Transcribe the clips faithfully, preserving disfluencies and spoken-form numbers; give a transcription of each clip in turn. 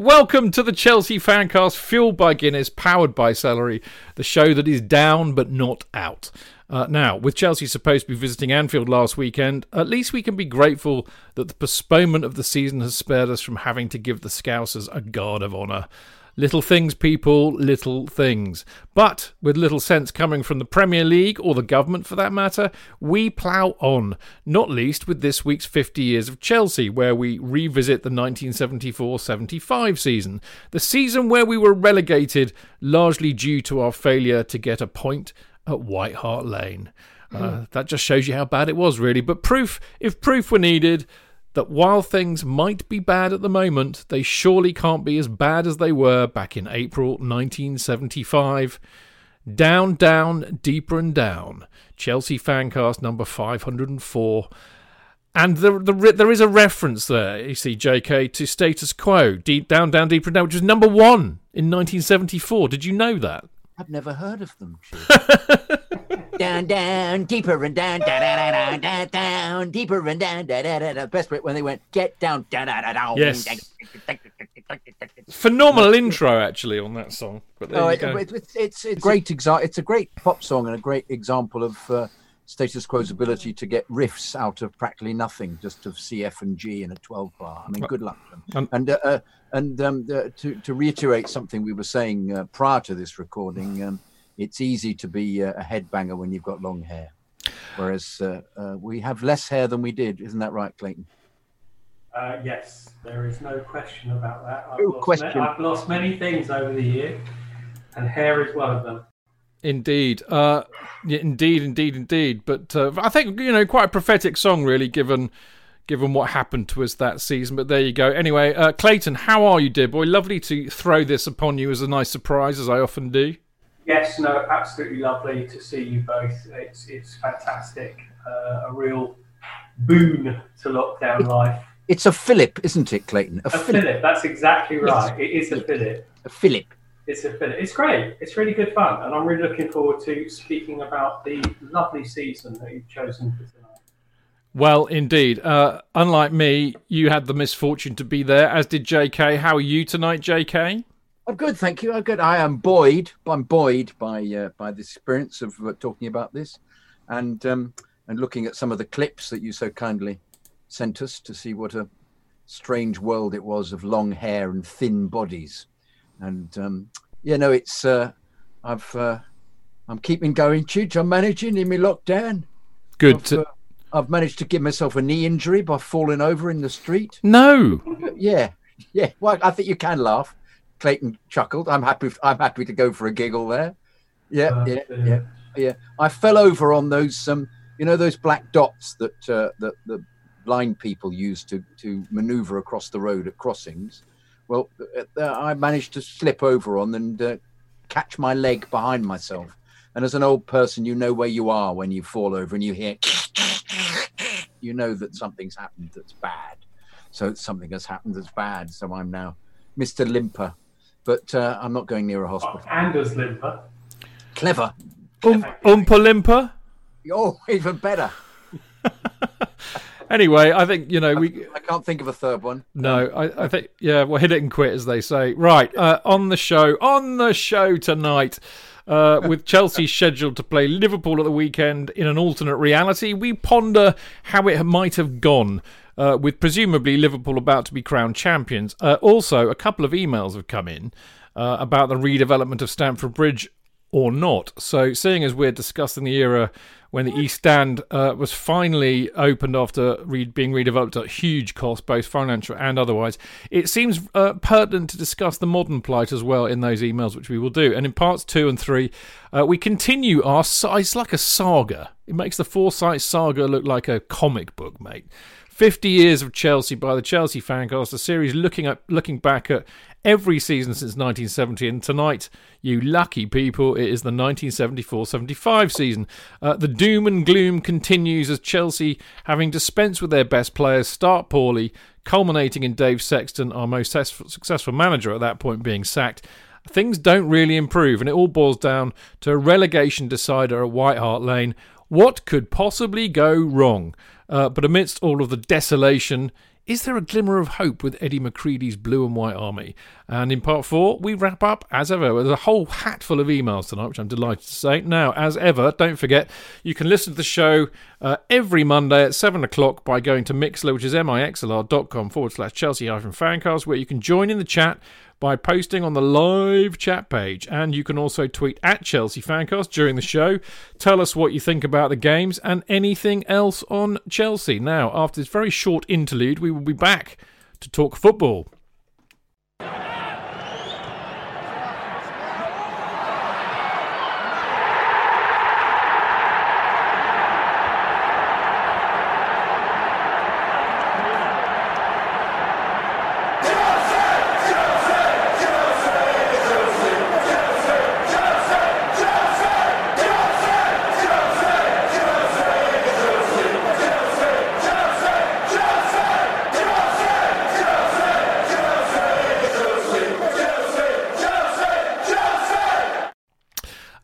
Welcome to the Chelsea Fancast, fueled by Guinness, powered by celery, the show that is down but not out. Uh, now, with Chelsea supposed to be visiting Anfield last weekend, at least we can be grateful that the postponement of the season has spared us from having to give the Scousers a guard of honour. Little things, people, little things. But with little sense coming from the Premier League, or the government for that matter, we plough on, not least with this week's fifty years of Chelsea, where we revisit the nineteen seventy-four seventy-five season, the season where we were relegated, largely due to our failure to get a point at White Hart Lane. Mm. Uh, that just shows you how bad it was, really. But proof, if proof were needed, that while things might be bad at the moment, they surely can't be as bad as they were back in April nineteen seventy-five. Down, down, deeper and down. Chelsea Fancast number five hundred four. And the, the, there is a reference there, you see, J K, to Status Quo. Deep Down, Down, Deeper and Down, which was number one in nineteen seventy-four. Did you know that? I've never heard of them. Down, down, deeper and down, da da da da da, down, deeper and down, da da da da. Best bit when they went, get down, da da da da. Yes. Phenomenal intro, actually, on that song. But there oh, you it, go. It, it's it's, it's great exa- It's a great pop song and a great example of uh, Status Quo's ability to get riffs out of practically nothing, just of C, F, and G in a twelve bar. I mean, good luck to them. Um, and uh, uh, and um, uh, to to reiterate something we were saying uh, prior to this recording. Um, It's easy to be a headbanger when you've got long hair, whereas uh, uh, we have less hair than we did. Isn't that right, Clayton? Uh, yes, there is no question about that. I've, no lost question. Me- I've lost many things over the year, and hair is one of them. Indeed. Uh, indeed, indeed, indeed. But uh, I think, you know, quite a prophetic song, really, given... given what happened to us that season. But there you go. Anyway, uh, Clayton, how are you, dear boy? Lovely to throw this upon you as a nice surprise, as I often do. Yes, no, absolutely lovely to see you both. It's it's fantastic, uh, a real boon to lockdown life. It's a fillip, isn't it, Clayton? A, a fillip. fillip. That's exactly right. It is a fillip. A fillip. It's a fillip. It's great. It's really good fun, and I'm really looking forward to speaking about the lovely season that you've chosen for tonight. Well, indeed. Uh, unlike me, you had the misfortune to be there, as did J K. How are you tonight, J K? I'm good, thank you. I'm good. I am buoyed. I'm buoyed by uh, by the experience of uh, talking about this, and um, and looking at some of the clips that you so kindly sent us to see what a strange world it was of long hair and thin bodies. And um, yeah, no, it's uh, I've uh, I'm keeping going, Chidge. I'm managing in my lockdown. Good. I've, to- uh, I've managed to give myself a knee injury by falling over in the street. No. Yeah, yeah. Well, I think you can laugh. Clayton chuckled. I'm happy. I'm happy to go for a giggle there. Yeah, uh, yeah, yeah, yeah, yeah. I fell over on those, um, you know, those black dots that uh, that the blind people use to to manoeuvre across the road at crossings. Well, uh, I managed to slip over on and uh, catch my leg behind myself. And as an old person, you know where you are when you fall over and you hear... You know that something's happened that's bad. So something has happened that's bad. So I'm now Mister Limper. But uh, I'm not going near a hospital. Oh, Anders Limper. Clever. Um, Umpa Limper. Oh, even better. Anyway, I think, you know, we... I can't think of a third one. No, I, I think, yeah, well, hit it and quit, as they say. Right, uh, on the show, on the show tonight, uh, with Chelsea scheduled to play Liverpool at the weekend in an alternate reality, we ponder how it might have gone, uh, with presumably Liverpool about to be crowned champions. Uh, also, a couple of emails have come in uh, about the redevelopment of Stamford Bridge or not. So, seeing as we're discussing the era when the East Stand uh, was finally opened after re- being redeveloped at huge cost, both financial and otherwise, it seems uh, pertinent to discuss the modern plight as well in those emails, which we will do. And in parts two and three, uh, we continue our... It's like a saga. It makes the Forsyth saga look like a comic book, mate. fifty years of Chelsea by the Chelsea Fancast, a series looking at, looking back at every season since nineteen seventy. And tonight, you lucky people, it is the nineteen seventy-four seventy-five season. Uh, the doom and gloom continues as Chelsea, having dispensed with their best players, start poorly, culminating in Dave Sexton, our most successful manager at that point, being sacked. Things don't really improve, and it all boils down to a relegation decider at White Hart Lane. What could possibly go wrong? Uh, but amidst all of the desolation, is there a glimmer of hope with Eddie McCready's Blue and White Army? And in part four, we wrap up, as ever, with a whole hatful of emails tonight, which I'm delighted to say. Now, as ever, don't forget, you can listen to the show uh, every Monday at seven o'clock by going to Mixlr, which is mixlr.com forward slash Chelsea hyphen fancast, where you can join in the chat by posting on the live chat page. And you can also tweet at Chelsea Fancast during the show. Tell us what you think about the games and anything else on Chelsea. Now, after this very short interlude, we will be back to talk football.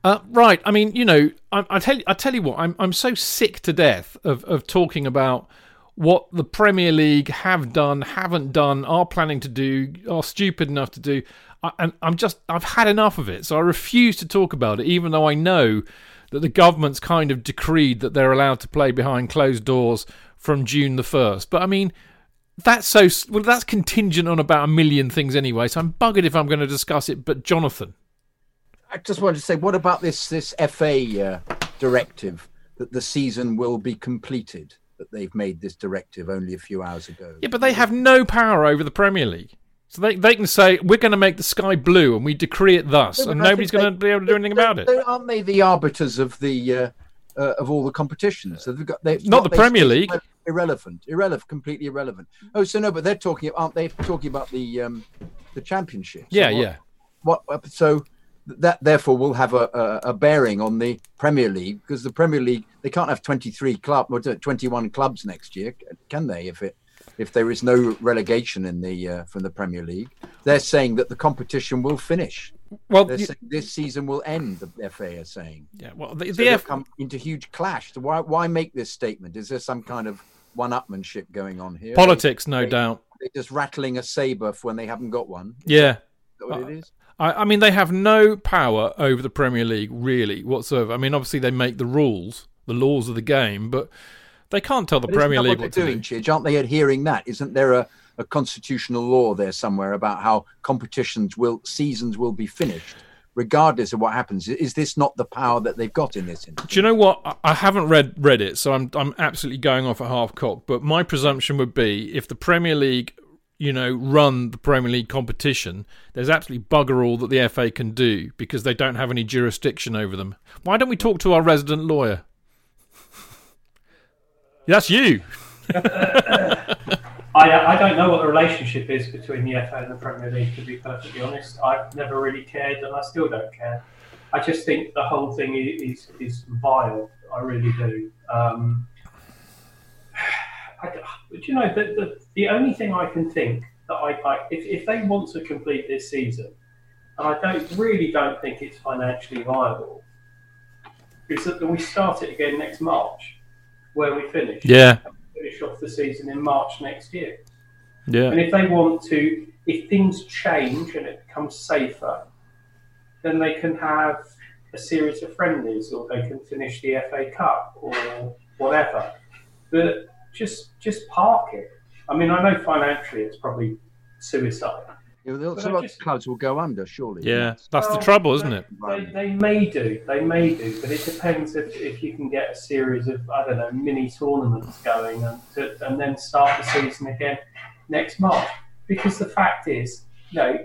Uh, right, I mean, you know, I, I tell you, I tell you what, I'm I'm so sick to death of, of talking about what the Premier League have done, haven't done, are planning to do, are stupid enough to do, I, and I'm just I've had enough of it. So I refuse to talk about it, even though I know that the government's kind of decreed that they're allowed to play behind closed doors from June the first. But I mean, that's so well, that's contingent on about a million things anyway. So I'm buggered if I'm going to discuss it. But Jonathan. I just wanted to say, what about this this F A uh, directive that the season will be completed? That they've made this directive only a few hours ago. Yeah, but they have no power over the Premier League, so they they can say we're going to make the sky blue and we decree it thus, no, and nobody's going to be able to do anything about it. Aren't they the arbiters of the uh, uh, of all the competitions? So they've got they not the Premier League. Irrelevant, irrelevant, completely irrelevant. Oh, so no, but they're talking, aren't they? Talking about the um, the Championship. Yeah, so yeah. What, what so? That therefore will have a, a, a bearing on the Premier League, because the Premier League, they can't have twenty-three club or twenty-one clubs next year, can they? If it if there is no relegation in the uh, from the Premier League, they're saying that the competition will finish. Well, you, this season will end. The F A are saying. Yeah, well, the, so the F A come into huge clash. So why why make this statement? Is there some kind of one-upmanship going on here? Politics, they, no they, doubt. They're just rattling a saber for when they haven't got one. Is yeah, that what uh, it is. I mean, they have no power over the Premier League, really, whatsoever. I mean, obviously, they make the rules, the laws of the game, but they can't tell the but Premier League what, what they're to doing, do. Chidge, aren't they adhering that? Isn't there a, a constitutional law there somewhere about how competitions will, seasons will be finished, regardless of what happens? Is this not the power that they've got in this instance? Do you know what? I haven't read read it, so I'm I'm absolutely going off at half-cock, but my presumption would be if the Premier League... you know, run the Premier League competition, there's absolutely bugger all that the F A can do because they don't have any jurisdiction over them. Why don't we talk to our resident lawyer? That's you. I, I don't know what the relationship is between the F A and the Premier League, to be perfectly honest. I've never really cared, and I still don't care. I just think the whole thing is, is vile. I really do. Um, I, but, you know, the, the, the only thing I can think that I, I if, if they want to complete this season, and I don't really don't think it's financially viable, is that we start it again next March, where we finish. Yeah. Finish off the season in March next year. Yeah. And if they want to, if things change and it becomes safer, then they can have a series of friendlies, or they can finish the F A Cup or whatever. But just just park it. I mean, I know financially it's probably suicide. Yeah, well, so just, clubs will go under, surely. Yeah, that's well, the trouble, isn't they, it? They, they may do, they may do, but it depends if, if you can get a series of, I don't know, mini tournaments going and, to, and then start the season again next March. Because the fact is, you know,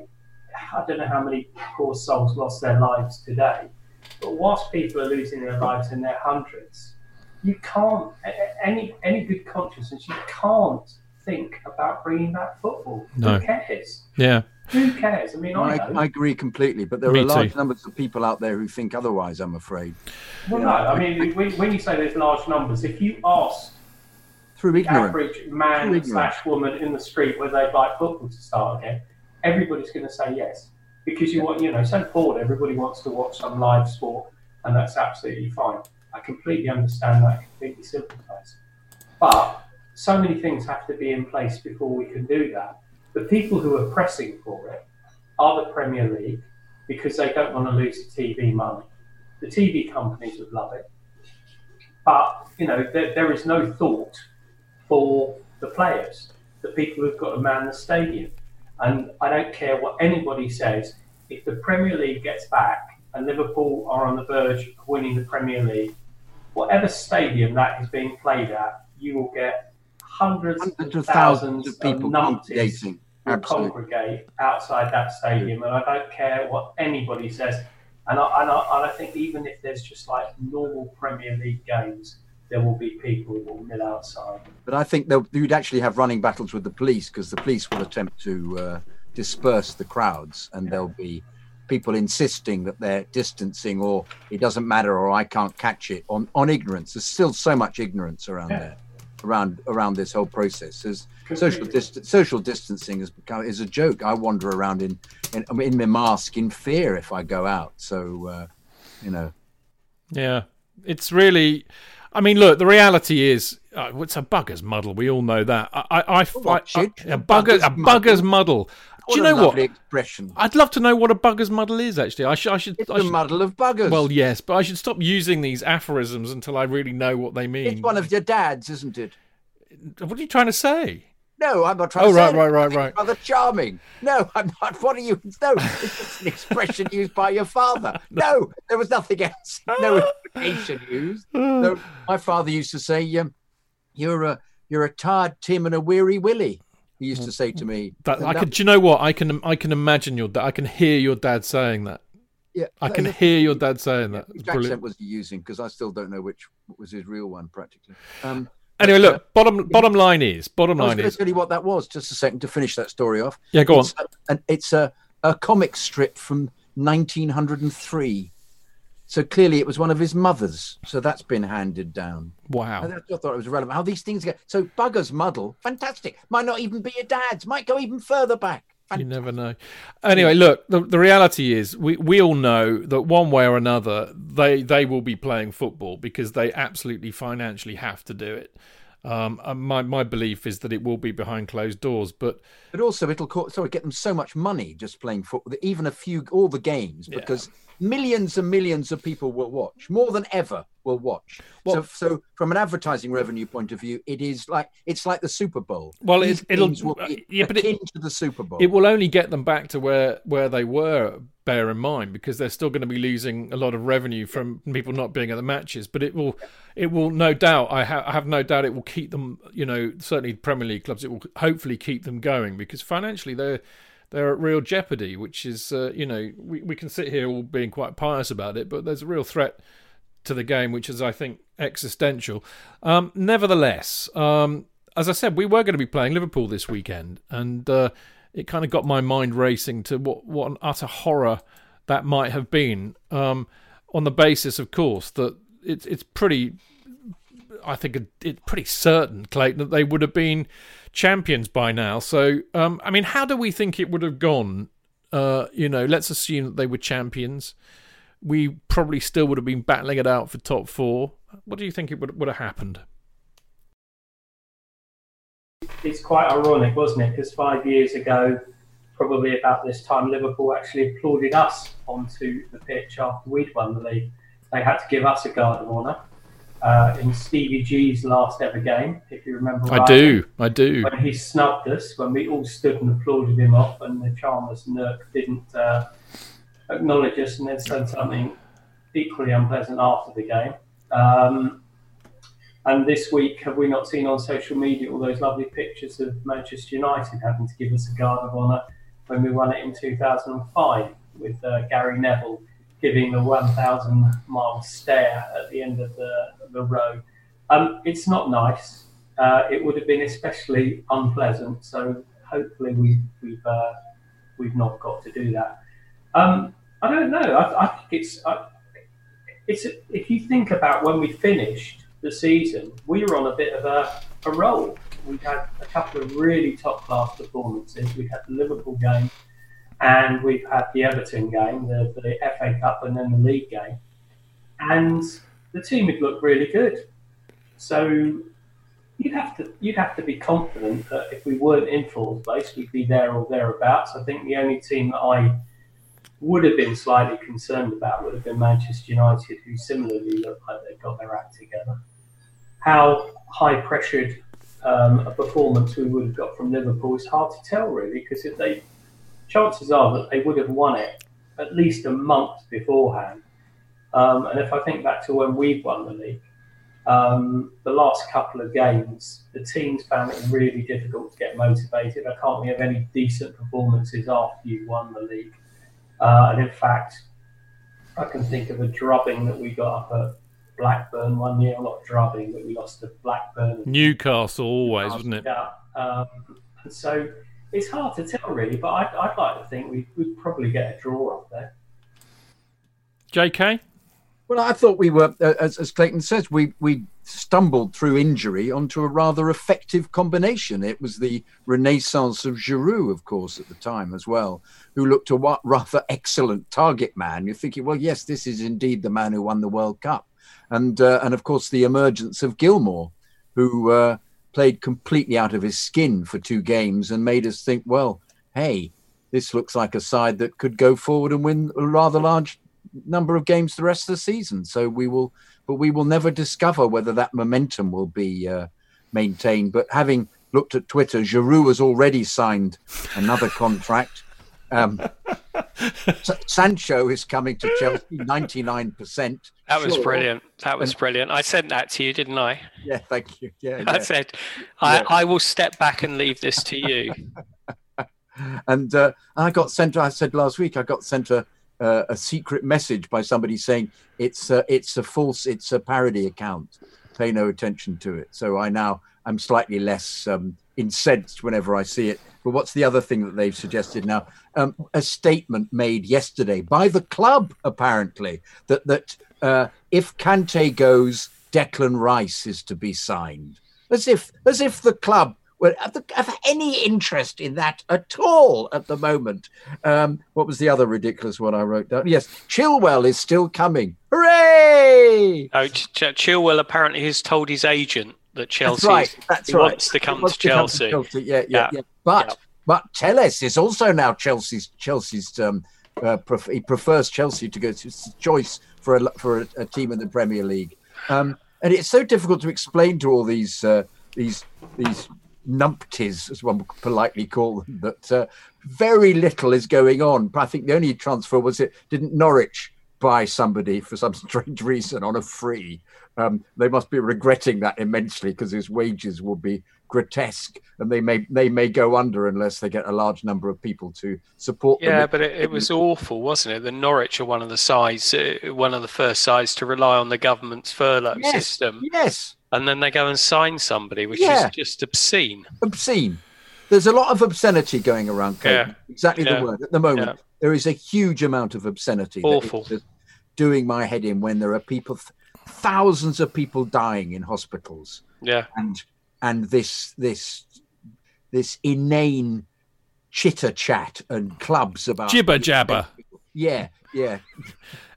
I don't know how many poor souls lost their lives today, but whilst people are losing their lives in their hundreds, you can't, any any good consciousness, you can't think about bringing back football. No. Who cares? Yeah. Who cares? I mean, I, I, I agree completely, but there Me are large too. numbers of people out there who think otherwise, I'm afraid. Well, you no, know, I mean, I, when you say there's large numbers, if you ask through the ignorance. average man slash woman in the street whether they'd like football to start again, everybody's going to say yes. Because you want, you know, so bored, everybody wants to watch some live sport, and that's absolutely fine. I completely understand that, I completely sympathise. But so many things have to be in place before we can do that. The people who are pressing for it are the Premier League, because they don't want to lose the T V money. The T V companies would love it. But, you know, there, there is no thought for the players, the people who've got to man the stadium. And I don't care what anybody says, if the Premier League gets back and Liverpool are on the verge of winning the Premier League, whatever stadium that is being played at, you will get Hundreds, hundreds of thousands, thousands of people congregating, congregate outside that stadium, and I don't care what anybody says. And I, and I, and I think even if there's just like normal Premier League games, there will be people who will mill outside. But I think you'd actually have running battles with the police, because the police will attempt to uh, disperse the crowds, and there'll be people insisting that they're distancing, or it doesn't matter, or I can't catch it on on ignorance. There's still so much ignorance around yeah. there. around around this whole process. There's social dist- social distancing has become is a joke. I wander around in in, in my mask in fear if I go out, so uh, you know yeah it's really, I mean, look, the reality is uh, it's a bugger's muddle, we all know that. I, I, I, oh, I, I a, bugger, a bugger's muddle, muddle. Do you know what? Expression. I'd love to know what a bugger's muddle is, actually. I, sh- I should. It's I should... a muddle of buggers. Well, yes, but I should stop using these aphorisms until I really know what they mean. It's one of your dad's, isn't it? What are you trying to say? No, I'm not trying oh, to right, say. Oh, right, right, right, right. Rather charming. No, I'm not. What are you? No, it's just an expression used by your father. No, there was nothing else. No expression used. No, my father used to say, um, "You're a you're a tired Tim and a weary Willie." He used to say to me that I could. Do you know what? I can. I can imagine your dad. I can hear your dad saying that. Yeah, I can hear your dad saying that. Which accent was he using? Because I still don't know which was his real one, practically. Um, anyway, look. Uh, bottom bottom line is bottom line is. I was going to tell you what that was. Just a second to finish that story off. Yeah, go on. It's a, it's a, a comic strip from nineteen oh three. So clearly, it was one of his mother's. So that's been handed down. Wow! And I thought it was relevant. How these things get so bugger's muddle, fantastic. Might not even be your dad's. Might go even further back. Fantastic. You never know. Anyway, look. The, the reality is, we, we all know that one way or another, they they will be playing football because they absolutely financially have to do it. Um, my my belief is that it will be behind closed doors, but but also it'll co- sorry get them so much money just playing football, even a few all the games, because yeah. millions and millions of people will watch, more than ever will watch. Well, so, so from an advertising revenue point of view, it is like it's like the Super Bowl. Well, it, it'll will be yeah, but it, to the Super Bowl. It will only get them back to where where they were. Bear in mind, because they're still going to be losing a lot of revenue from people not being at the matches, but it will it will no doubt I, ha- I have no doubt it will keep them, you know, certainly Premier League clubs, it will hopefully keep them going, because financially they're they're at real jeopardy, which is uh, you know we, we can sit here all being quite pious about it, but there's a real threat to the game which is, I think, existential. Um, nevertheless, um, as I said, we were going to be playing Liverpool this weekend, and uh, it kind of got my mind racing to what, what an utter horror that might have been, um, on the basis, of course, that it, it's pretty... I think it's pretty certain, Clayton, that they would have been champions by now. So, um, I mean, how do we think it would have gone? Uh, you know, let's assume that they were champions. We probably still would have been battling it out for top four. What do you think it would, would have happened? It's quite ironic, wasn't it? Because five years ago, probably about this time, Liverpool actually applauded us onto the pitch after we'd won the league. They had to give us a guard of honour. Uh, in Stevie G's last ever game, if you remember right. I do, I do. When he snubbed us, when we all stood and applauded him off, and the Chalmers Nurk didn't uh, acknowledge us and then said something equally unpleasant after the game. Um, and this week, have we not seen on social media all those lovely pictures of Manchester United having to give us a guard of honour when we won it in two thousand five with uh, Gary Neville giving the one thousand mile stare at the end of the, the row. Um, it's not nice. Uh, it would have been especially unpleasant, so hopefully we, we've uh, we've not got to do that. Um, I don't know. I, I think it's... I, it's if you think about when we finished the season, we were on a bit of a, a roll. We'd had a couple of really top-class performances. We'd had the Liverpool game, and we've had the Everton game, the, the F A Cup, and then the league game. And the team had looked really good. So you'd have to you'd have to be confident that if we weren't in fourth place, we'd be there or thereabouts. I think the only team that I would have been slightly concerned about would have been Manchester United, who similarly looked like they've got their act together. How high-pressured um, a performance we would have got from Liverpool is hard to tell, really, because if they... chances are that they would have won it at least a month beforehand. Um, and if I think back to when we've won the league, um, the last couple of games, the teams found it really difficult to get motivated. I can't think of any decent performances after you've won the league. Uh, and in fact, I can think of a drubbing that we got up at Blackburn one year. Not drubbing, but we lost to Blackburn. Newcastle always, wasn't it? Yeah. Um, and so... it's hard to tell, really, but I'd, I'd like to think we'd, we'd probably get a draw up there. J K? Well, I thought we were, as, as Clayton says, we, we stumbled through injury onto a rather effective combination. It was the renaissance of Giroud, of course, at the time as well, who looked a rather excellent target man. You're thinking, well, yes, this is indeed the man who won the World Cup. And, uh, and of course, the emergence of Gilmour, who... Uh, played completely out of his skin for two games and made us think, well, hey, this looks like a side that could go forward and win a rather large number of games the rest of the season. So we will, but we will never discover whether that momentum will be uh, maintained. But having looked at Twitter, Giroud has already signed another contract. Um, Sancho is coming to Chelsea, ninety-nine percent. That was sure. brilliant. That was brilliant. I sent that to you, didn't I? Yeah, thank you. Yeah, yeah. I said, I, yeah. I will step back and leave this to you. and uh, I got sent, I said last week, I got sent a, uh, a secret message by somebody saying, it's a, it's a false, it's a parody account. Pay no attention to it. So I now, I'm slightly less um, incensed whenever I see it. But what's the other thing that they've suggested now? Um, a statement made yesterday by the club, apparently, that that uh, if Kante goes, Declan Rice is to be signed. As if as if the club were have any interest in that at all at the moment. Um, what was the other ridiculous one I wrote down? Yes, Chilwell is still coming. Hooray! Oh, Ch- Ch- Chilwell apparently has told his agent that Chelsea that's right, that's right. wants to come, to, to, Chelsea. come to Chelsea. Yeah, yeah, yeah. yeah. But yeah. but Telles is also now Chelsea's. Chelsea's um, uh, pref- he prefers Chelsea to go to his choice for a for a, a team in the Premier League, um, and it's so difficult to explain to all these uh, these these numpties, as one would politely call them, that uh, very little is going on. I think the only transfer was it didn't Norwich buy somebody for some strange reason on a free. Um, they must be regretting that immensely because his wages will be grotesque, and they may they may go under unless they get a large number of people to support yeah, them. Yeah, but it, it was awful, wasn't it? The Norwich are one of the sides, uh, one of the first sides to rely on the government's furlough yes, system. Yes, and then they go and sign somebody, which yeah. is just obscene. Obscene. There's a lot of obscenity going around. Clayton. Yeah. Exactly yeah. the word. At the moment, yeah. there is a huge amount of obscenity. Awful. That is doing my head in when there are people, thousands of people dying in hospitals. Yeah. And and this this this inane chitter chat and clubs about jibber jabber. Yeah. Yeah.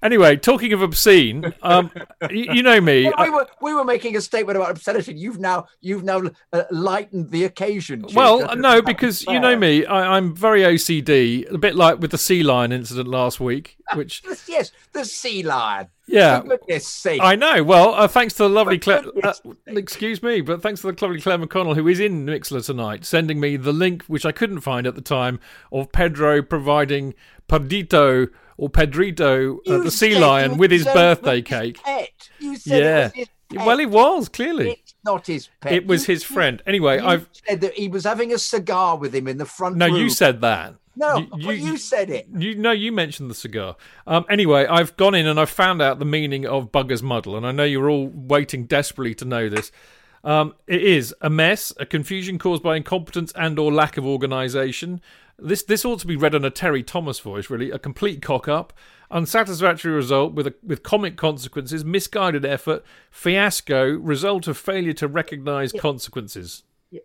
Anyway, talking of obscene, um, you, you know me. Well, we were we were making a statement about obscenity. You've now you've now uh, lightened the occasion. Chief. Well, That's no, because fair. You know me. I, I'm very O C D, a bit like with the sea lion incident last week. Which yes, the sea lion. Yeah, for goodness sake. I know. Well, uh, thanks to the lovely Claire. Uh, excuse me, but thanks to the lovely Claire McConnell, who is in Mixlr tonight, sending me the link, which I couldn't find at the time, of Pedro providing Perdito. Or Pedrito, uh, the sea lion, with his birthday his cake. Pet. You said yeah. it was his pet. Well, it was, clearly. It's not his pet. It was you his friend. Anyway, I have said that he was having a cigar with him in the front no, room. No, you said that. No, you, you, well, you said it. You No, you mentioned the cigar. Um, anyway, I've gone in and I've found out the meaning of Bugger's Muddle, and I know you're all waiting desperately to know this. Um, it is a mess, a confusion caused by incompetence and or lack of organisation. This this ought to be read in a Terry Thomas voice, really. A complete cock-up, unsatisfactory result with a, with comic consequences, misguided effort, fiasco, result of failure to recognise yeah. consequences. Yeah.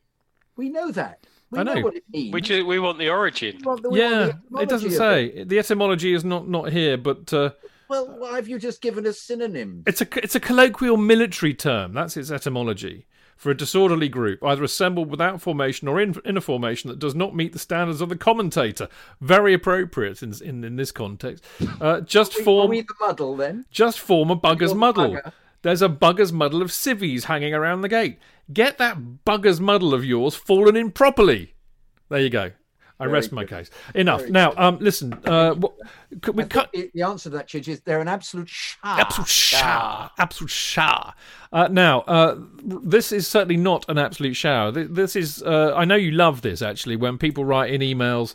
We know that. We I know. know what it means. We, just, we want the origin. We want the, we yeah, the it doesn't say. It. The etymology is not, not here, but... Uh, well, why have you just given us synonyms? It's a, it's a colloquial military term. That's its etymology. For a disorderly group, either assembled without formation or in, in a formation that does not meet the standards of the commentator. Very appropriate in in, in this context. Uh, just are we, form. Are we the muddle then? Just form a bugger's muddle. Bugger. There's a bugger's muddle of civvies hanging around the gate. Get that bugger's muddle of yours fallen in properly. There you go. I Very rest good. my case. Enough. Very now, um, listen. Uh, what, could we cut? It, the answer to that, Chidge, is they're an absolute shah. Absolute shah. Absolute shah. Uh, now, uh, this is certainly not an absolute shower. This, this is. Uh, I know you love this, actually, when people write in emails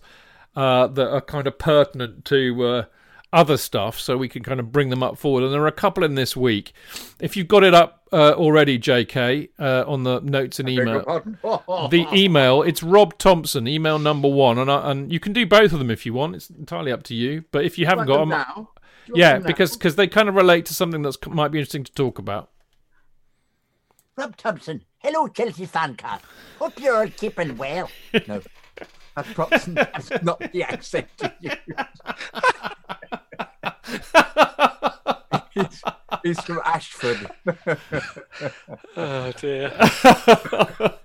uh, that are kind of pertinent to uh, other stuff, so we can kind of bring them up forward. And there are a couple in this week. If you've got it up uh, already, J K, uh, on the notes and email, the email, it's Rob Thompson, email number one, and I, and you can do both of them if you want. It's entirely up to you. But if you haven't got them now, yeah, because because they kind of relate to something that might be interesting to talk about. Rob Thompson, hello Chelsea fancast. Hope you're all keeping well. No, that's, probably, that's not the accent to use. he's, he's from Ashford. Oh dear!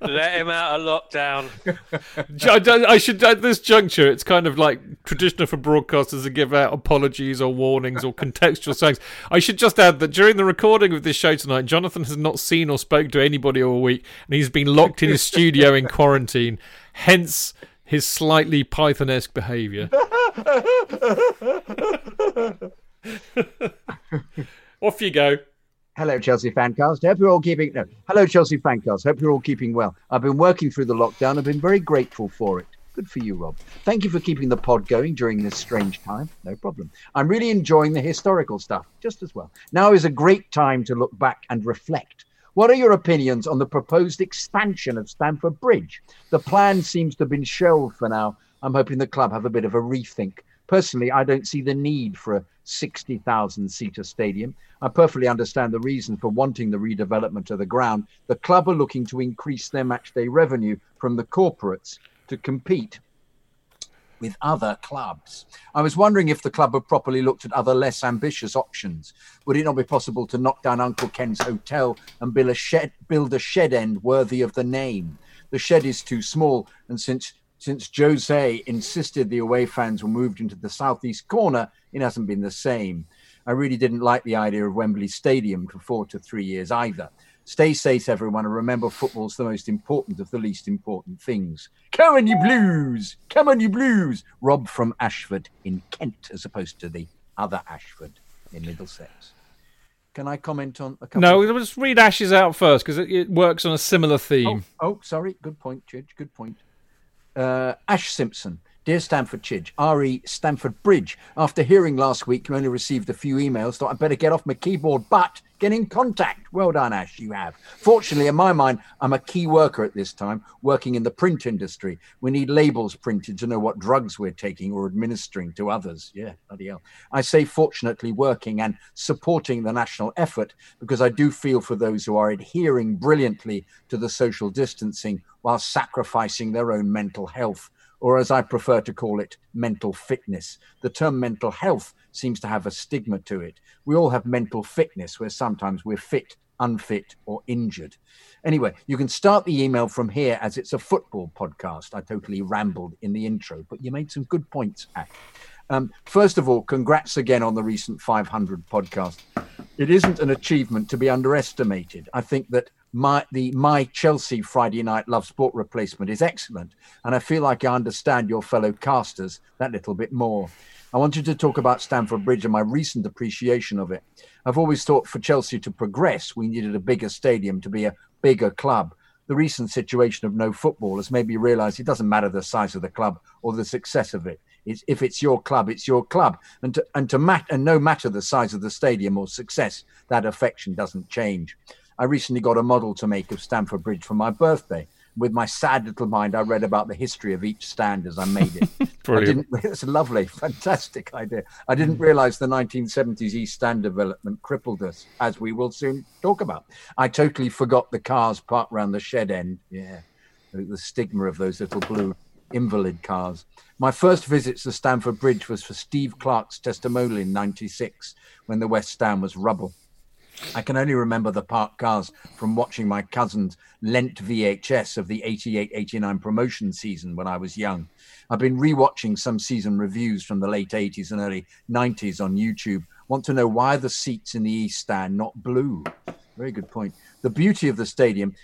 Let him out of lockdown. I should, at this juncture, it's kind of like traditional for broadcasters to give out apologies or warnings or contextual sayings. I should just add that during the recording of this show tonight, Jonathan has not seen or spoke to anybody all week, and he's been locked in his studio in quarantine. Hence his slightly Python-esque behaviour. Off you go. Hello, Chelsea fancast. Hope you're all keeping. No. Hello, Chelsea fancast. Hope you're all keeping well. I've been working through the lockdown. I've been very grateful for it. Good for you, Rob. Thank you for keeping the pod going during this strange time. No problem. I'm really enjoying the historical stuff, just as well. Now is a great time to look back and reflect. What are your opinions on the proposed expansion of Stamford Bridge? The plan seems to have been shelved for now. I'm hoping the club have a bit of a rethink. Personally, I don't see the need for a sixty thousand seater stadium. I perfectly understand the reason for wanting the redevelopment of the ground. The club are looking to increase their matchday revenue from the corporates to compete with other clubs. I was wondering if the club had properly looked at other less ambitious options. Would it not be possible to knock down Uncle Ken's hotel and build a shed, build a shed end worthy of the name? The shed is too small, and since since Jose insisted the away fans were moved into the southeast corner, it hasn't been the same. I really didn't like the idea of Wembley Stadium for four to three years either. Stay safe, everyone, and remember football's the most important of the least important things. Come on, you Blues! Come on, you Blues! Rob from Ashford in Kent, as opposed to the other Ashford in Middlesex. Can I comment on a couple? No, of... let's read Ashes out first, because it, it works on a similar theme. Oh, oh sorry. Good point, Judge. Good point. Uh, Ash Simpson. Dear Stamford Chidge, R E Stamford Bridge. After hearing last week, you only received a few emails. Thought I'd better get off my keyboard, but get in contact. Well done, Ash, you have. Fortunately, in my mind, I'm a key worker at this time, working in the print industry. We need labels printed to know what drugs we're taking or administering to others. Yeah, bloody hell. I say fortunately working and supporting the national effort because I do feel for those who are adhering brilliantly to the social distancing while sacrificing their own mental health, or as I prefer to call it, mental fitness. The term mental health seems to have a stigma to it. We all have mental fitness where sometimes we're fit, unfit or injured. Anyway, you can start the email from here as it's a football podcast. I totally rambled in the intro, but you made some good points, Ash. Um, first of all, congrats again on the recent five hundred podcast. It isn't an achievement to be underestimated. I think that My the My Chelsea Friday Night Love Sport replacement is excellent, and I feel like I understand your fellow casters that little bit more. I wanted to talk about Stamford Bridge and my recent appreciation of it. I've always thought for Chelsea to progress, we needed a bigger stadium to be a bigger club. The recent situation of no football has made me realise it doesn't matter the size of the club or the success of it. It's, if it's your club, it's your club. And to, and, to mat- and no matter the size of the stadium or success, that affection doesn't change. I recently got a model to make of Stamford Bridge for my birthday. With my sad little mind, I read about the history of each stand as I made it. I didn't, it's a lovely, fantastic idea. I didn't realise the nineteen seventies East Stand development crippled us, as we will soon talk about. I totally forgot the cars parked round the shed end. Yeah, the, the stigma of those little blue invalid cars. My first visit to Stamford Bridge was for Steve Clark's testimonial in ninety-six, when the West Stand was rubble. I can only remember the parked cars from watching my cousin's lent V H S of the eighty-eight eighty-nine promotion season when I was young. I've been rewatching some season reviews from the late eighties and early nineties on YouTube. Want to know why the seats in the East Stand not blue? Very good point. The beauty of the stadium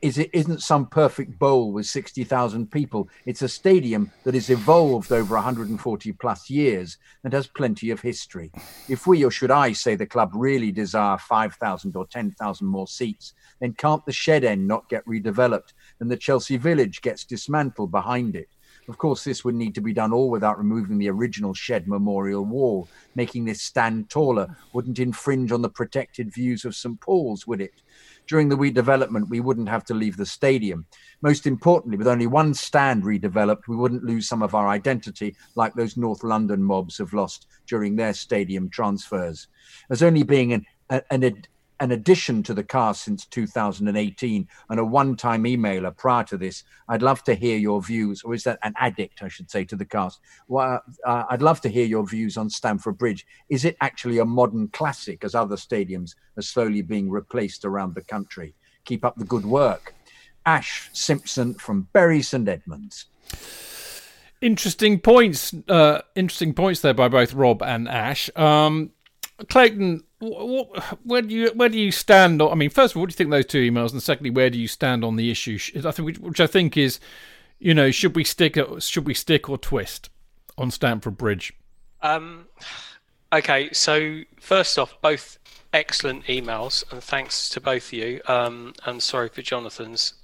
is it isn't some perfect bowl with sixty thousand people. It's a stadium that has evolved over one hundred forty plus years and has plenty of history. If we, or should I say the club, really desire five thousand or ten thousand more seats, then can't the shed end not get redeveloped and the Chelsea Village gets dismantled behind it? Of course, this would need to be done all without removing the original shed memorial wall. Making this stand taller wouldn't infringe on the protected views of Saint Paul's, would it? During the redevelopment, we wouldn't have to leave the stadium. Most importantly, with only one stand redeveloped, we wouldn't lose some of our identity like those North London mobs have lost during their stadium transfers. As only being an, an, an an addition to the cast since two thousand eighteen and a one-time emailer prior to this, I'd love to hear your views, or is that an addict, I should say, to the cast? Well, uh, I'd love to hear your views on Stamford Bridge. Is it actually a modern classic as other stadiums are slowly being replaced around the country? Keep up the good work. Ash Simpson from Bury Saint Edmunds. Interesting points. Uh, interesting points there by both Rob and Ash. Um, Clayton, where do you where do you stand on, I mean, first of all, what do you think of those two emails, and secondly, where do you stand on the issue? I think, which I think is, you know, should we stick should we stick or twist on Stamford Bridge? Um, okay, so first off, both excellent emails, and thanks to both of you. Um, and sorry for Jonathan's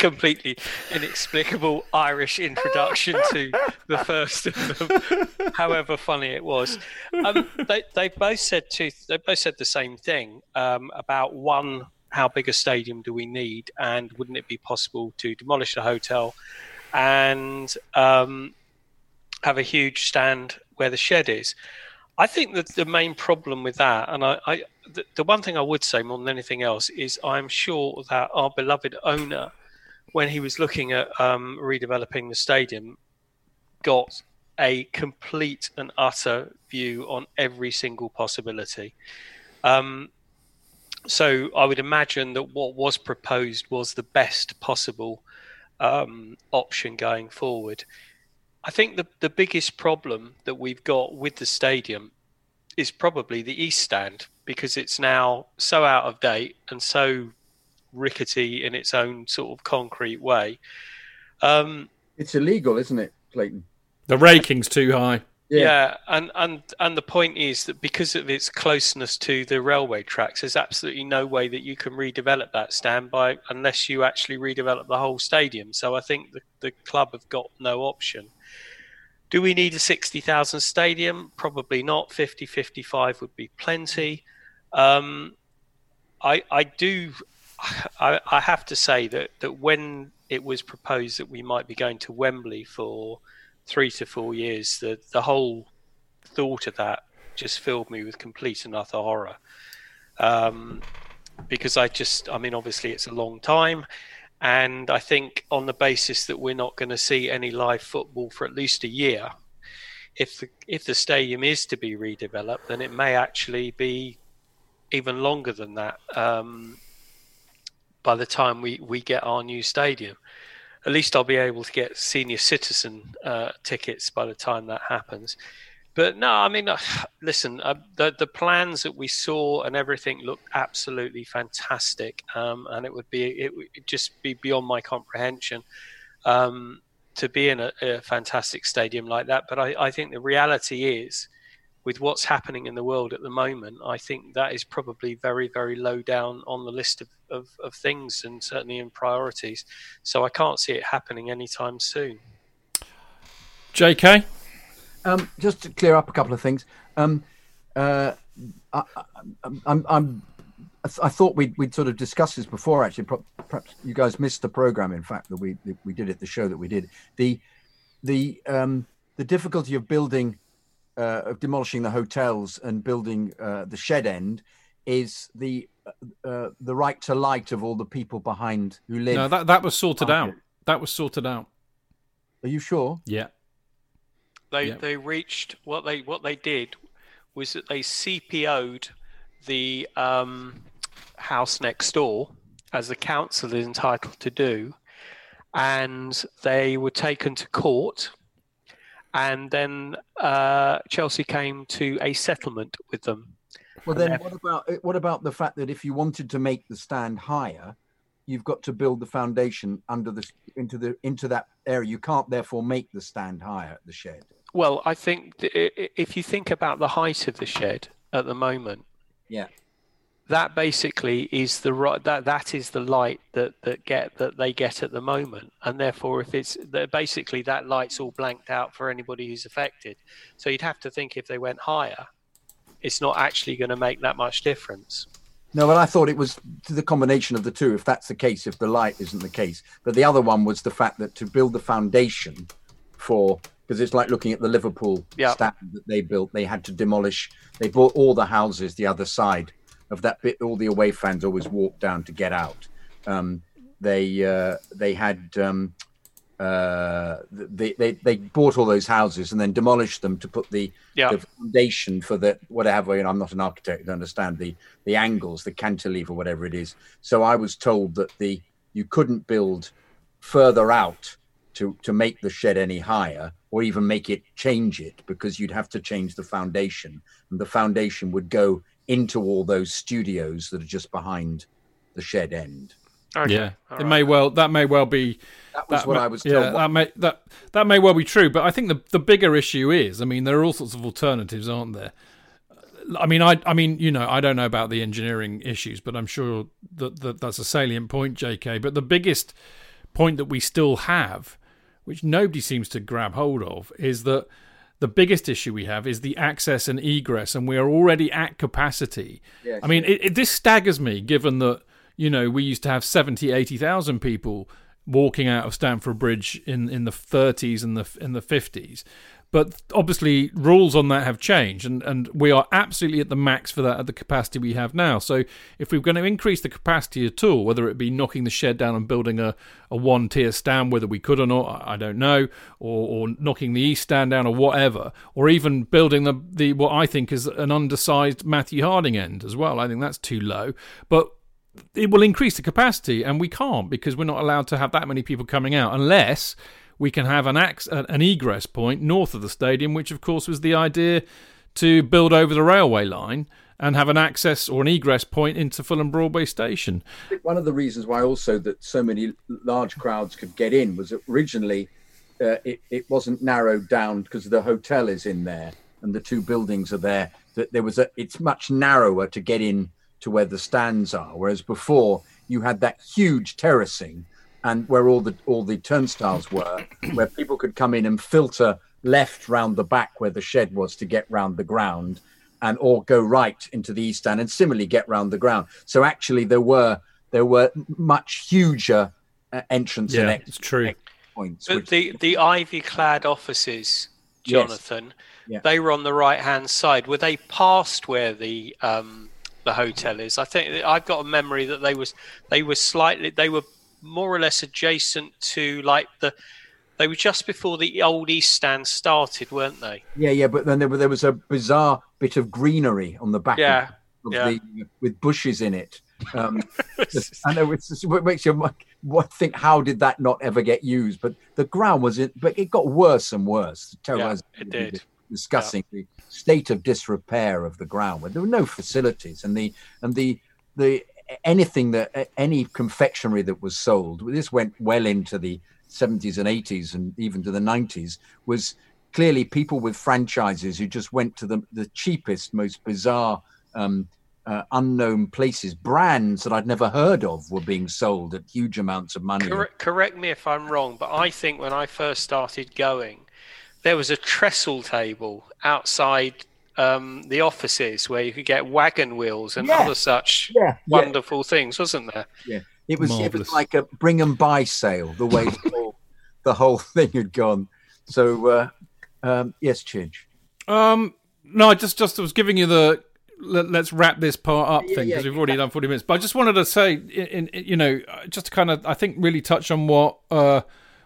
completely inexplicable Irish introduction to the first of them, however funny it was. Um, they they both said two, they both said the same thing um, about one, how big a stadium do we need, and wouldn't it be possible to demolish the hotel and um, have a huge stand where the shed is? I think that the main problem with that, and I, I the, the one thing I would say more than anything else, is I'm sure that our beloved owner, when he was looking at um, redeveloping the stadium, got a complete and utter view on every single possibility. Um, so I would imagine that what was proposed was the best possible um, option going forward. I think the, the biggest problem that we've got with the stadium is probably the East Stand, because it's now so out of date and so rickety in its own sort of concrete way. Um, it's illegal, isn't it, Clayton? The raking's too high. Yeah, yeah and, and, and the point is that because of its closeness to the railway tracks, there's absolutely no way that you can redevelop that stand by unless you actually redevelop the whole stadium. So I think the, the club have got no option. Do we need a sixty thousand stadium? Probably not. fifty, fifty-five would be plenty. Um, I, I do. I, I have to say that, that when it was proposed that we might be going to Wembley for three to four years, the, the whole thought of that just filled me with complete and utter horror. Um, because I just, I mean, obviously it's a long time. And I think on the basis that we're not going to see any live football for at least a year, if the, if the stadium is to be redeveloped, then it may actually be even longer than that um, by the time we, we get our new stadium. At least I'll be able to get senior citizen uh, tickets by the time that happens. But no, I mean, listen, uh, the, the plans that we saw and everything looked absolutely fantastic. Um, and it would be, it would just be beyond my comprehension um, to be in a, a fantastic stadium like that. But I, I think the reality is, with what's happening in the world at the moment, I think that is probably very, very low down on the list of, of, of things, and certainly in priorities. So I can't see it happening anytime soon. J K? Um, just to clear up a couple of things, um, uh, I, I'm, I'm, I thought we'd, we'd sort of discussed this before. Actually, perhaps you guys missed the program. In fact, that we we did it, the show that we did. The the um, the difficulty of building, uh, of demolishing the hotels and building uh, the shed end, is the uh, the right to light of all the people behind who live. No, that that was sorted out. It. That was sorted out. Are you sure? Yeah. They yep. they reached what they what they did was that they C P O'd the um, house next door, as the council is entitled to do, and they were taken to court, and then uh, Chelsea came to a settlement with them. Well, then what about what about the fact that if you wanted to make the stand higher, you've got to build the foundation under the into the into that area. You can't therefore make the stand higher at the shed. Well, I think if you think about the height of the shed at the moment, yeah, that basically is the right that that is the light that that get that they get at the moment, and therefore, if it's basically that light's all blanked out for anybody who's affected. So you'd have to think if they went higher, it's not actually going to make that much difference. No, but I thought it was the combination of the two, if that's the case, if the light isn't the case. But the other one was the fact that to build the foundation for, because it's like looking at the Liverpool yep. stand that they built, they had to demolish. They bought all the houses the other side of that bit. All the away fans always walked down to get out. Um, they uh, they had um, uh, they, they they bought all those houses and then demolished them to put the, yep. the foundation for the whatever. You know, I'm not an architect, I don't understand the. the angles, the cantilever, whatever it is. So I was told that the you couldn't build further out to, to make the shed any higher, or even make it change it, because you'd have to change the foundation. And the foundation would go into all those studios that are just behind the shed end. Okay. Yeah, all right. It may well that may well be that was that what may, I was told. Yeah, that may that that may well be true, but I think the the bigger issue is, I mean, there are all sorts of alternatives, aren't there? I mean, I, I mean, you know, I don't know about the engineering issues, but I'm sure that, that that's a salient point, J K. But the biggest point that we still have, which nobody seems to grab hold of, is that the biggest issue we have is the access and egress, and we are already at capacity. Yes. I mean, it, it, this staggers me, given that, you know, we used to have seventy, eighty thousand people walking out of Stamford Bridge in, in the thirties and the in the fifties. But obviously rules on that have changed, and, and we are absolutely at the max for that, at the capacity we have now. So if we're going to increase the capacity at all, whether it be knocking the shed down and building a, a one-tier stand, whether we could or not, I don't know, or, or knocking the east stand down or whatever, or even building the, the what I think is an undersized Matthew Harding end as well. I think that's too low. But it will increase the capacity, and we can't, because we're not allowed to have that many people coming out unless we can have an, ax- an egress point north of the stadium, which, of course, was the idea to build over the railway line and have an access or an egress point into Fulham Broadway Station. One of the reasons why also that so many large crowds could get in was that originally uh, it, it wasn't narrowed down, because the hotel is in there and the two buildings are there. That there was a, it's much narrower to get in to where the stands are, whereas before you had that huge terracing, and where all the all the turnstiles were, where people could come in and filter left round the back where the shed was to get round the ground, and or go right into the east stand and similarly get round the ground. So actually there were there were much huger uh, entrance yeah, and exit, it's true. exit points. But which... the, the ivy-clad offices, Jonathan, yes. yeah. they were on the right-hand side. Were they past where the um, the hotel is? I think I've got a memory that they was they were slightly they were more or less adjacent to like the. They were just before the old East Stand started, weren't they? Yeah, yeah, but then there, were, there was a bizarre bit of greenery on the back yeah, of yeah. the, with bushes in it. Um, just, I know it's just, it makes you like, what, think, how did that not ever get used? But the ground was, in, but it got worse and worse. Yeah, it did. Discussing yeah. the state of disrepair of the ground, where there were no facilities, and the and the the anything that any confectionery that was sold, this went well into the seventies and eighties and even to the nineties, was clearly people with franchises who just went to the, the cheapest, most bizarre, um, uh, unknown places. Brands that I'd never heard of were being sold at huge amounts of money. Correct, correct me if I'm wrong, but I think when I first started going, there was a trestle table outside um, the offices where you could get wagon wheels and yeah. other such yeah. wonderful yeah. things, wasn't there? Yeah. It was Marvelous. It was like a bring and buy sale, the way the whole thing had gone. So, uh, um, yes, Chidge. Um, no, I just, just was giving you the let, let's wrap this part up yeah, thing because yeah, we've yeah. already done forty minutes. But I just wanted to say, in, in you know, just to kind of, I think, really touch on what uh,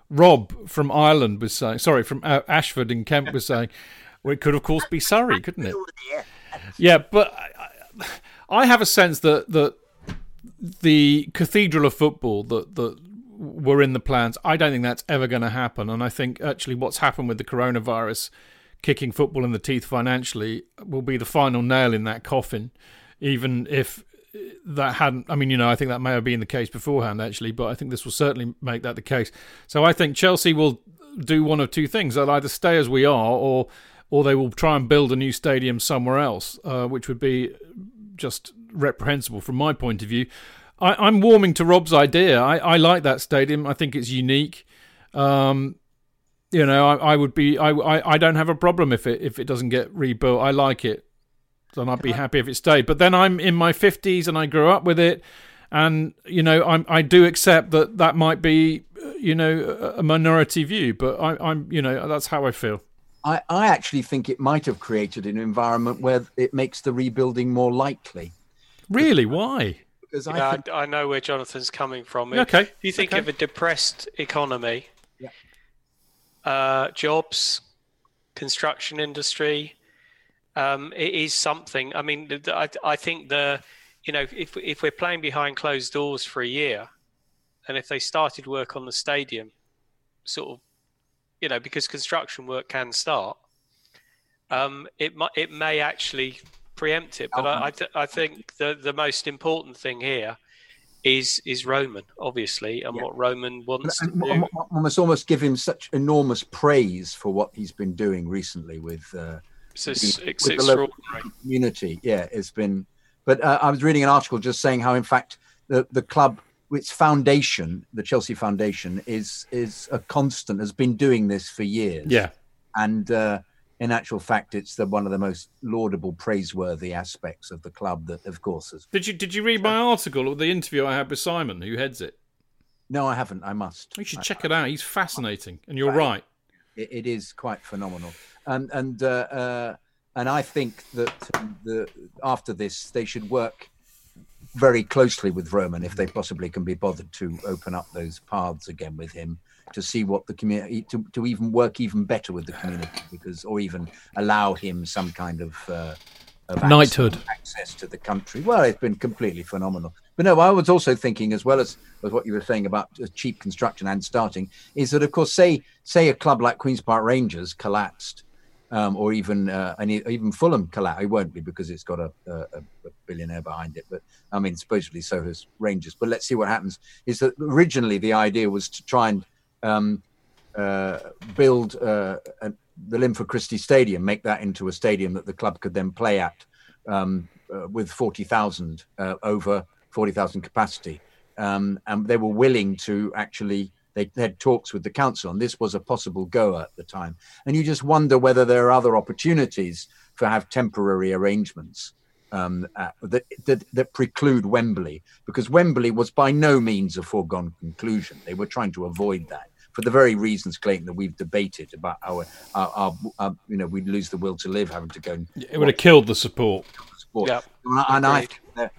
Rob from Ireland was saying. Sorry, from uh, Ashford in Kent was saying. Well, it could, of course, be Surrey, couldn't it? Yeah, but I, I have a sense that that. The cathedral of football that that were in the plans, I don't think that's ever going to happen. And I think actually what's happened with the coronavirus kicking football in the teeth financially will be the final nail in that coffin, even if that hadn't... I mean, you know, I think that may have been the case beforehand, actually, but I think this will certainly make that the case. So I think Chelsea will do one of two things. They'll either stay as we are or, or they will try and build a new stadium somewhere else, uh, which would be just... reprehensible from my point of view. I, I'm warming to Rob's idea. I, I like that stadium. I think it's unique. Um, you know, I, I would be. I, I I don't have a problem if it if it doesn't get rebuilt. I like it, and I'd be happy if it stayed. But then I'm in my fifties and I grew up with it, and you know, I'm I do accept that that might be you know a minority view, but I, I'm you know that's how I feel. I, I actually think it might have created an environment where it makes the rebuilding more likely. Really? Why? Because I, yeah, think... I, I know where Jonathan's coming from. If, okay. If you think okay. of a depressed economy, yeah. uh, jobs, construction industry, um, it is something. I mean, I, I think the, you know, if if we're playing behind closed doors for a year, and if they started work on the stadium, sort of, you know, because construction work can start, um, it might it may actually. preempt it, but I, I, th- I think the, the most important thing here is is Roman, obviously, and yeah. what Roman wants and, to and, do. I must almost give him such enormous praise for what he's been doing recently with, uh, it's it's with the local community. Yeah, it's been. But uh, I was reading an article just saying how, in fact, the the club, its foundation, the Chelsea Foundation, is is a constant, has been doing this for years. Yeah, and. Uh, In actual fact, it's the one of the most laudable, praiseworthy aspects of the club that, of course, has... Did you did you read my article or the interview I had with Simon, who heads it? No, I haven't. I must. You should I, check I, it out. He's fascinating, and you're I, right. It, it is quite phenomenal, and and uh, uh, and I think that the after this they should work very closely with Roman if they possibly can be bothered to open up those paths again with him. To see what the community, to, to even work even better with the community, because, or even allow him some kind of, uh, of knighthood access, access to the country. Well, it's been completely phenomenal. But no, I was also thinking, as well as, as what you were saying about cheap construction and starting, is that, of course, say say a club like Queen's Park Rangers collapsed, um, or even uh, and even Fulham collapsed. It won't be because it's got a, a, a billionaire behind it, but I mean, supposedly so has Rangers. But let's see what happens. Is that originally the idea was to try and Um, uh, build uh, a, the Linford Christie Stadium, make that into a stadium that the club could then play at um, uh, with forty thousand, uh, over forty thousand capacity. Um, and they were willing to actually, They had talks with the council, and this was a possible goer at the time. And you just wonder whether there are other opportunities to have temporary arrangements um, uh, that, that that preclude Wembley, because Wembley was by no means a foregone conclusion. They were trying to avoid that for the very reasons, Clayton, that we've debated about our, our, our, our you know, we'd lose the will to live having to go. And it would have killed the support. Yep. And I,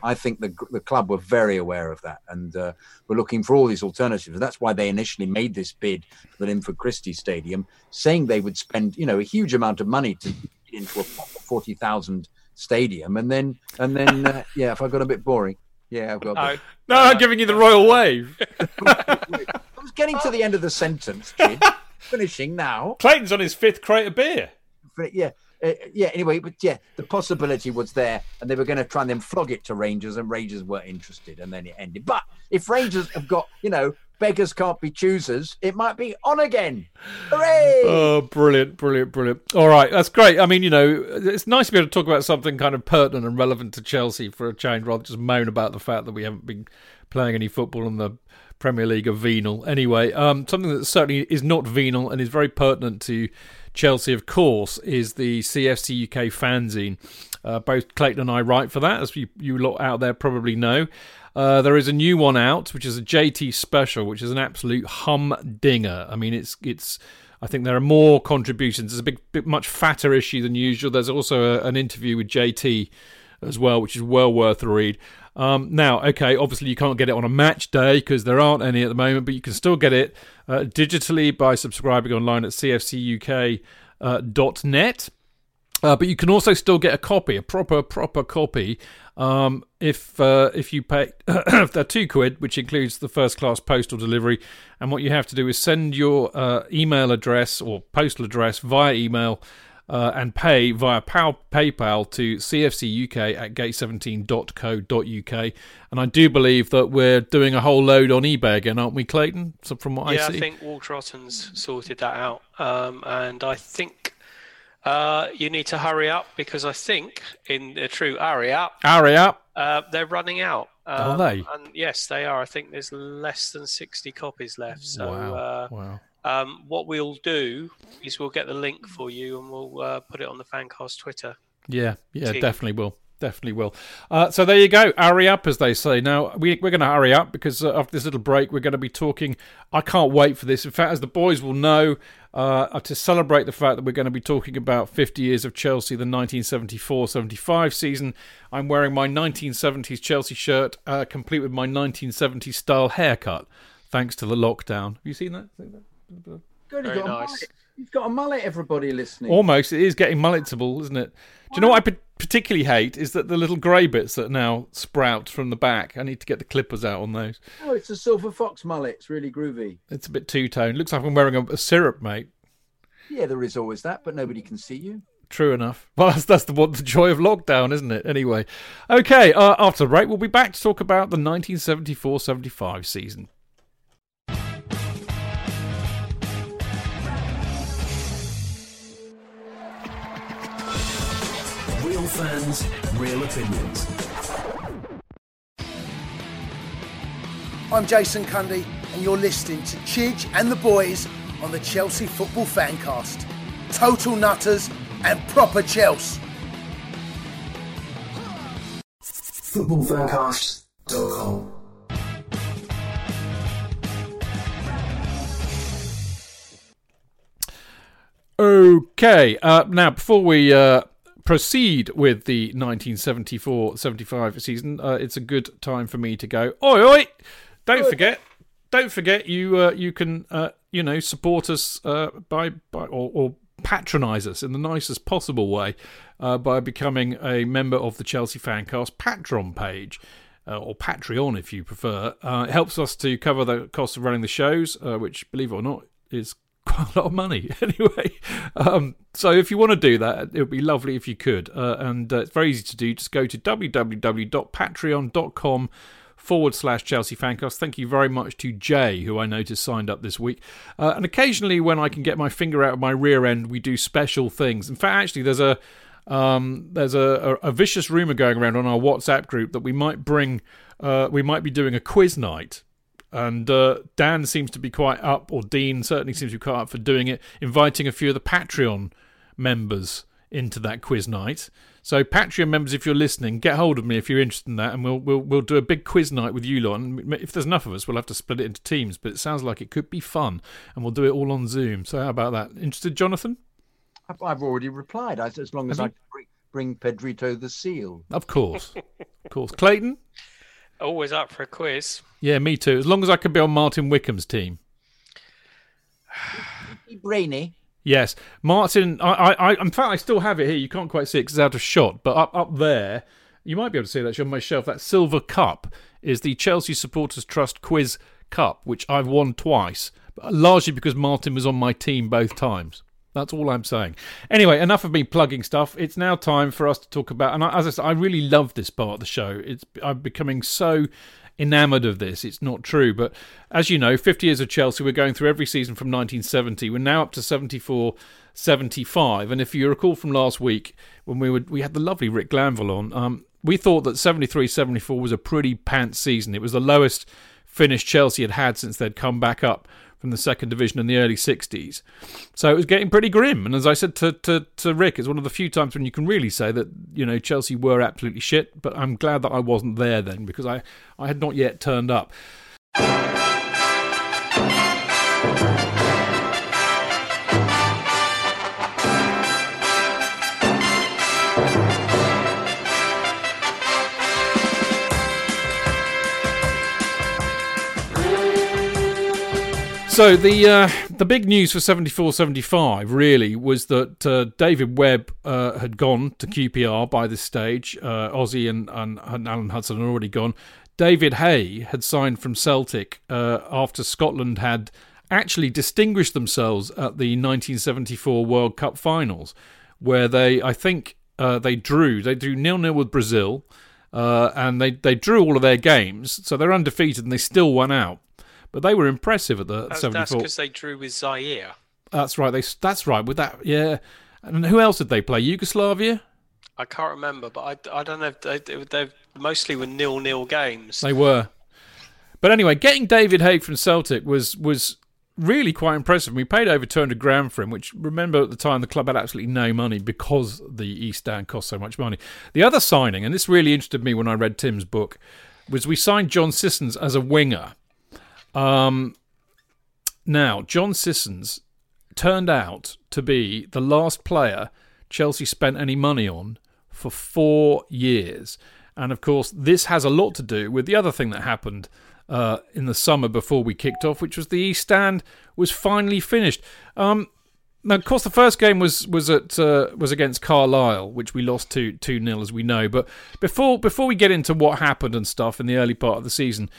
I think the, the club were very aware of that, and uh, were looking for all these alternatives. And that's why they initially made this bid for the Linford Christie Stadium, saying they would spend, you know, a huge amount of money to into a forty thousand stadium, and then and then uh, yeah, if I got a bit boring, yeah, I've got. No, bit, no uh, I'm giving you the royal wave. I was getting to the end of the sentence, kid. Finishing now. Clayton's on his fifth crate of beer. But, yeah. Uh, yeah, anyway, but yeah, the possibility was there, and they were going to try and then flog it to Rangers, and Rangers weren't interested, and then it ended. But if Rangers have got, you know, beggars can't be choosers, it might be on again. Hooray! Oh, brilliant, brilliant, brilliant. All right, that's great. I mean, you know, it's nice to be able to talk about something kind of pertinent and relevant to Chelsea for a change, rather than just moan about the fact that we haven't been playing any football in the Premier League are venal. Anyway, um, something that certainly is not venal and is very pertinent to Chelsea, of course, is the C F C U K fanzine. Uh, both Clayton and I write for that, as you, you lot out there probably know. Uh, there is a new one out, which is a J T special, which is an absolute humdinger. I mean, it's it's. I think there are more contributions. It's a big, big much fatter issue than usual. There's also a, an interview with J T as well, which is well worth a read. Um, now, okay, obviously you can't get it on a match day because there aren't any at the moment, but you can still get it uh, digitally by subscribing online at c f c u k dot net. Uh, but you can also still get a copy, a proper, proper copy, um, if uh, if you pay if they're two quid, which includes the first-class postal delivery. And what you have to do is send your uh, email address or postal address via email Uh, and pay via PayPal, PayPal to cfcuk at gate seventeen dot co dot uk. And I do believe that we're doing a whole load on eBay again, aren't we, Clayton? So from what yeah, I see, yeah, I think Walter Otten's sorted that out, um, and I think uh, you need to hurry up because I think, in the true hurry up, hurry up, uh, they're running out. Um, are they? And yes, they are. I think there's less than sixty copies left. So, wow! Uh, wow. Um, what we'll do is we'll get the link for you and we'll uh, put it on the Fancast Twitter. Yeah, yeah, team. definitely will. Definitely will. Uh, so there you go. Hurry up, as they say. Now, we, we're going to hurry up because uh, after this little break, we're going to be talking. I can't wait for this. In fact, as the boys will know, uh, to celebrate the fact that we're going to be talking about fifty years of Chelsea, the nineteen seventy-four seventy-five season, I'm wearing my nineteen seventies Chelsea shirt, uh, complete with my nineteen seventies style haircut, thanks to the lockdown. Have you seen that? God, you've Very got nice. A you've got a mullet, everybody listening. Almost. It is getting mulletable, isn't it? Do you know what I particularly hate is that the little grey bits that now sprout from the back. I need to get the clippers out on those. Oh, it's a silver fox mullet. It's really groovy. It's a bit two-tone. Looks like I'm wearing a, a syrup, mate. Yeah, there is always that, but nobody can see you. True enough. Well, that's, that's the, what, the joy of lockdown, isn't it? Anyway. Okay, uh, after the break, we'll be back to talk about the nineteen seventy-four seventy-five season. Fans, real opinions. I'm Jason Cundy, and you're listening to Chidge and the Boys on the Chelsea Football Fancast. Total nutters and proper Chelsea. football fancast dot com Okay, uh, now before we. Uh, proceed with the nineteen seventy-four seventy-five season, uh, it's a good time for me to go oi oi don't oi. forget don't forget you uh, you can uh, you know support us uh, by, by or, or patronise us in the nicest possible way uh, by becoming a member of the Chelsea Fancast Patreon page, uh, or Patreon if you prefer. Uh, it helps us to cover the cost of running the shows, uh, which, believe it or not, is quite a lot of money anyway. Um, so if you want to do that, it would be lovely if you could. Uh, and uh, it's very easy to do. Just go to www.patreon.com forward slash Chelsea Fancast. Thank you very much to Jay, who I noticed signed up this week. Uh, and occasionally when I can get my finger out of my rear end, we do special things. In fact, actually, there's a um, there's a, a, a vicious rumour going around on our WhatsApp group that we might bring, uh, we might be doing a quiz night. And uh, Dan seems to be quite up, or Dean certainly seems to be quite up for doing it, inviting a few of the Patreon members into that quiz night. So Patreon members, if you're listening, get hold of me if you're interested in that, and we'll we'll we'll do a big quiz night with you lot. And if there's enough of us, we'll have to split it into teams. But it sounds like it could be fun, and we'll do it all on Zoom. So how about that? Interested, Jonathan? I've already replied. As long as Have I you? bring Pedrito the seal, of course, of course. Clayton, always up for a quiz. Yeah, me too. As long as I can be on Martin Wickham's team. Be brainy. Yes, Martin, I, I, in fact, I still have it here. You can't quite see it because it's out of shot. But up, up there, you might be able to see that. It's on my shelf. That silver cup is the Chelsea Supporters Trust Quiz Cup, which I've won twice, largely because Martin was on my team both times. That's all I'm saying. Anyway, enough of me plugging stuff. It's now time for us to talk about, and as I said, I really love this part of the show. It's I'm becoming so enamoured of this. It's not true, but as you know, fifty years of Chelsea, we're going through every season from nineteen seventy. We're now up to seventy-four seventy-five, and if you recall from last week when we were we had the lovely Rick Glanville on, um, we thought that seventy-three seventy-four was a pretty pants season. It was the lowest finish Chelsea had had since they'd come back up from the second division in the early sixties. So it was getting pretty grim, and as I said to, to, to Rick, it's one of the few times when you can really say that, you know, Chelsea were absolutely shit, but I'm glad that I wasn't there then, because I, I had not yet turned up. So the uh, the big news for seventy-four seventy-five really was that uh, David Webb uh, had gone to Q P R by this stage. Uh, Ozzy and, and, and Alan Hudson had already gone. David Hay had signed from Celtic uh, after Scotland had actually distinguished themselves at the nineteen seventy-four World Cup finals, where they, I think, uh, they drew. They drew nil-nil with Brazil, uh, and they, they drew all of their games, so they're undefeated and they still won out. But they were impressive at the seventy-four. That's because they drew with Zaire. That's right. They that's right with that. Yeah. And who else did they play? Yugoslavia. I can't remember, but I, I don't know. If they, they mostly were nil-nil games. They were. But anyway, getting David Hay from Celtic was was really quite impressive. We paid over two hundred grand for him, which, remember, at the time the club had absolutely no money because the East End cost so much money. The other signing, and this really interested me when I read Tim's book, was we signed John Sissons as a winger. Um, now, John Sissons turned out to be the last player Chelsea spent any money on for four years. And, of course, this has a lot to do with the other thing that happened uh, in the summer before we kicked off, which was the East End was finally finished. Um, now, of course, the first game was was at uh, was against Carlisle, which we lost to two nil, as we know. But before before we get into what happened and stuff in the early part of the season...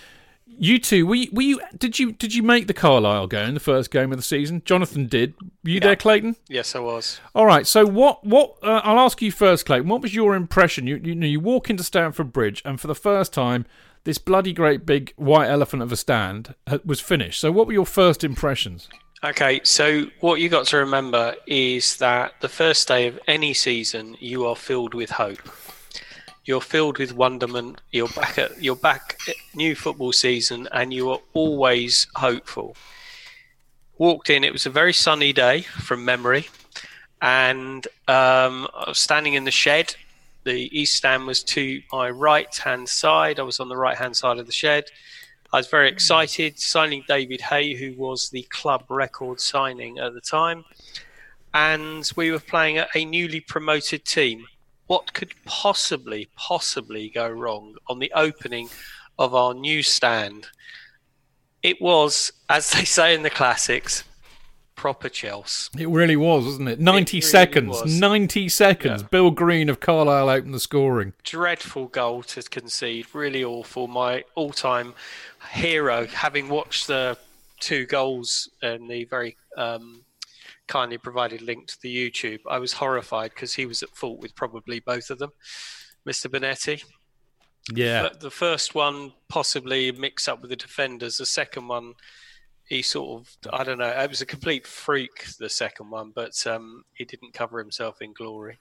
You two, were you, were you? Did you? Did you make the Carlisle game, the first game of the season? Jonathan did. Were you yeah. there, Clayton? Yes, I was. All right. So what? What? Uh, I'll ask you first, Clayton. What was your impression? You, you know, you walk into Stamford Bridge, and for the first time, this bloody great big white elephant of a stand was finished. So what were your first impressions? Okay. So what you got to remember is that the first day of any season, you are filled with hope. You're filled with wonderment. You're back at you're back at new football season, and you are always hopeful. Walked in. It was a very sunny day from memory, and um, I was standing in the shed. The East Stand was to my right hand side. I was on the right hand side of the shed. I was very excited, signing David Hay, who was the club record signing at the time, and we were playing a newly promoted team. What could possibly, possibly go wrong on the opening of our new stand? It was, as they say in the classics, proper Chelsea. It really was, wasn't it? ninety it really seconds. Was. ninety seconds. Yeah. Bill Green of Carlisle opened the scoring. Dreadful goal to concede. Really awful. My all-time hero, having watched the two goals and the very... Um, kindly provided link to the YouTube. I was horrified because he was at fault with probably both of them, Mister Bonetti. Yeah. But the first one, possibly mix up with the defenders. The second one, he sort of, I don't know, it was a complete freak, the second one, but um, he didn't cover himself in glory.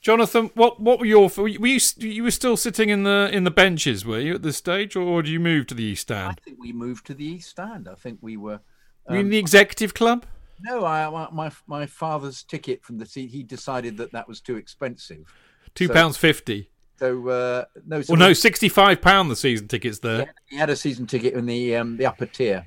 Jonathan, what what were your were you you were still sitting in the in the benches, were you, at this stage, or did you move to the East Stand? I think we moved to the East Stand. I think we were. Um, were you in the executive club? No, I my my father's ticket from the seat. He decided that that was too expensive. Two pounds so, fifty. So uh, no. So well, no, sixty-five pound the season tickets there. Yeah, he had a season ticket in the um, the upper tier,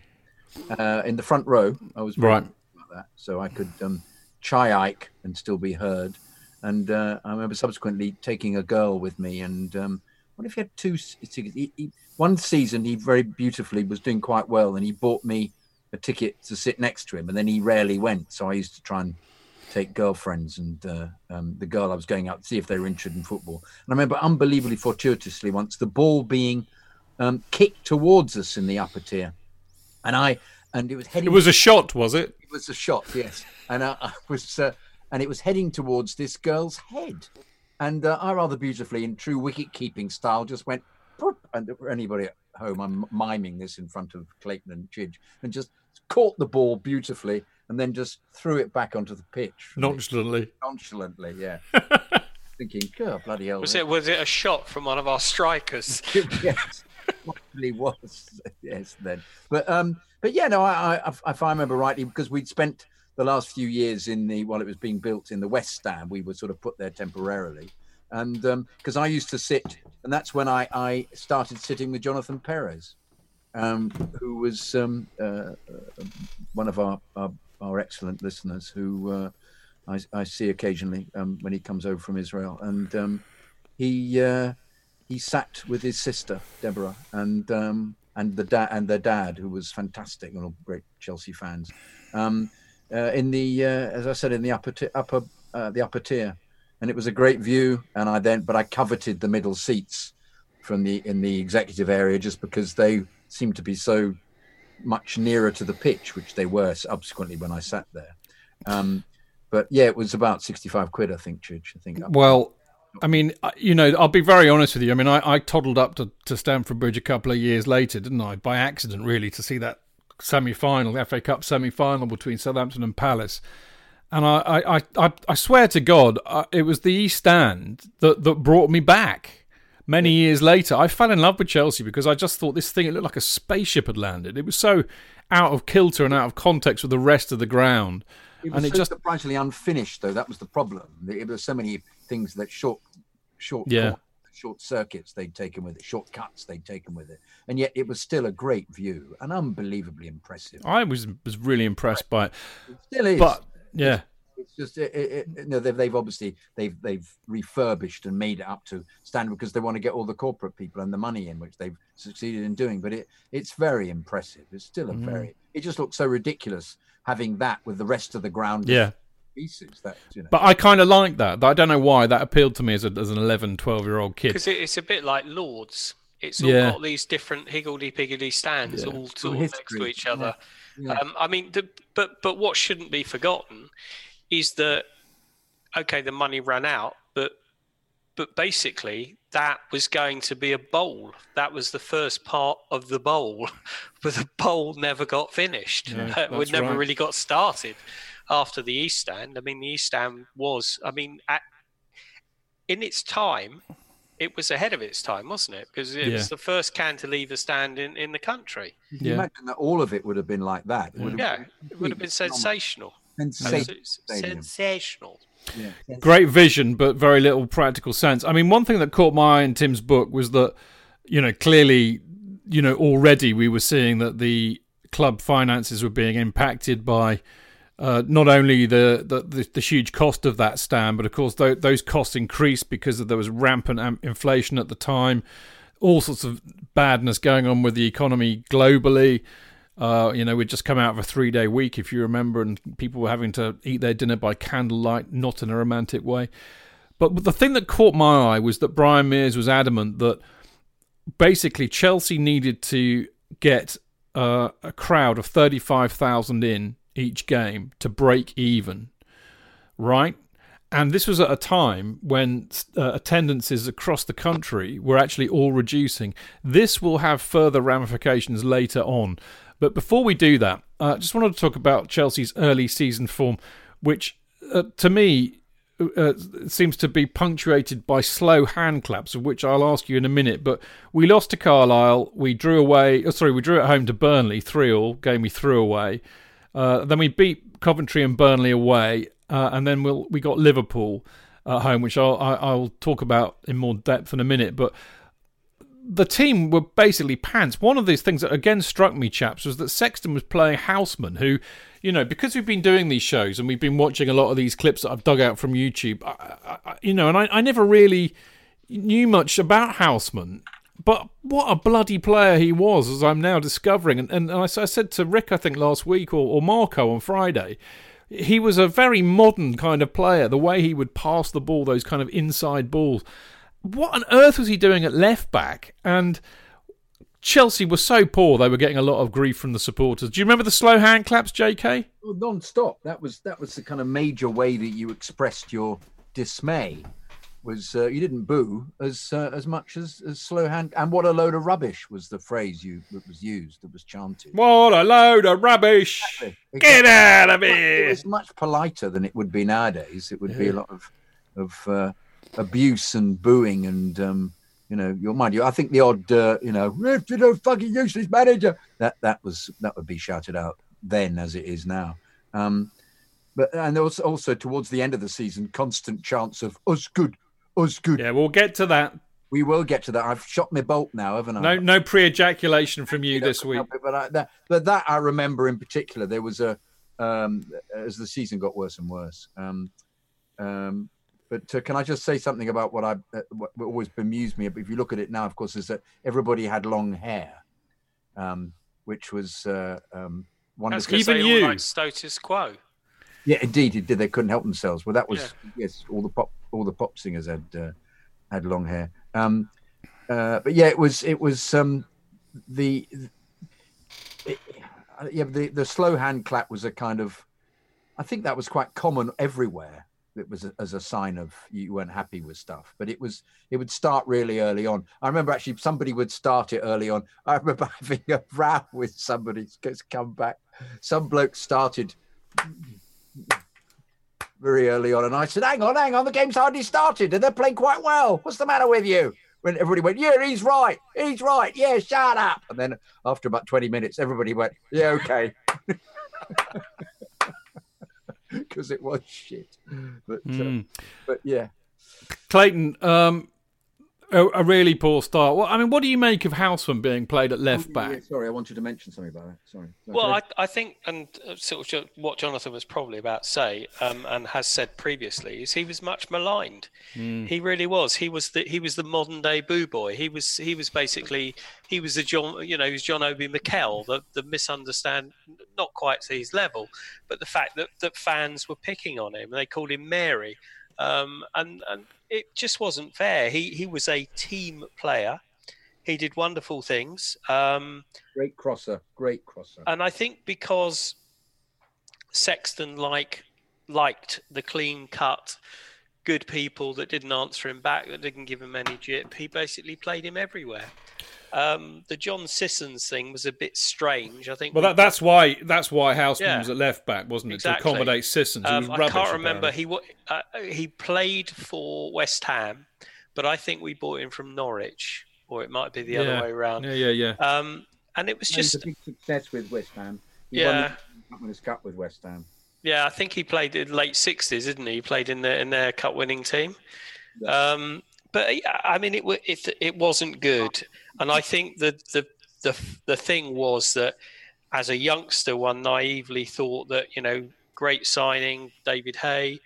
uh, in the front row. I was right about that, so I could um, chai-ike and still be heard. And uh, I remember subsequently taking a girl with me. And um, what if he had two? He, he, one season, he very beautifully was doing quite well, and he bought me a ticket to sit next to him. And then he rarely went, so I used to try and take girlfriends and uh, um, the girl I was going out to see if they were interested in football. And I remember unbelievably fortuitously once the ball being um, kicked towards us in the upper tier, and I and it was heading. It was a shot, was it? It was a shot, yes. And I, I was. Uh, And it was heading towards this girl's head. And uh, I rather beautifully, in true wicket-keeping style, just went, poof, and for anybody at home, I'm miming this in front of Clayton and Chidge, and just caught the ball beautifully and then just threw it back onto the pitch. Nonchalantly. Nonchalantly, yeah. Thinking, God, bloody hell. Was it, was it a shot from one of our strikers? Yes. Probably was, yes, then. But, um, but yeah, no, I, I, if I remember rightly, because we'd spent the last few years in the while it was being built in the West Stand, we were sort of put there temporarily. And because um, I used to sit, and that's when I, I started sitting with Jonathan Perez, um, who was um, uh, one of our, our, our excellent listeners who uh, I, I see occasionally um, when he comes over from Israel. And um, he uh, he sat with his sister, Deborah, and um, and the da- and their dad, who was fantastic, and all great Chelsea fans. Um, Uh, in the uh, as I said in the upper t- upper uh, the upper tier, and it was a great view. And I then, but I coveted the middle seats from the in the executive area just because they seemed to be so much nearer to the pitch, which they were subsequently when I sat there. Um, but yeah, it was about sixty-five quid, I think, Chidge. I think. Well, I mean, you know, I'll be very honest with you. I mean, I, I toddled up to, to Stamford Bridge a couple of years later, didn't I? By accident, really, to see that semi-final, the F A Cup semi-final between Southampton and Palace, and I, I, I, I swear to God, I, it was the East Stand that, that brought me back. Many years later, I fell in love with Chelsea because I just thought this thing, it looked like a spaceship had landed. It was so out of kilter and out of context with the rest of the ground. It was and so it just surprisingly unfinished, though. That was the problem. There were so many things that short, short, yeah. short circuits they'd taken with it, shortcuts they'd taken with it, and yet it was still a great view and unbelievably impressive. I was was really impressed by it. It still is, but yeah, it's, it's just it, it, it, no. They've, they've obviously they've they've refurbished and made it up to standard because they want to get all the corporate people and the money in, which they've succeeded in doing. But it it's very impressive. It's still a mm. very. It just looks so ridiculous having that with the rest of the ground. Yeah. Pieces that, you know. But I kind of like that. I don't know why that appealed to me as, a, as an eleven, twelve year old kid. Because it's a bit like Lords. It's all yeah. got these different higgledy piggledy stands yeah. all sort of next to each other. Yeah. Yeah. Um, I mean, the, but but what shouldn't be forgotten is that okay, the money ran out, but but basically that was going to be a bowl. That was the first part of the bowl, but the bowl never got finished. Yeah, it never right. really got started. After the East Stand, I mean, the East Stand was, I mean, at, in its time, it was ahead of its time, wasn't it? Because it yeah. was the first cantilever stand in, in the country. You yeah. imagine that all of it would have been like that. It yeah, been, it would have been sensational. Sensational. Sensational. Yeah. Great vision, but very little practical sense. I mean, one thing that caught my eye in Tim's book was that, you know, clearly, you know, already we were seeing that the club finances were being impacted by Uh, not only the, the, the, the huge cost of that stand, but of course th- those costs increased because of, there was rampant am- inflation at the time, all sorts of badness going on with the economy globally. Uh, you know, we'd just come out of a three-day week, if you remember, and people were having to eat their dinner by candlelight, not in a romantic way. But the thing that caught my eye was that Brian Mears was adamant that basically Chelsea needed to get uh, a crowd of thirty-five thousand in each game to break even, right? And this was at a time when uh, attendances across the country were actually all reducing. This will have further ramifications later on. But before we do that, I uh, just wanted to talk about Chelsea's early season form, which uh, to me uh, seems to be punctuated by slow hand claps, of which I'll ask you in a minute. But we lost to Carlisle. We drew away. Oh, sorry, we drew at home to Burnley, three all, game we threw away. Uh, then we beat Coventry and Burnley away, uh, and then we'll, we got Liverpool at home, which I'll, I'll talk about in more depth in a minute. But the team were basically pants. One of these things that again struck me, chaps, was that Sexton was playing Houseman, who, you know, because we've been doing these shows and we've been watching a lot of these clips that I've dug out from YouTube, I, I, you know, and I, I never really knew much about Houseman. But what a bloody player he was, as I'm now discovering. And, and I, I said to Rick, I think, last week, or, or Marco on Friday, he was a very modern kind of player, the way he would pass the ball, those kind of inside balls. What on earth was he doing at left back? And Chelsea were so poor; they were getting a lot of grief from the supporters. Do you remember the slow hand claps, J K? Well, non-stop. That was that was the kind of major way that you expressed your dismay. Was uh, you didn't boo as uh, as much as, as slow hand. And what a load of rubbish was the phrase you that was used that was chanted. What a load of rubbish! Exactly. Exactly. Get out of here! It was much politer than it would be nowadays. It would yeah. be a lot of of. Uh, abuse and booing and um you know you'll mind you I think the odd uh, you know you know fucking useless manager that that was that would be shouted out then as it is now, um but and also, also towards the end of the season, constant chants of us good us good yeah we'll get to that we will get to that I've shot my bolt now, haven't I? No no pre-ejaculation from you, you know, this week it, but, I, that, but that I remember in particular. There was a um as the season got worse and worse, um um But uh, can I just say something about what I uh, what always bemused me? If you look at it now, of course, is that everybody had long hair, um, which was uh, um, wonderful. That's even you, like status quo. Yeah, indeed, it did. They couldn't help themselves. Well, that was yeah. yes. All the pop, all the pop singers had uh, had long hair. Um, uh, but yeah, it was it was um, the it, yeah the the slow hand clap was a kind of, I think that was quite common everywhere. It was a, as a sign of you weren't happy with stuff, but it was it would start really early on. I remember actually somebody would start it early on. I remember having a row with somebody who's come back. Some bloke started very early on, and I said, "Hang on, hang on, the game's hardly started, and they're playing quite well. What's the matter with you?" When everybody went, "Yeah, he's right, he's right, yeah, shut up." And then after about twenty minutes, everybody went, "Yeah, okay." Because it was shit, but mm. uh, but yeah, Clayton, um, a, a really poor start. Well, I mean, what do you make of Houseman being played at left back? Yeah, sorry, I wanted to mention something about that. Sorry. No, well, I, I think, and sort of what Jonathan was probably about to say, um, and has said previously, is he was much maligned. Mm. He really was. He was the he was the modern day boo boy. He was he was basically he was the John you know he was John Obi Mikel, the the misunderstand. Not quite to his level, but the fact that, that fans were picking on him, and they called him Mary, um, and, and it just wasn't fair. He he was a team player. He did wonderful things. Um, great crosser, great crosser. And I think because Sexton like liked the clean cut, good people that didn't answer him back, that didn't give him any jip, he basically played him everywhere. Um, the John Sissons thing was a bit strange, I think. Well, we, that, that's why that's why Houseman yeah, was at left back, wasn't it? Exactly. To accommodate Sissons. Um, I can't remember. It. He uh, he played for West Ham, but I think we bought him from Norwich, or it might be the yeah. other way around. Yeah, yeah, yeah. Um, and it was just and a big success with West Ham. He yeah, won his cup with West Ham. Yeah, I think he played in late sixties, didn't he? He played in the in their cup-winning team. Yeah. Um, But I mean, it it it wasn't good, and I think the the the the thing was that as a youngster, one naively thought that you know, great signing, David Hay,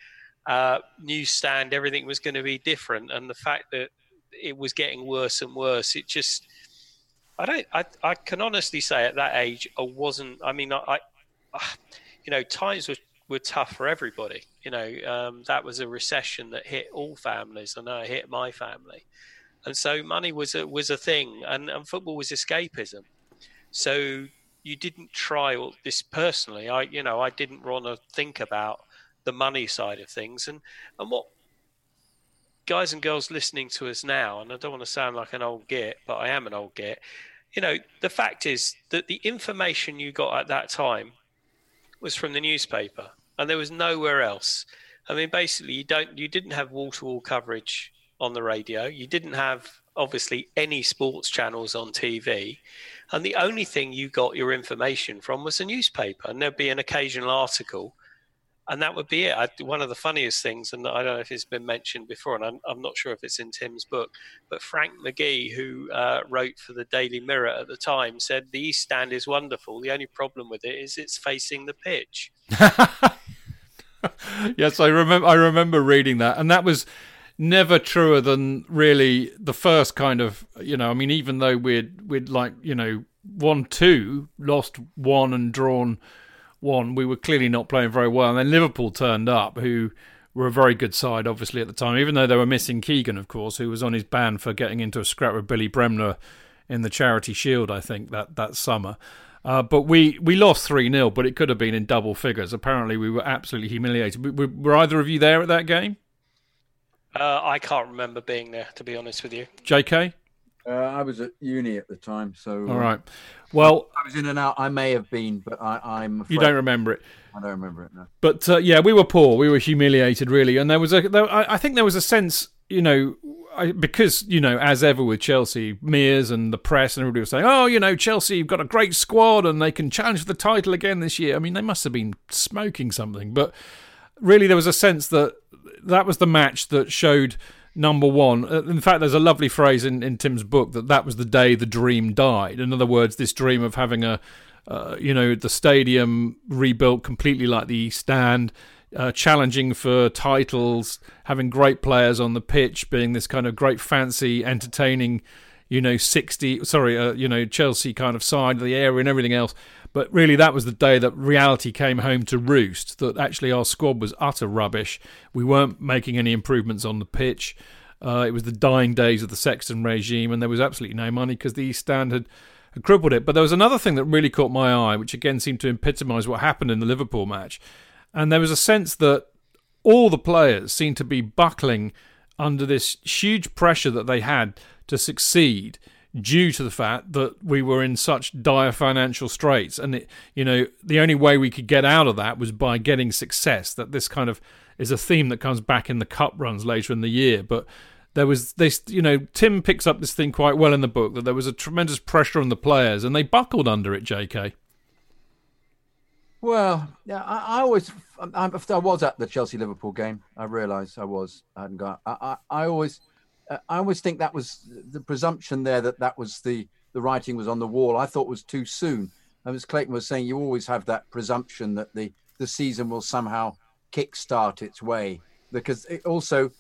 uh, new stand, everything was going to be different, and the fact that it was getting worse and worse, it just I don't I I can honestly say at that age I wasn't. I mean, I, I you know times were. were tough for everybody. You know, um, that was a recession that hit all families. I know it hit my family. And so money was a, was a thing, and, and football was escapism. So you didn't try all this personally. I, you know, I didn't want to think about the money side of things. And, and what guys and girls listening to us now, and I don't want to sound like an old git, but I am an old git. You know, the fact is that the information you got at that time was from the newspaper, and there was nowhere else. I mean, basically, you don't, you didn't have wall-to-wall coverage on the radio. You didn't have, obviously, any sports channels on T V. And the only thing you got your information from was a newspaper. And there'd be an occasional article. And that would be it. I, one of the funniest things, and I don't know if it's been mentioned before, and I'm, I'm not sure if it's in Tim's book, but Frank McGee, who uh, wrote for the Daily Mirror at the time, said, the East Stand is wonderful. The only problem with it is it's facing the pitch. Yes, I remember, I remember reading that. And that was never truer than really the first kind of, you know, I mean, even though we'd, we'd like, you know, won two, lost one and drawn one, we were clearly not playing very well. And then Liverpool turned up, who were a very good side, obviously, at the time, even though they were missing Keegan, of course, who was on his ban for getting into a scrap with Billy Bremner in the Charity Shield, I think, that, that summer. Uh, but we, we lost three nil, but it could have been in double figures. Apparently, we were absolutely humiliated. Were, were either of you there at that game? Uh, I can't remember being there, to be honest with you. J K? Uh, I was at uni at the time, so... All right. Well... I was in and out. I may have been, but I, I'm afraid... You don't remember it. I don't remember it, no. But, uh, yeah, we were poor. We were humiliated, really. And there was a... There, I think there was a sense, you know... I, because, you know, as ever with Chelsea, Mears and the press and everybody was saying, oh, you know, Chelsea have got a great squad and they can challenge for the title again this year. I mean, they must have been smoking something. But really there was a sense that that was the match that showed number one. In fact, there's a lovely phrase in, in Tim's book that that was the day the dream died. In other words, this dream of having a, uh, you know, the stadium rebuilt completely like the East Stand, Uh, challenging for titles, having great players on the pitch, being this kind of great fancy, entertaining, you know, sixty, sorry, uh, you know, Chelsea kind of side of the area and everything else. But really that was the day that reality came home to roost, that actually our squad was utter rubbish. We weren't making any improvements on the pitch. Uh, it was the dying days of the Sexton regime and there was absolutely no money because the East Stand had, had crippled it. But there was another thing that really caught my eye, which again seemed to epitomise what happened in the Liverpool match. And there was a sense that all the players seemed to be buckling under this huge pressure that they had to succeed due to the fact that we were in such dire financial straits. And, it, you know, the only way we could get out of that was by getting success. That this kind of is a theme that comes back in the cup runs later in the year. But there was this, you know, Tim picks up this thing quite well in the book, that there was a tremendous pressure on the players and they buckled under it, J K. Well, yeah, I, I always, I, I was at the Chelsea-Liverpool game. I realised I was, I hadn't got, I, I, I always, I always think that was the presumption there that that was the, the writing was on the wall. I thought it was too soon. And as Clayton was saying, you always have that presumption that the, the season will somehow kickstart its way. Because it also,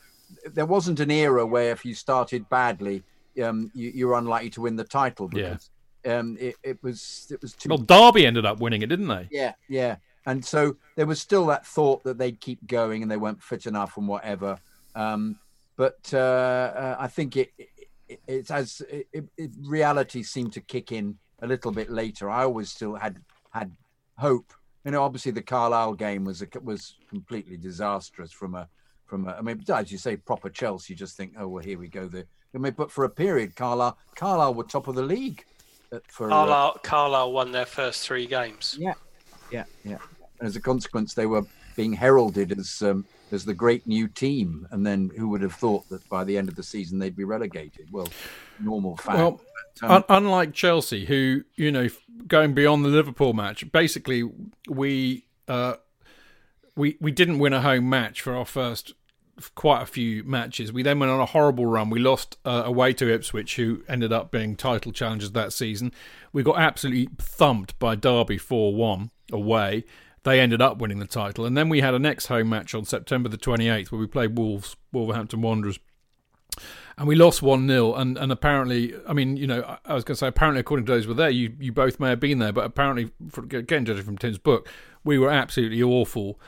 there wasn't an era where if you started badly, um, you, you were unlikely to win the title. Because yeah. Um, it, it was it was too. Well, Derby ended up winning it, didn't they? Yeah, yeah. And so there was still that thought that they'd keep going and they weren't fit enough and whatever. Um, but uh, uh, I think it, it it's as it, it, reality seemed to kick in a little bit later. I always still had had hope. You know, obviously the Carlisle game was a, was completely disastrous from a from a. I mean, as you say, proper Chelsea. You just think, oh well, here we go. The I mean, but for a period, Carlisle Carlisle were top of the league. For, Carlisle, uh, Carlisle won their first three games. Yeah, yeah, yeah. As a consequence, they were being heralded as um, as the great new team. And then, who would have thought that by the end of the season they'd be relegated? Well, normal fact. Well, um, un- unlike Chelsea, who you know, going beyond the Liverpool match, basically we uh, we we didn't win a home match for our first quite a few matches. We then went on a horrible run. We lost uh, away to Ipswich, who ended up being title challengers that season. We got absolutely thumped by Derby four one away. They ended up winning the title. And then we had a next home match on September the twenty-eighth where we played Wolves, Wolverhampton Wanderers. And we lost one nil. And, and apparently, I mean, you know, I, I was going to say, apparently, according to those who were there, you, you both may have been there. But apparently, for, again, judging from Tim's book, we were absolutely awful.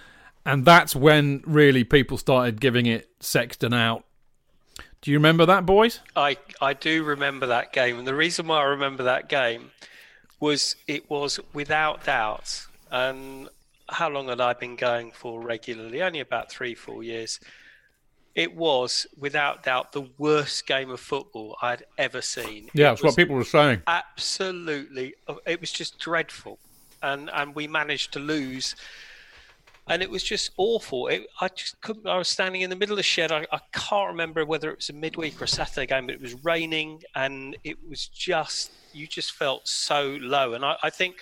And that's when really people started giving it Sexton out. Do you remember that, boys? I, I do remember that game. And the reason why I remember that game was it was without doubt. And how long had I been going for regularly? Only about three, four years. It was without doubt the worst game of football I'd ever seen. Yeah, that's what people were saying. Absolutely. It was just dreadful. And, and we managed to lose and it was just awful. It, I just couldn't. I was standing in the middle of the shed. I, I can't remember whether it was a midweek or a Saturday game, but it was raining, and it was just, you just felt so low. And I, I think,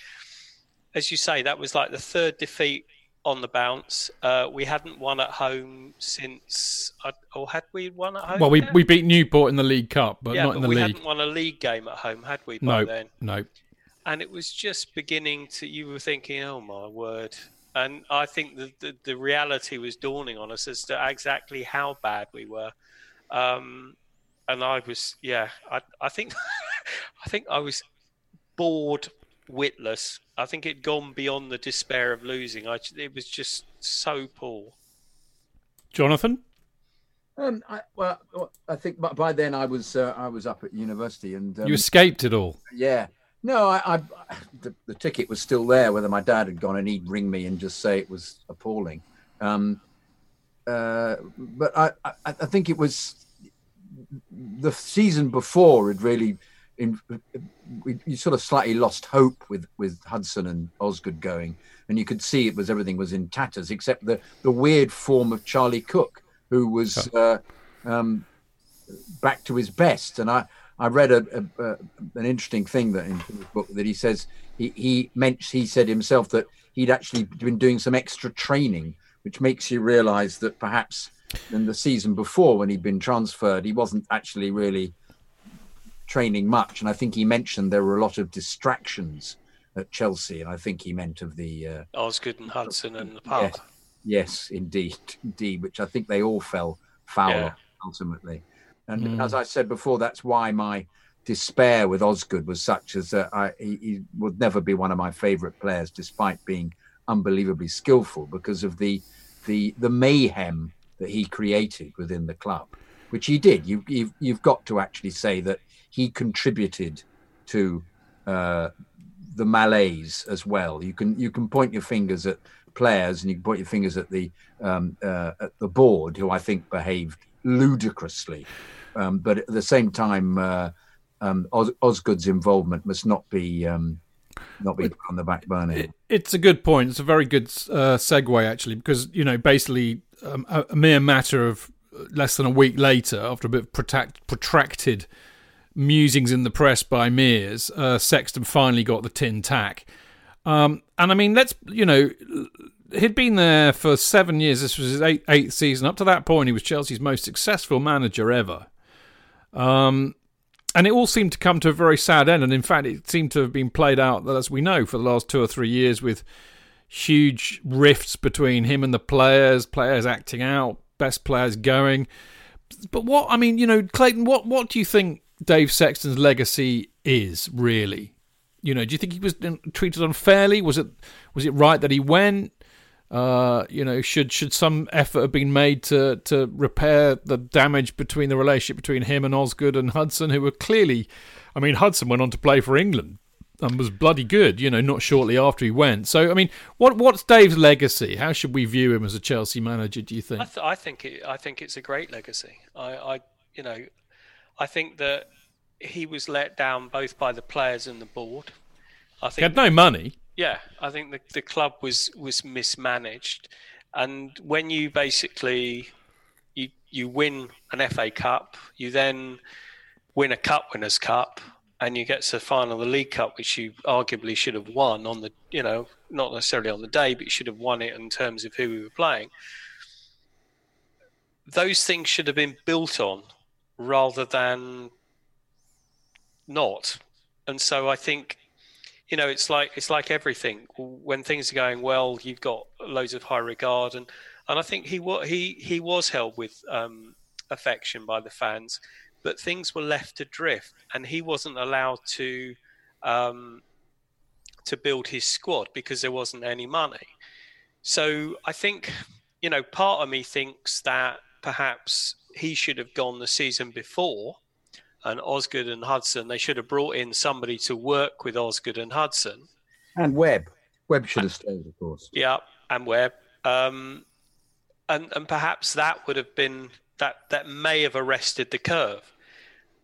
as you say, that was like the third defeat on the bounce. Uh, we hadn't won at home since, or had we won at home? Well, we yet? we beat Newport in the League Cup, but yeah, not but in the league. Yeah, we hadn't won a league game at home, had we? By no, then? no. And it was just beginning to. You were thinking, "Oh my word!" And I think the the, the reality was dawning on us as to exactly how bad we were. Um, and I was, yeah, I I think, I think I was bored. Witless. I think it'd gone beyond the despair of losing. I, it was just so poor. Jonathan? Um, I, well, I think by then I was uh, I was up at university, and um, you escaped it all. Yeah. No, I, I the, the ticket was still there. Whether my dad had gone and he'd ring me and just say it was appalling. Um, uh, but I, I, I think it was the season before had really. In, we, you sort of slightly lost hope with, with Hudson and Osgood going, and you could see it was everything was in tatters except the, the weird form of Charlie Cook, who was uh, um, back to his best. And I, I read a, a, a, an interesting thing that in his book that he says he he, meant, he said himself that he'd actually been doing some extra training, which makes you realise that perhaps in the season before when he'd been transferred, he wasn't actually really training much. And I think he mentioned there were a lot of distractions at Chelsea, and I think he meant of the uh, Osgood and Hudson and the pub. Yes, yes, indeed, indeed, which I think they all fell foul yeah. ultimately. And mm. as I said before, that's why my despair with Osgood was such as that I, he, he would never be one of my favourite players, despite being unbelievably skillful, because of the the the mayhem that he created within the club, which he did. You, you've you've got to actually say that. He contributed to uh, the malaise as well. You can you can point your fingers at players, and you can point your fingers at the um, uh, at the board, who I think behaved ludicrously. Um, but at the same time, uh, um, Os- Osgood's involvement must not be um, not be put on the back burner. It, it's a good point. It's a very good uh, segue actually, because you know basically um, a, a mere matter of less than a week later, after a bit of protract- protracted. musings in the press by Mears, uh, Sexton finally got the tin tack. Um, and I mean, let's, you know, he'd been there for seven years. This was his eight, eighth season. Up to that point, he was Chelsea's most successful manager ever. Um, and it all seemed to come to a very sad end. And in fact, it seemed to have been played out, as we know, for the last two or three years with huge rifts between him and the players, players acting out, best players going. But what, I mean, you know, Clayton, what, what do you think Dave Sexton's legacy is really? You know, do you think he was treated unfairly? Was it was it right that he went? Uh, you know, should should some effort have been made to to repair the damage between the relationship between him and Osgood and Hudson, who were clearly, I mean, Hudson went on to play for England and was bloody good. You know, not shortly after he went. So, I mean, what what's Dave's legacy? How should we view him as a Chelsea manager? Do you think? I, th- I think it, I think it's a great legacy. I, I you know. I think that he was let down both by the players and the board. I think he had no money. Yeah, I think the, the club was, was mismanaged. And when you basically, you you win an F A Cup, you then win a Cup Winners' Cup, and you get to the final of the League Cup, which you arguably should have won on the, you know, not necessarily on the day, but you should have won it in terms of who we were playing. Those things should have been built on, rather than not. And so I think, you know, it's like it's like everything. When things are going well, you've got loads of high regard, and, and I think he he he was held with um, affection by the fans, but things were left to drift, and he wasn't allowed to um, to build his squad because there wasn't any money. So I think, you know, part of me thinks that perhaps he should have gone the season before, and Osgood and Hudson, they should have brought in somebody to work with Osgood and Hudson. And Webb. Webb should have stayed, of course. Yeah, and Webb. Um, and, and perhaps that would have been, that, that may have arrested the curve.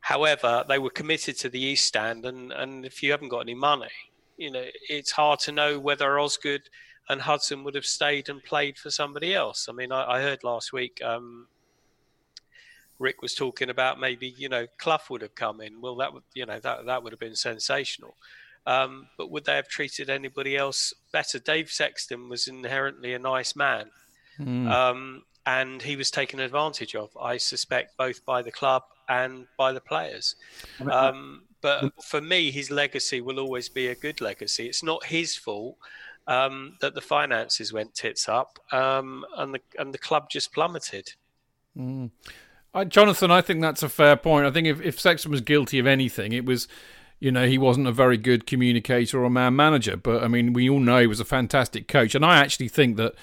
However, they were committed to the East Stand, and, and if you haven't got any money, you know, it's hard to know whether Osgood and Hudson would have stayed and played for somebody else. I mean, I, I heard last week um, Rick was talking about maybe, you know, Clough would have come in. Well, that would, you know, that, that would have been sensational. Um, but would they have treated anybody else better? Dave Sexton was inherently a nice man. Mm. Um, and he was taken advantage of, I suspect, both by the club and by the players. Um, but for me, his legacy will always be a good legacy. It's not his fault um, that the finances went tits up um, and the and the club just plummeted. Mm. I, Jonathan, I think that's a fair point. I think if, if Sexton was guilty of anything, it was... You know, he wasn't a very good communicator or man manager, but I mean, we all know he was a fantastic coach. And I actually think that,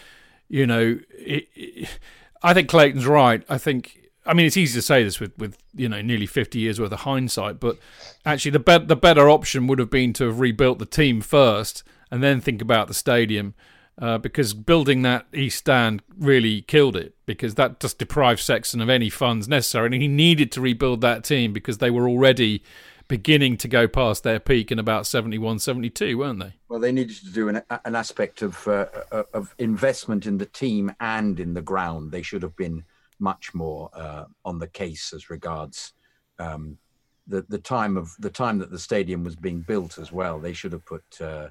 you know, it, it, I think Clayton's right. I think, I mean, it's easy to say this with, with you know, nearly fifty years worth of hindsight, but actually the, be- the better option would have been to have rebuilt the team first and then think about the stadium, uh, because building that East Stand really killed it, because that just deprived Sexton of any funds necessary. And he needed to rebuild that team because they were already beginning to go past their peak in about seventy-one, seventy-two, weren't they? Well, they needed to do an, an aspect of uh, of investment in the team and in the ground. They should have been much more uh, on the case as regards um, the the time of the time that the stadium was being built as well. They should have put uh,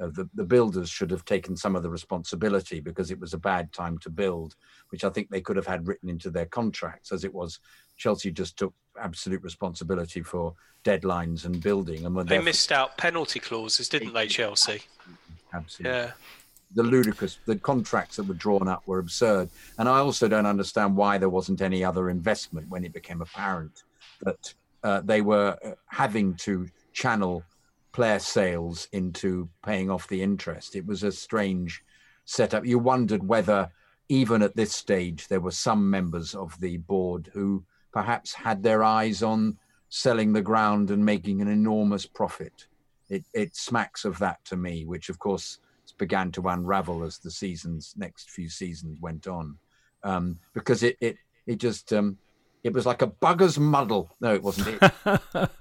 uh, the the builders should have taken some of the responsibility, because it was a bad time to build, which I think they could have had written into their contracts. As it was, Chelsea just took absolute responsibility for deadlines and building, and when they missed out penalty clauses, didn't they, Chelsea? Absolutely. Yeah. The ludicrous, the contracts that were drawn up were absurd, and I also don't understand why there wasn't any other investment when it became apparent that uh, they were having to channel player sales into paying off the interest. It was a strange setup. You wondered whether, even at this stage, there were some members of the board who perhaps had their eyes on selling the ground and making an enormous profit. It, it smacks of that to me, which of course began to unravel as the seasons, next few seasons went on, um, because it it it just um, it was like a bugger's muddle. No, it wasn't. It,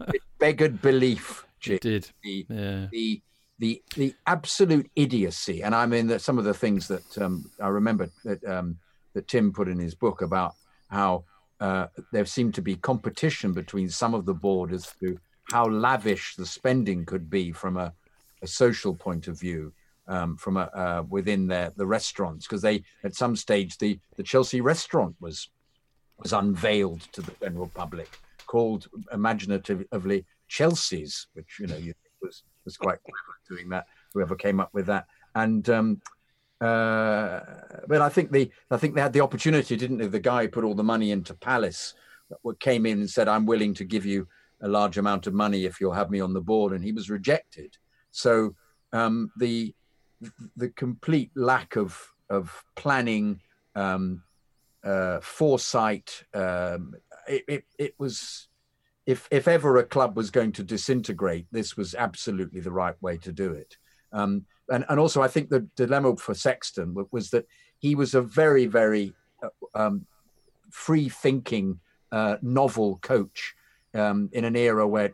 it beggared belief. It did. The, yeah. the the the absolute idiocy, and I mean that some of the things that um, I remember that um, that Tim put in his book about how. Uh, there seemed to be competition between some of the board as to how lavish the spending could be from a, a social point of view, um, from a, uh, within their, the restaurants, because they, at some stage, the, the Chelsea restaurant was was unveiled to the general public, called imaginatively Chelsea's, which you know you think was was quite clever doing that. Whoever came up with that, and. Um, Uh, but I think the I think they had the opportunity, didn't they? The guy who put all the money into Palace came in and said, "I'm willing to give you a large amount of money if you'll have me on the board," and he was rejected. So um, the the complete lack of of planning, um, uh, foresight. Um, it, it it was if if ever a club was going to disintegrate, this was absolutely the right way to do it. Um, And, and also, I think the dilemma for Sexton was that he was a very, very um, free-thinking, uh, novel coach um, in an era where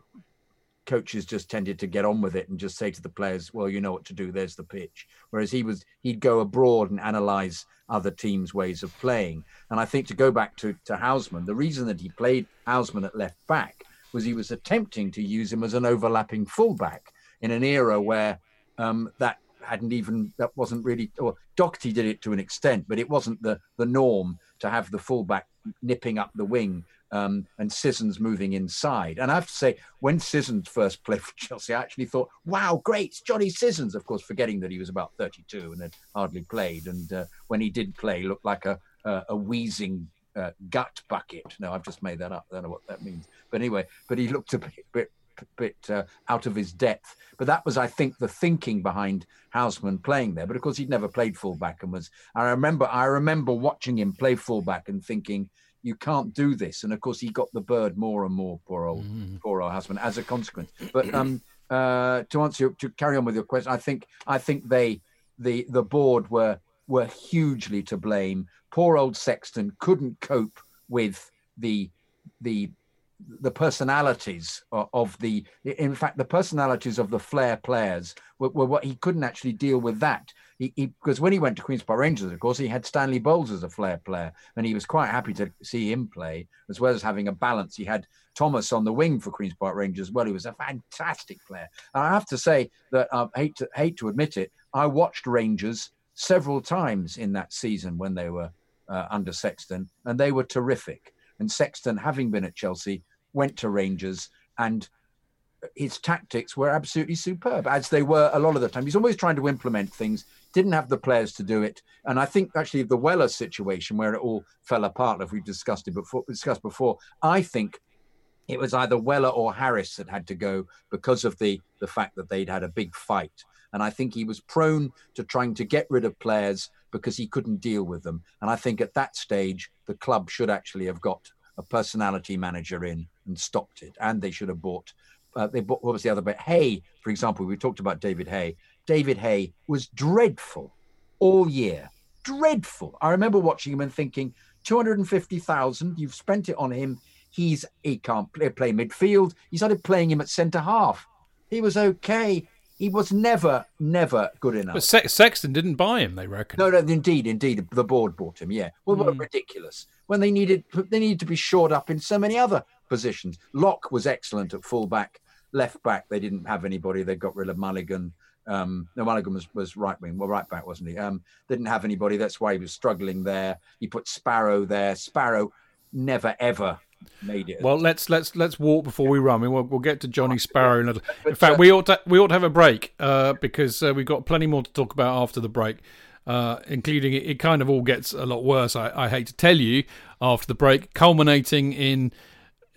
coaches just tended to get on with it and just say to the players, "Well, you know what to do. There's the pitch." Whereas he was, he'd go abroad and analyse other teams' ways of playing. And I think to go back to to Houseman, the reason that he played Houseman at left back was he was attempting to use him as an overlapping fullback in an era where. Um, that hadn't even, that wasn't really, or Doherty did it to an extent, but it wasn't the, the norm to have the fullback nipping up the wing um, and Sissons moving inside. And I have to say, when Sissons first played for Chelsea, I actually thought, wow, great, it's Johnny Sissons, of course, forgetting that he was about thirty-two and had hardly played. And uh, when he did play, looked like a, a, a wheezing uh, gut bucket. No, I've just made that up. I don't know what that means. But anyway, but he looked a bit, bit bit uh, out of his depth, but that was, I think, the thinking behind Houseman playing there. But of course, he'd never played fullback, and was. I remember, I remember watching him play fullback and thinking, "You can't do this." And of course, he got the bird more and more. Poor old, mm. poor old Houseman, as a consequence. But um, uh, to answer, to carry on with your question, I think, I think they, the the board were were hugely to blame. Poor old Sexton couldn't cope with the the. the personalities of the, in fact, the personalities of the Flair players were, were what he couldn't actually deal with that. He, he, because when he went to Queen's Park Rangers, of course, he had Stanley Bowles as a Flair player, and he was quite happy to see him play, as well as having a balance. He had Thomas on the wing for Queen's Park Rangers as well. He was a fantastic player. And I have to say that I um, hate to, hate to admit it, I watched Rangers several times in that season when they were uh, under Sexton, and they were terrific. And Sexton, having been at Chelsea, went to Rangers, and his tactics were absolutely superb, as they were a lot of the time. He's always trying to implement things, didn't have the players to do it. And I think actually the Weller situation, where it all fell apart, if we've discussed it before, discussed before, I think it was either Weller or Harris that had to go because of the, the fact that they'd had a big fight. And I think he was prone to trying to get rid of players because he couldn't deal with them. And I think at that stage, the club should actually have got a personality manager in and stopped it. And they should have bought, uh, they bought, what was the other bit? Hay, for example, we talked about David Hay. David Hay was dreadful all year, dreadful. I remember watching him and thinking, two hundred fifty thousand, you've spent it on him. He's, he can't play, play midfield. You started playing him at centre half. He was okay. He was never, never good enough. But Se- Sexton didn't buy him, they reckon. No, no, indeed, indeed. The board bought him, yeah. Well, mm. What ridiculous. When they needed they needed to be shored up in so many other positions. Locke was excellent at full-back, left-back. They didn't have anybody. They got rid of Mulligan. Um, no, Mulligan was, was right-wing. Well, right-back, wasn't he? Um, didn't have anybody. That's why he was struggling there. He put Sparrow there. Sparrow never, ever... made it. Well, let's let's let's walk before we run. We'll, we'll get to Johnny Sparrow in a little. In fact, we ought to we ought to have a break uh, because uh, we've got plenty more to talk about after the break, uh, including it, it kind of all gets a lot worse. I, I hate to tell you, after the break, culminating in,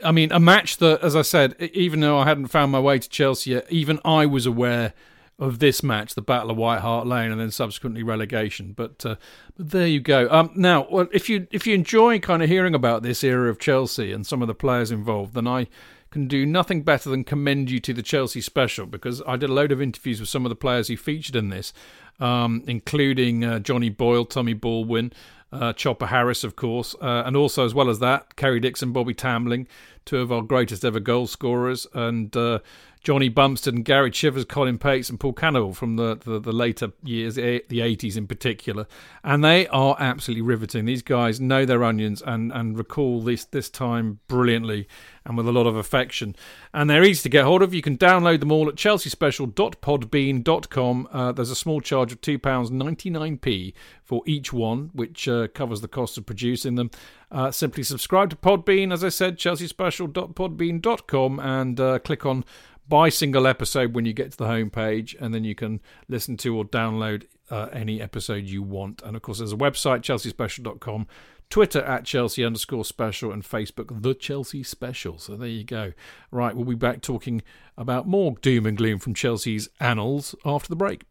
I mean, a match that, as I said, even though I hadn't found my way to Chelsea yet, even I was aware of this match, the Battle of White Hart Lane, and then subsequently relegation. But uh, but there you go. Um, now, well, if you if you enjoy kind of hearing about this era of Chelsea and some of the players involved, then I can do nothing better than commend you to the Chelsea special, because I did a load of interviews with some of the players who featured in this, um, including uh, Johnny Boyle, Tommy Baldwin, uh, Chopper Harris, of course, uh, and also, as well as that, Kerry Dixon, Bobby Tamling, two of our greatest ever goal scorers, and... Uh, Johnny Bumstead and Gary Chivers, Colin Pates and Paul Cannell from the, the, the later years, the eighties in particular. And they are absolutely riveting. These guys know their onions and, and recall this, this time brilliantly and with a lot of affection. And they're easy to get hold of. You can download them all at chelsea special dot podbean dot com. Uh, there's a small charge of two pounds ninety-nine p for each one, which uh, covers the cost of producing them. Uh, simply subscribe to Podbean, as I said, chelsea special dot podbean dot com, and uh, click on Buy single episode when you get to the homepage, and then you can listen to or download uh, any episode you want. And of course, there's a website, chelsea special dot com, Twitter at Chelsea underscore special, and Facebook, The Chelsea Special. So there you go. Right, we'll be back talking about more doom and gloom from Chelsea's annals after the break.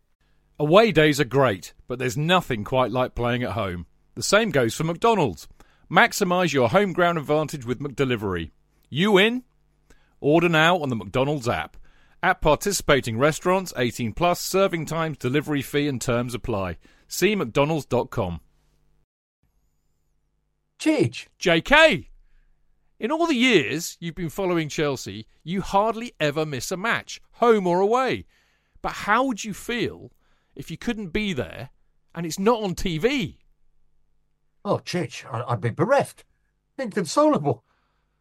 Away days are great, but there's nothing quite like playing at home. The same goes for McDonald's. Maximise your home ground advantage with McDelivery. You in? Order now on the McDonald's app. At participating restaurants, eighteen plus, serving times, delivery fee and terms apply. See mcdonalds dot com. Cheech. J K! In all the years you've been following Chelsea, you hardly ever miss a match, home or away. But how would you feel if you couldn't be there and it's not on T V? Oh, Cheech, I'd be bereft. Inconsolable.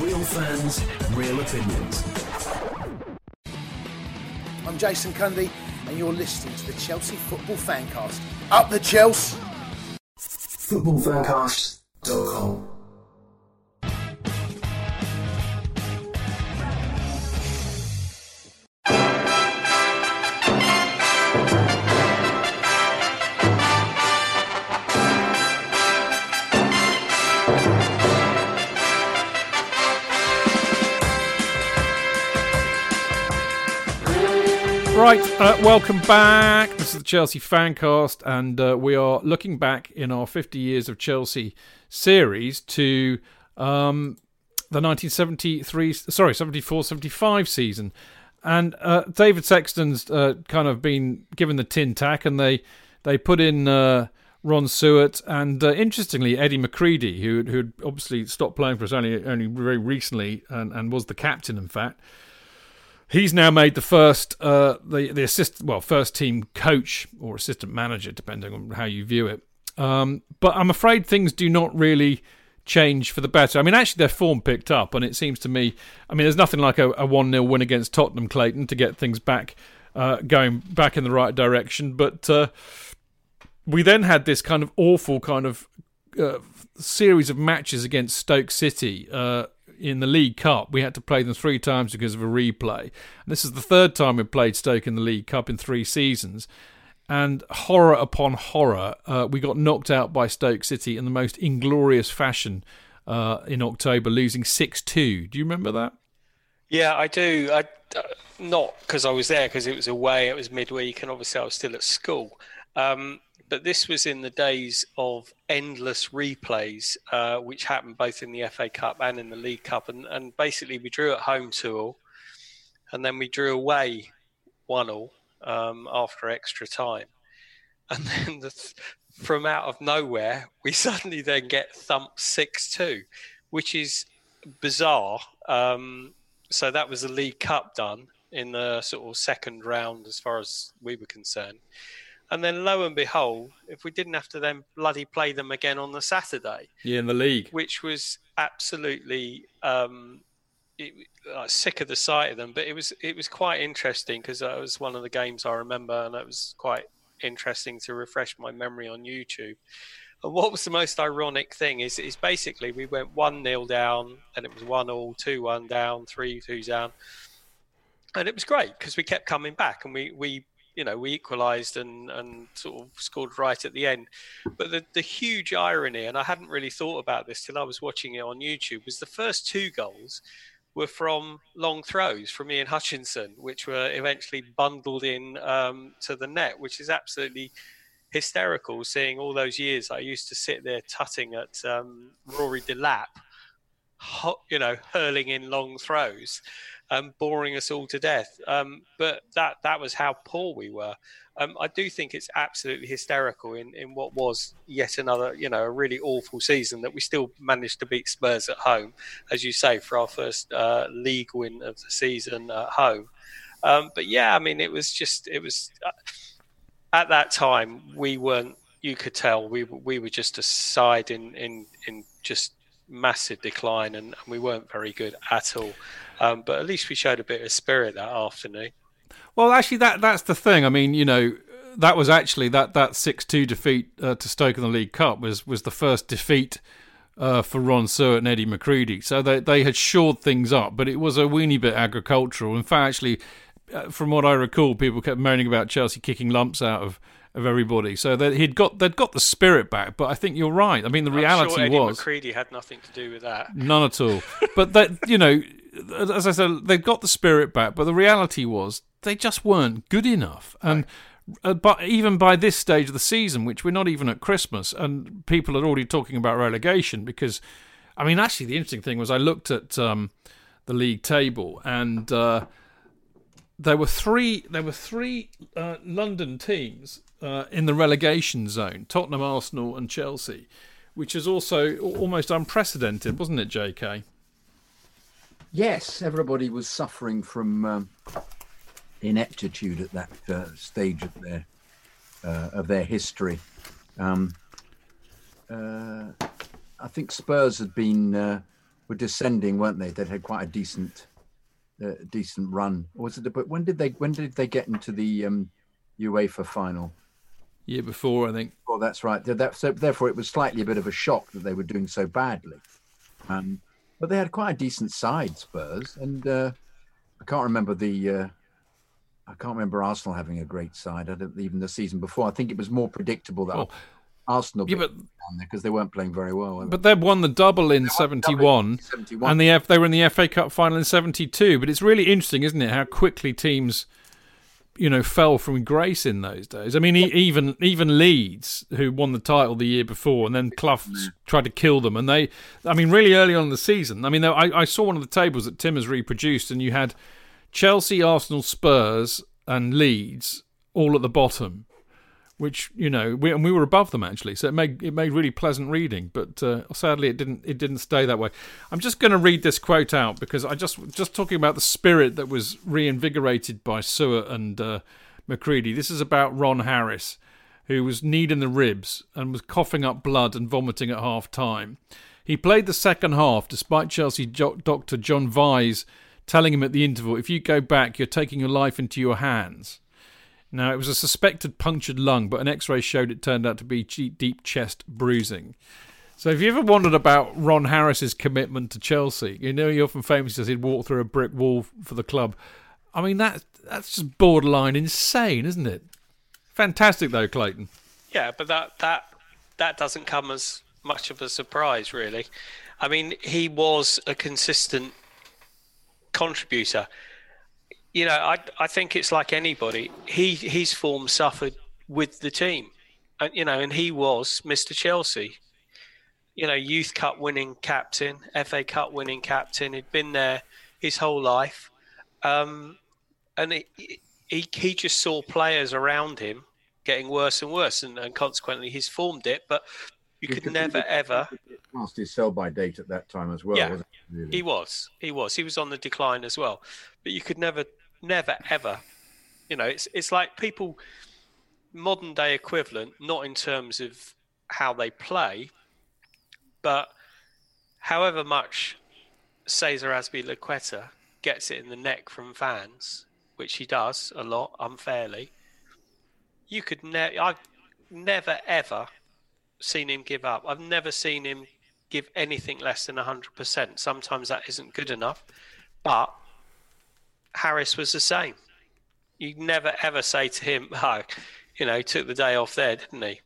Real fans, real opinions. I'm Jason Cundy, and you're listening to the Chelsea Football Fancast. Up the Chelsea! football fancast dot com Right, uh, welcome back. This is the Chelsea Fancast, and uh, we are looking back in our fifty Years of Chelsea series to um, the nineteen seventy-three, sorry, seventy-four seventy-five season. And uh, David Sexton's uh, kind of been given the tin tack, and they they put in uh, Ron Suart and, uh, interestingly, Eddie McCready, who who'd obviously stopped playing for us only, only very recently and, and was the captain, in fact. He's now made the first, uh, the the assist, well, first team coach or assistant manager, depending on how you view it. Um, but I'm afraid things do not really change for the better. I mean, actually, their form picked up, and it seems to me, I mean, there's nothing like a, a one nil win against Tottenham, Clayton, to get things back, uh, going back in the right direction. But uh, we then had this kind of awful kind of uh, series of matches against Stoke City. Uh, in the League Cup, we had to play them three times because of a replay. And this is the third time we've played Stoke in the League Cup in three seasons. And horror upon horror, uh, we got knocked out by Stoke City in the most inglorious fashion uh, in October, losing six two. Do you remember that? Yeah, I do. I, uh, not because I was there, because it was away, it was midweek, and obviously I was still at school. Um, but this was in the days of endless replays, uh, which happened both in the F A Cup and in the League Cup. And, and basically, we drew at home two all, and then we drew away one all um, after extra time. And then the th- from out of nowhere, we suddenly then get thumped six two, which is bizarre. Um, so that was the League Cup done in the sort of second round as far as we were concerned. And then, lo and behold, if we didn't have to then bloody play them again on the Saturday. Yeah, in the league. Which was absolutely um, it, uh, sick of the sight of them. But it was it was quite interesting, because that was one of the games I remember, and it was quite interesting to refresh my memory on YouTube. And what was the most ironic thing is, is basically we went one nil down, and it was one all, two one down, three two down. And it was great, because we kept coming back, and we... we You know, we equalised and, and sort of scored right at the end. But the, the huge irony, and I hadn't really thought about this till I was watching it on YouTube, was the first two goals were from long throws from Ian Hutchinson, which were eventually bundled in um, to the net, which is absolutely hysterical, seeing all those years I used to sit there tutting at um, Rory de Lapp, hot, you know, hurling in long throws and boring us all to death. Um, but that that was how poor we were. Um, I do think it's absolutely hysterical in, in what was yet another, you know, a really awful season, that we still managed to beat Spurs at home, as you say, for our first uh, league win of the season at home. Um, but yeah, I mean, it was just, it was, uh, at that time, we weren't, you could tell, we we were just a side in, in, in just massive decline, and, and we weren't very good at all. Um, but at least we showed a bit of spirit that afternoon. Well, actually, that that's the thing. I mean, you know, that was actually that that six two defeat uh, to Stoke in the League Cup was was the first defeat uh, for Ron Suart and Eddie McCready. So they they had shored things up, but it was a weeny bit agricultural. In fact, actually, uh, from what I recall, people kept moaning about Chelsea kicking lumps out of, of everybody. So that he'd got they'd got the spirit back. But I think you're right. I mean, the I'm reality sure Eddie was McCready had nothing to do with that. None at all. But that, you know. As I said, they got the spirit back, but the reality was they just weren't good enough. And uh, but even by this stage of the season, which we're not even at Christmas, and people are already talking about relegation, because, I mean, actually the interesting thing was I looked at um, the league table, and uh, there were three there were three uh, London teams uh, in the relegation zone: Tottenham, Arsenal, and Chelsea, which is also almost unprecedented, wasn't it, J K? Yes, everybody was suffering from um, ineptitude at that uh, stage of their uh, of their history. Um, uh, I think Spurs had been uh, were descending, weren't they? They'd had quite a decent uh, decent run. Or was it? But when did they when did they get into the um, UEFA final? Year before, I think. Oh, that's right. That, so therefore, it was slightly a bit of a shock that they were doing so badly. Um, But they had quite a decent side, Spurs, and uh, I can't remember the. Uh, I can't remember Arsenal having a great side. I don't, even the season before, I think it was more predictable that well, Arsenal yeah, but, down there because they weren't playing very well. But they won the double in seventy-one, and the F, they were in the F A Cup final in seventy-two. But it's really interesting, isn't it, how quickly teams, you know, fell from grace in those days. I mean, yeah. even even Leeds, who won the title the year before, and then Clough yeah. tried to kill them. And they, I mean, really early on in the season. I mean, I, I saw one of the tables that Tim has reproduced, and you had Chelsea, Arsenal, Spurs, and Leeds all at the bottom, which, you know, we, and we were above them actually. So it made it made really pleasant reading, but uh, sadly it didn't it didn't stay that way. I'm just going to read this quote out because I just just talking about the spirit that was reinvigorated by Seward and uh, Macready. This is about Ron Harris, who was kneed in the ribs and was coughing up blood and vomiting at half time. He played the second half despite Chelsea jo- doctor John Vyse telling him at the interval, "If you go back, you're taking your life into your hands." Now, it was a suspected punctured lung, but an X-ray showed it turned out to be deep chest bruising. So if you ever wondered about Ron Harris's commitment to Chelsea, you know, he often famously says he'd walk through a brick wall for the club. I mean, that that's just borderline insane, isn't it? Fantastic, though, Clayton. Yeah, but that that that doesn't come as much of a surprise, really. I mean, he was a consistent contributor. You know, I I think it's like anybody. He his form suffered with the team, and you know, and he was Mister Chelsea. You know, Youth Cup winning captain, F A Cup winning captain. He'd been there his whole life, um, and he, he he just saw players around him getting worse and worse, and, and consequently his form dipped. But you could never ever past his sell-by date at that time as well. Yeah, wasn't it, really? he was. He was. He was on the decline as well. But you could never. Never, ever. You know, it's it's like people, modern day equivalent, not in terms of how they play, but however much Cesar Azpilicueta gets it in the neck from fans, which he does a lot unfairly, you could never, I've never, ever seen him give up. I've never seen him give anything less than one hundred percent. Sometimes that isn't good enough, but Harris was the same. You never ever say to him, "Oh, you know, he took the day off there, didn't he?"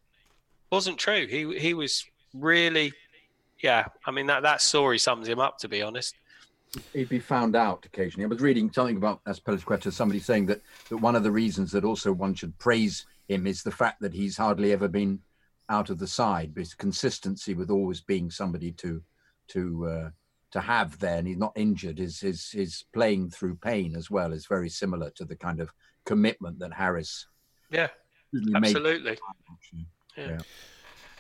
Wasn't true. He he was really, yeah. I mean, that that story sums him up, to be honest. He'd be found out occasionally. I was reading something about Azpilicueta, somebody saying that that one of the reasons that also one should praise him is the fact that he's hardly ever been out of the side. His consistency with always being somebody to to. Uh, to have there, and he's not injured. His, his, his playing through pain as well is very similar to the kind of commitment that Harris yeah, absolutely. Made. Yeah. Yeah.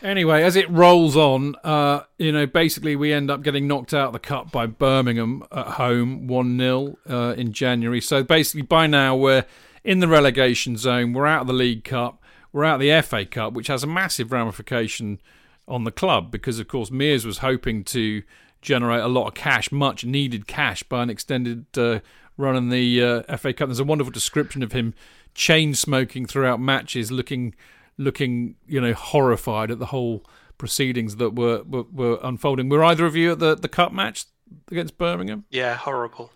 Anyway, as it rolls on, uh, you know, basically we end up getting knocked out of the cup by Birmingham at home, one nil uh, in January. So basically by now we're in the relegation zone, we're out of the League Cup, we're out of the F A Cup, which has a massive ramification on the club because, of course, Mears was hoping to generate a lot of cash, much needed cash, by an extended uh, run in the uh, F A Cup. There's a wonderful description of him chain smoking throughout matches, looking, looking, you know, horrified at the whole proceedings that were were, were unfolding. Were either of you at the, the cup match against Birmingham? Yeah, horrible.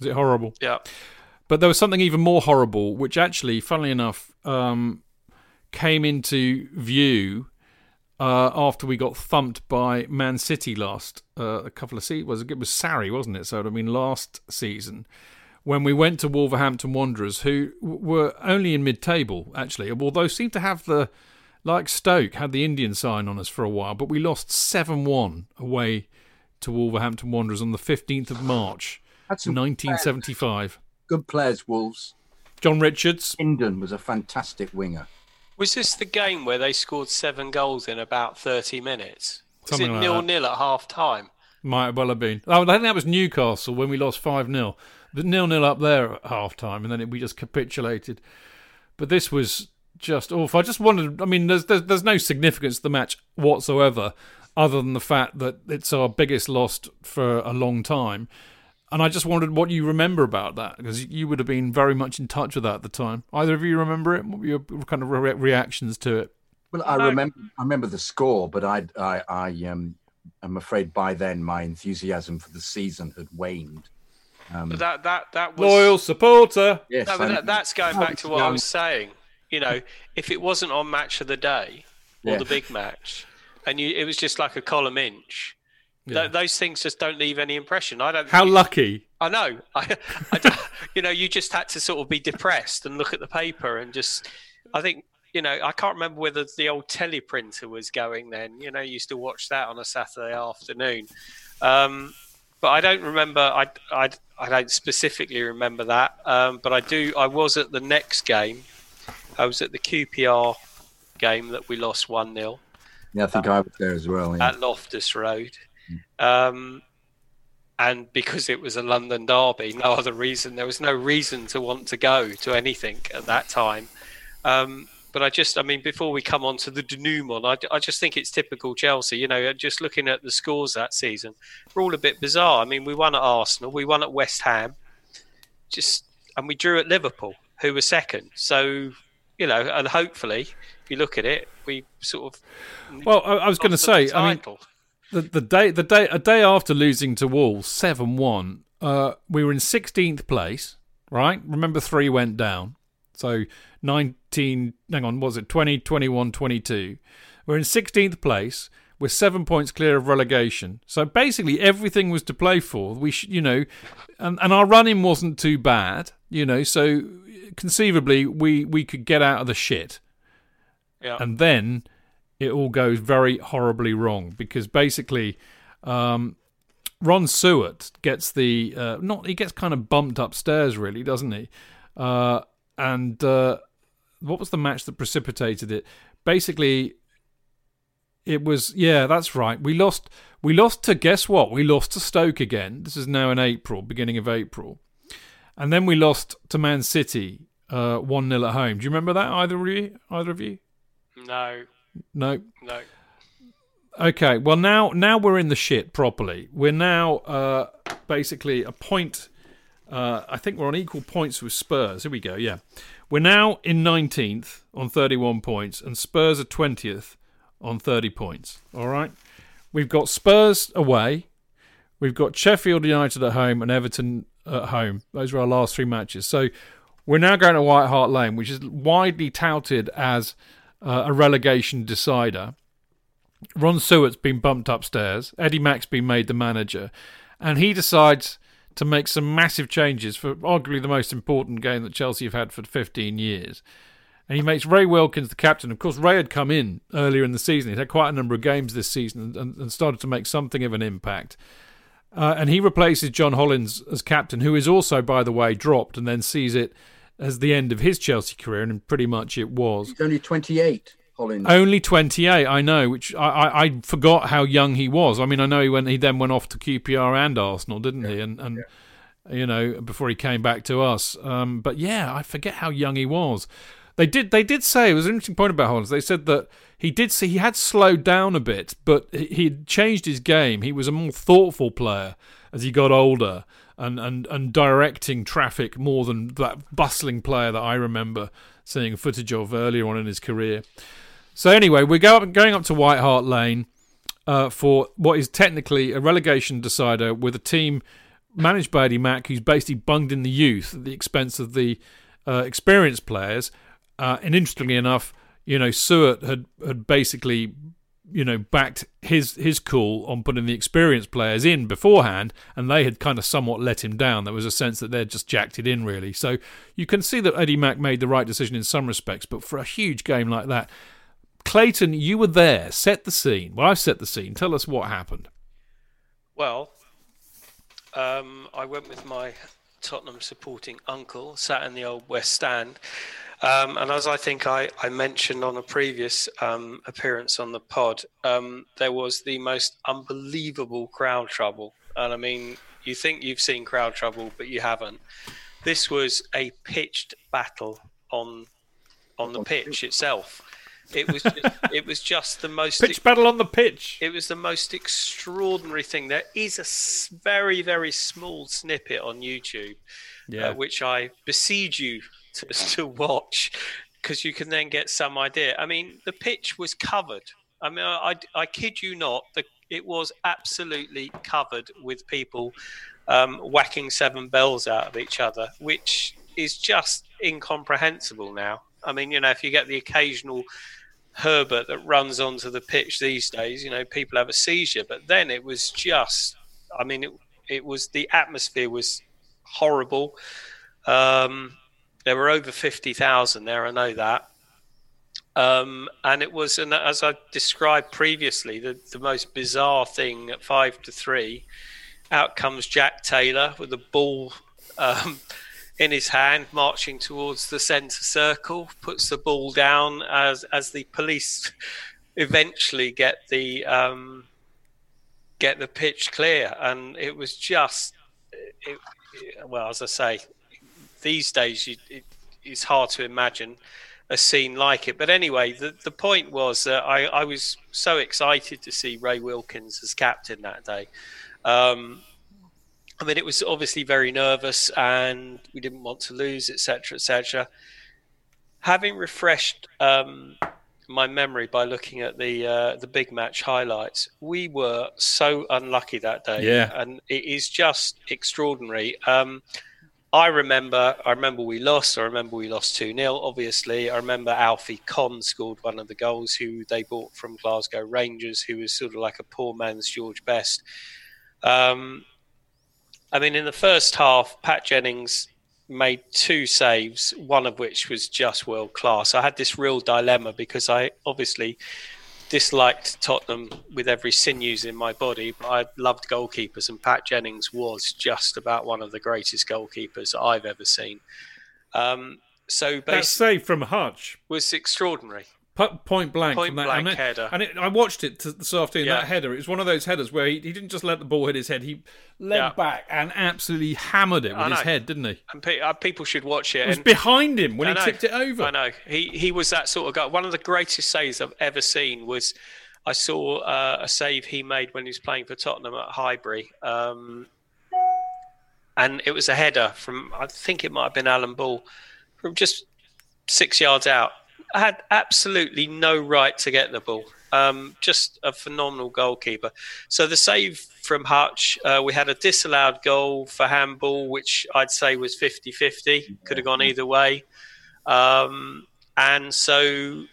Was it horrible? Yeah. But there was something even more horrible, which actually, funnily enough, um, came into view Uh, after we got thumped by Man City last uh, a couple of seasons. It was Sarri, wasn't it? So, I mean, last season, when we went to Wolverhampton Wanderers, who were only in mid-table, actually, although seemed to have the, like Stoke, had the Indian sign on us for a while, but we lost seven one away to Wolverhampton Wanderers on the fifteenth of March nineteen seventy-five. Good players, Wolves. John Richards. Hindon was a fantastic winger. Was this the game where they scored seven goals in about thirty minutes? Was Something it like nil-nil at half-time? Might well have been. I think that was Newcastle when we lost five nil. But nil-nil up there at half-time, and then it, we just capitulated. But this was just awful. I just wondered, I mean, there's, there's there's no significance to the match whatsoever, other than the fact that it's our biggest loss for a long time. And I just wondered what you remember about that, because you would have been very much in touch with that at the time. Either of you remember it? What were your kind of re- reactions to it? Well, I remember I remember the score, but I, I, I, um, I'm afraid by then my enthusiasm for the season had waned. Um, but that, that, that was... Loyal supporter! Yes, no, but that, that's going back to what I was saying. You know, if it wasn't on Match of the Day, or yeah. the big match, and you, it was just like a column inch... Yeah. Th- those things just don't leave any impression. I don't. How lucky! I know. I, I don't, you know, you just had to sort of be depressed and look at the paper and just. I think you know. I can't remember whether the old teleprinter was going then. You know, you used to watch that on a Saturday afternoon. Um, but I don't remember. I, I, I don't specifically remember that. Um, but I do. I was at the next game. I was at the Q P R game that we lost one nil. Yeah, I think um, I was there as well. Yeah. At Loftus Road. Um, and because it was a London derby, no other reason. There was no reason to want to go to anything at that time. Um, but I just, I mean, before we come on to the denouement, I, I just think it's typical Chelsea. You know, just looking at the scores that season, we're all a bit bizarre. I mean, we won at Arsenal, we won at West Ham, just, and we drew at Liverpool, who were second. So, you know, and hopefully, if you look at it, we sort of. Well, I, I was going to say, I mean. The, the day, the day, a day after losing to Wolves seven one, uh, we were in sixteenth place, right? Remember, three went down, so nineteen. Hang on, what was it twenty, twenty-one, twenty-two? We're in sixteenth place. We're seven points clear of relegation. So basically, everything was to play for. We, sh- you know, and and our run-in wasn't too bad, you know. So conceivably, we we could get out of the shit, yeah, and then. It all goes very horribly wrong because basically um, Ron Sewart gets the uh, not he gets kind of bumped upstairs really, doesn't he? Uh, and uh, what was the match that precipitated it? Basically, it was yeah, that's right. We lost we lost to guess what? We lost to Stoke again. This is now in April, beginning of April, and then we lost to Man City one nil at home. Do you remember that either of you? Either of you? No. No. No. Okay. Well, now now we're in the shit properly. We're now uh, basically a point. Uh, I think we're on equal points with Spurs. Here we go. Yeah, we're now in nineteenth on thirty-one points, and Spurs are twentieth on thirty points. All right. We've got Spurs away. We've got Sheffield United at home and Everton at home. Those were our last three matches. So we're now going to White Hart Lane, which is widely touted as. Uh, a relegation decider. Ron Sewart's been bumped upstairs. Eddie Mack's been made the manager. And he decides to make some massive changes for arguably the most important game that Chelsea have had for fifteen years. And he makes Ray Wilkins the captain. Of course, Ray had come in earlier in the season. He'd had quite a number of games this season and, and started to make something of an impact. Uh, and he replaces John Hollins as captain, who is also, by the way, dropped and then sees it as the end of his Chelsea career, and pretty much it was. He's only twenty-eight, Hollins. Only twenty-eight, I know. Which I, I, I forgot how young he was. I mean, I know he went. He then went off to Q P R and Arsenal, didn't yeah. he? And and yeah. you know, before he came back to us. Um, but yeah, I forget how young he was. They did. They did say it was an interesting point about Hollins. They said that he did. See, he had slowed down a bit, but he had changed his game. He was a more thoughtful player as he got older. And, and and directing traffic more than that bustling player that I remember seeing footage of earlier on in his career. So anyway, we're go up, going up to White Hart Lane uh, for what is technically a relegation decider with a team managed by Eddie Mack, who's basically bunged in the youth at the expense of the uh, experienced players. Uh, and interestingly enough, you know, Seward had had basically. You know, backed his his call on putting the experienced players in beforehand, and they had kind of somewhat let him down. There was a sense that they'd just jacked it in, really. So you can see that Eddie Mack made the right decision in some respects, but for a huge game like that, Clayton, you were there. Set the scene. Well, I've set the scene. Tell us what happened. Well, um, I went with my Tottenham supporting uncle, sat in the old West Stand. Um, and as I think I, I mentioned on a previous um, appearance on the pod, um, there was the most unbelievable crowd trouble. And I mean, you think you've seen crowd trouble, but you haven't. This was a pitched battle on on the pitch itself. It was just, it was just the most pitch e- battle on the pitch. It was the most extraordinary thing. There is a very very small snippet on YouTube, yeah. uh, which I beseech you to, to watch, because you can then get some idea. I mean, the pitch was covered. I mean, I, I, I kid you not. The, it was absolutely covered with people um, whacking seven bells out of each other, which is just incomprehensible now. I mean, you know, if you get the occasional Herbert that runs onto the pitch these days, you know, people have a seizure. But then it was just, I mean, it, it was, the atmosphere was horrible. Um, there were over fifty thousand there, I know that. Um, and it was, and as I described previously, the, the most bizarre thing at five to three, out comes Jack Taylor with a ball um, in his hand, marching towards the centre circle, puts the ball down as as the police eventually get the um, get the pitch clear. And it was just, it, it, well, as I say, these days you, it, it's hard to imagine a scene like it. But anyway, the, the point was that I, I was so excited to see Ray Wilkins as captain that day. Um, I mean, it was obviously very nervous and we didn't want to lose, et cetera, et cetera. Having refreshed um, my memory by looking at the uh, the big match highlights, we were so unlucky that day. Yeah. And it is just extraordinary. Um I remember I remember we lost. I remember we lost two nil, obviously. I remember Alfie Conn scored one of the goals, who they bought from Glasgow Rangers, who was sort of like a poor man's George Best. Um, I mean, in the first half, Pat Jennings made two saves, one of which was just world-class. I had this real dilemma because I obviously disliked Tottenham with every sinews in my body, but I loved goalkeepers, and Pat Jennings was just about one of the greatest goalkeepers I've ever seen. Um, so that save from Hutch was extraordinary. Point blank, point from that. blank and it, header. And it, I watched it this afternoon, yeah. That header. It was one of those headers where he, he didn't just let the ball hit his head, he led yeah. back and absolutely hammered it with his head, didn't he? And pe- uh, people should watch it. It was and behind him when I he know. tipped it over. I know. He he was that sort of guy. One of the greatest saves I've ever seen was, I saw uh, a save he made when he was playing for Tottenham at Highbury. Um, and it was a header from, I think it might have been Alan Ball, from just six yards out. I had absolutely no right to get the ball. Um, just a phenomenal goalkeeper. So the save from Hutch, uh, we had a disallowed goal for handball, which I'd say was fifty-fifty. Could have gone either way. Um, and so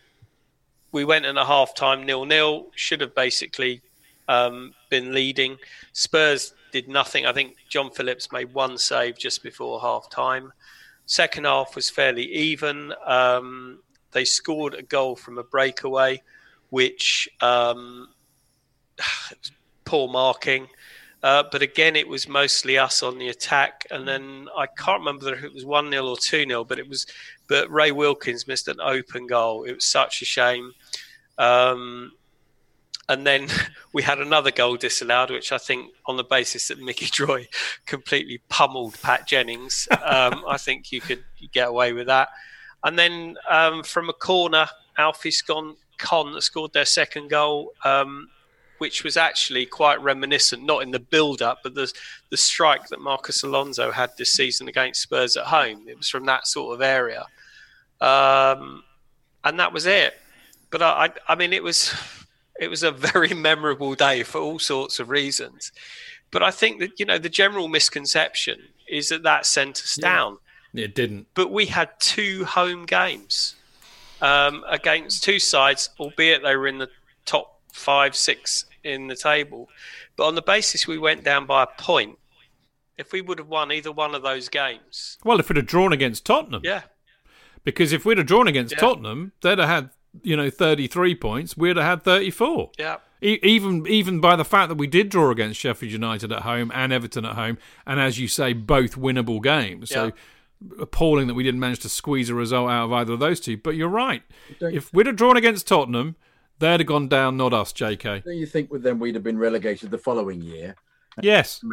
we went in a half-time nil-nil. Should have basically um, been leading. Spurs did nothing. I think John Phillips made one save just before half-time. Second half was fairly even. Um They scored a goal from a breakaway, which um, was poor marking. Uh, but again, it was mostly us on the attack. And then I can't remember if it was one nil or two nil, but it was. But Ray Wilkins missed an open goal. It was such a shame. Um, and then we had another goal disallowed, which I think on the basis that Mickey Droy completely pummeled Pat Jennings, um, I think you could get away with that. And then um, from a corner, Alfie Conn scored their second goal, um, which was actually quite reminiscent, not in the build-up, but the, the strike that Marcus Alonso had this season against Spurs at home. It was from that sort of area. Um, and that was it. But I, I, I mean, it was it was a very memorable day for all sorts of reasons. But I think that, you know, the general misconception is that that sent us yeah. down. It didn't. But we had two home games um, against two sides, albeit they were in the top five, six in the table. But on the basis we went down by a point, if we would have won either one of those games... Well, if we'd have drawn against Tottenham. Yeah. Because if we'd have drawn against yeah. Tottenham, they'd have had you know, thirty-three points, we'd have had thirty-four. Yeah. E- even even by the fact that we did draw against Sheffield United at home and Everton at home, and as you say, both winnable games. Yeah. So appalling that we didn't manage to squeeze a result out of either of those two. But you're right. If we'd have drawn against Tottenham, they'd have gone down, not us, J K. Don't you think with them we'd have been relegated the following year? Yes.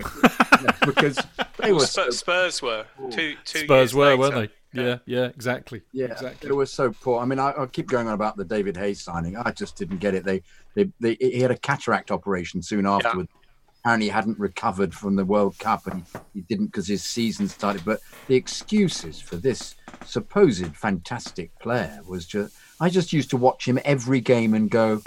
Because they were so... Spurs were two two Spurs years were, later. weren't they? Yeah, yeah, yeah exactly. Yeah, exactly. It was so poor. I mean, I, I keep going on about the David Hayes signing. I just didn't get it. They, they, they he had a cataract operation soon afterwards. Yeah. Apparently, he hadn't recovered from the World Cup, and he didn't because his season started. But the excuses for this supposed fantastic player was just—I just used to watch him every game and go,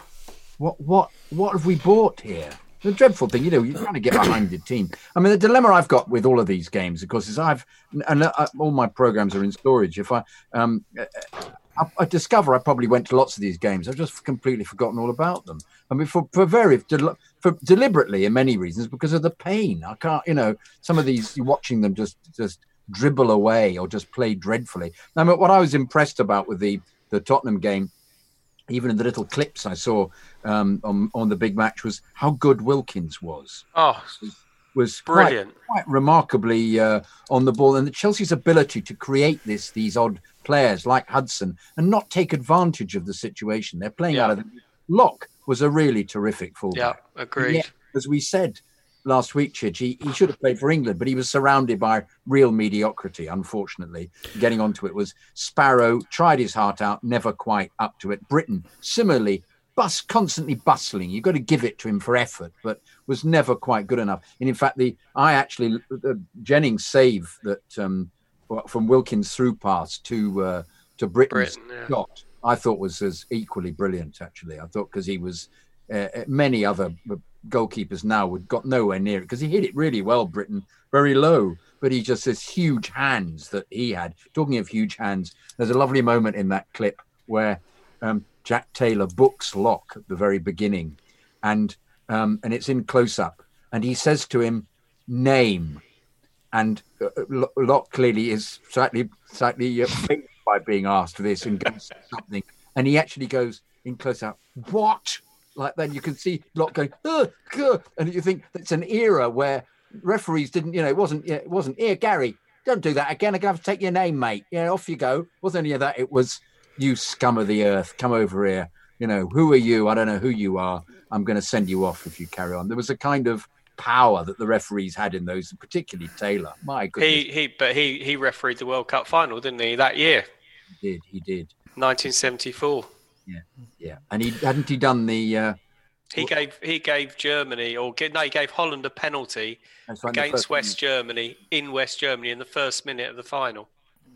"What, what, what have we bought here?" The dreadful thing, you know, you're trying to get behind your team. I mean, the dilemma I've got with all of these games, of course, is I've, and uh, all my programs are in storage. If I, um, I, I discover I probably went to lots of these games. I've just completely forgotten all about them. I mean, for, for very, del- for deliberately in many reasons, because of the pain. I can't, you know, some of these, you're watching them just, just dribble away or just play dreadfully. I mean, what I was impressed about with the, the Tottenham game, even in the little clips I saw um, on, on the big match, was how good Wilkins was. Oh, was brilliant! Quite, quite remarkably uh, on the ball, and the Chelsea's ability to create this these odd players like Hudson and not take advantage of the situation they're playing yeah. out of. Them. Locke was a really terrific fullback. Yeah, agreed. Yet, as we said last week, Chidge, he, he should have played for England, but he was surrounded by real mediocrity, unfortunately. Getting onto it was Sparrow, tried his heart out, never quite up to it. Britain, similarly, bus, constantly bustling. You've got to give it to him for effort, but was never quite good enough. And in fact, the I actually, the Jennings save that um, from Wilkins' through pass to, uh, to Britain's Britain, yeah. shot, I thought was as equally brilliant, actually. I thought because he was, uh, many other... goalkeepers now would got nowhere near it because he hit it really well, Britain, very low. But he just has huge hands that he had. Talking of huge hands, there's a lovely moment in that clip where um, Jack Taylor books Locke at the very beginning, and um, and it's in close up, and he says to him, "Name," and uh, Locke clearly is slightly slightly uh, by being asked this and goes something, and he actually goes in close up, "What?" Like then you can see Locke going, ugh, ugh, and you think that's an era where referees didn't, you know, it wasn't, it wasn't here, Gary, don't do that again. I'm going to have to take your name, mate. Yeah, off you go. It wasn't any of that. It was, you scum of the earth, come over here. You know, who are you? I don't know who you are. I'm going to send you off if you carry on. There was a kind of power that the referees had in those, particularly Taylor. My goodness. He, he, but he, he refereed the World Cup final, didn't he, that year? He did, he did. nineteen seventy-four. Yeah, yeah, and he hadn't he done the. Uh, he gave he gave Germany or no, he gave Holland a penalty right, against West minute. Germany in West Germany in the first minute of the final.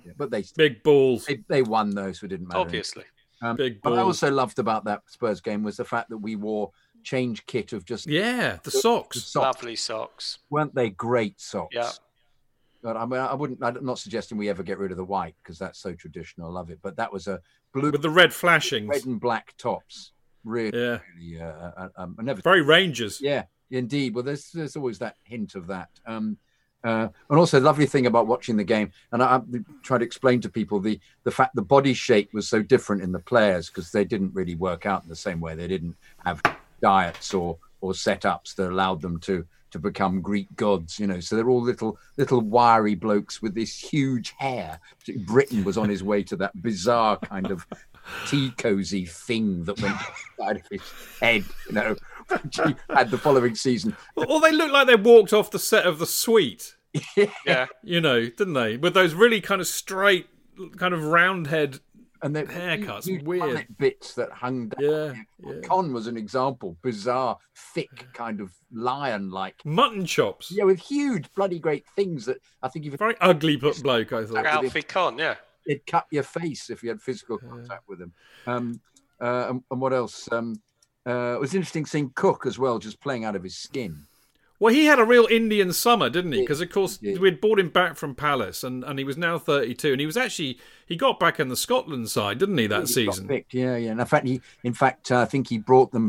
Yeah, but they big balls. They, they won those, so it didn't matter. Obviously, um, big balls. What I also loved about that Spurs game was the fact that we wore change kit of just yeah the, the socks. The socks, lovely socks. Weren't they great socks? Yeah. But I mean, I wouldn't. I'm not suggesting we ever get rid of the white because that's so traditional. I love it, but that was a blue with the red flashings, red and black tops. Really, yeah. Really, uh, um, I never very Rangers. Yeah, indeed. Well, there's there's always that hint of that. Um, uh, and also, the lovely thing about watching the game, and I, I try to explain to people the the fact the body shape was so different in the players because they didn't really work out in the same way. They didn't have diets or or setups that allowed them to. to become Greek gods, you know. So they're all little, little wiry blokes with this huge hair. Britain was on his way to that bizarre kind of tea cosy thing that went out of his head, you know, which he had the following season. Or they looked like they walked off the set of The Suite. Yeah. You know, didn't they? With those really kind of straight, kind of round head and haircuts. Huge, huge weird bits that hung down. Yeah, yeah. Con was an example. Bizarre, thick, kind of lion-like. Mutton chops. Yeah, with huge, bloody great things that I think you've... Very ugly bloke, I thought. Like Alfie Con, yeah. It'd cut your face if you had physical contact yeah. with him. Um, uh, and, and what else? Um, uh, it was interesting seeing Cook as well, just playing out of his skin. Well, he had a real Indian summer, didn't he? Because, of course, we'd brought him back from Palace and, and he was now thirty-two. And he was actually, he got back in the Scotland side, didn't he, that he season? Picked, yeah, yeah. And in fact, he, in fact uh, I think he brought them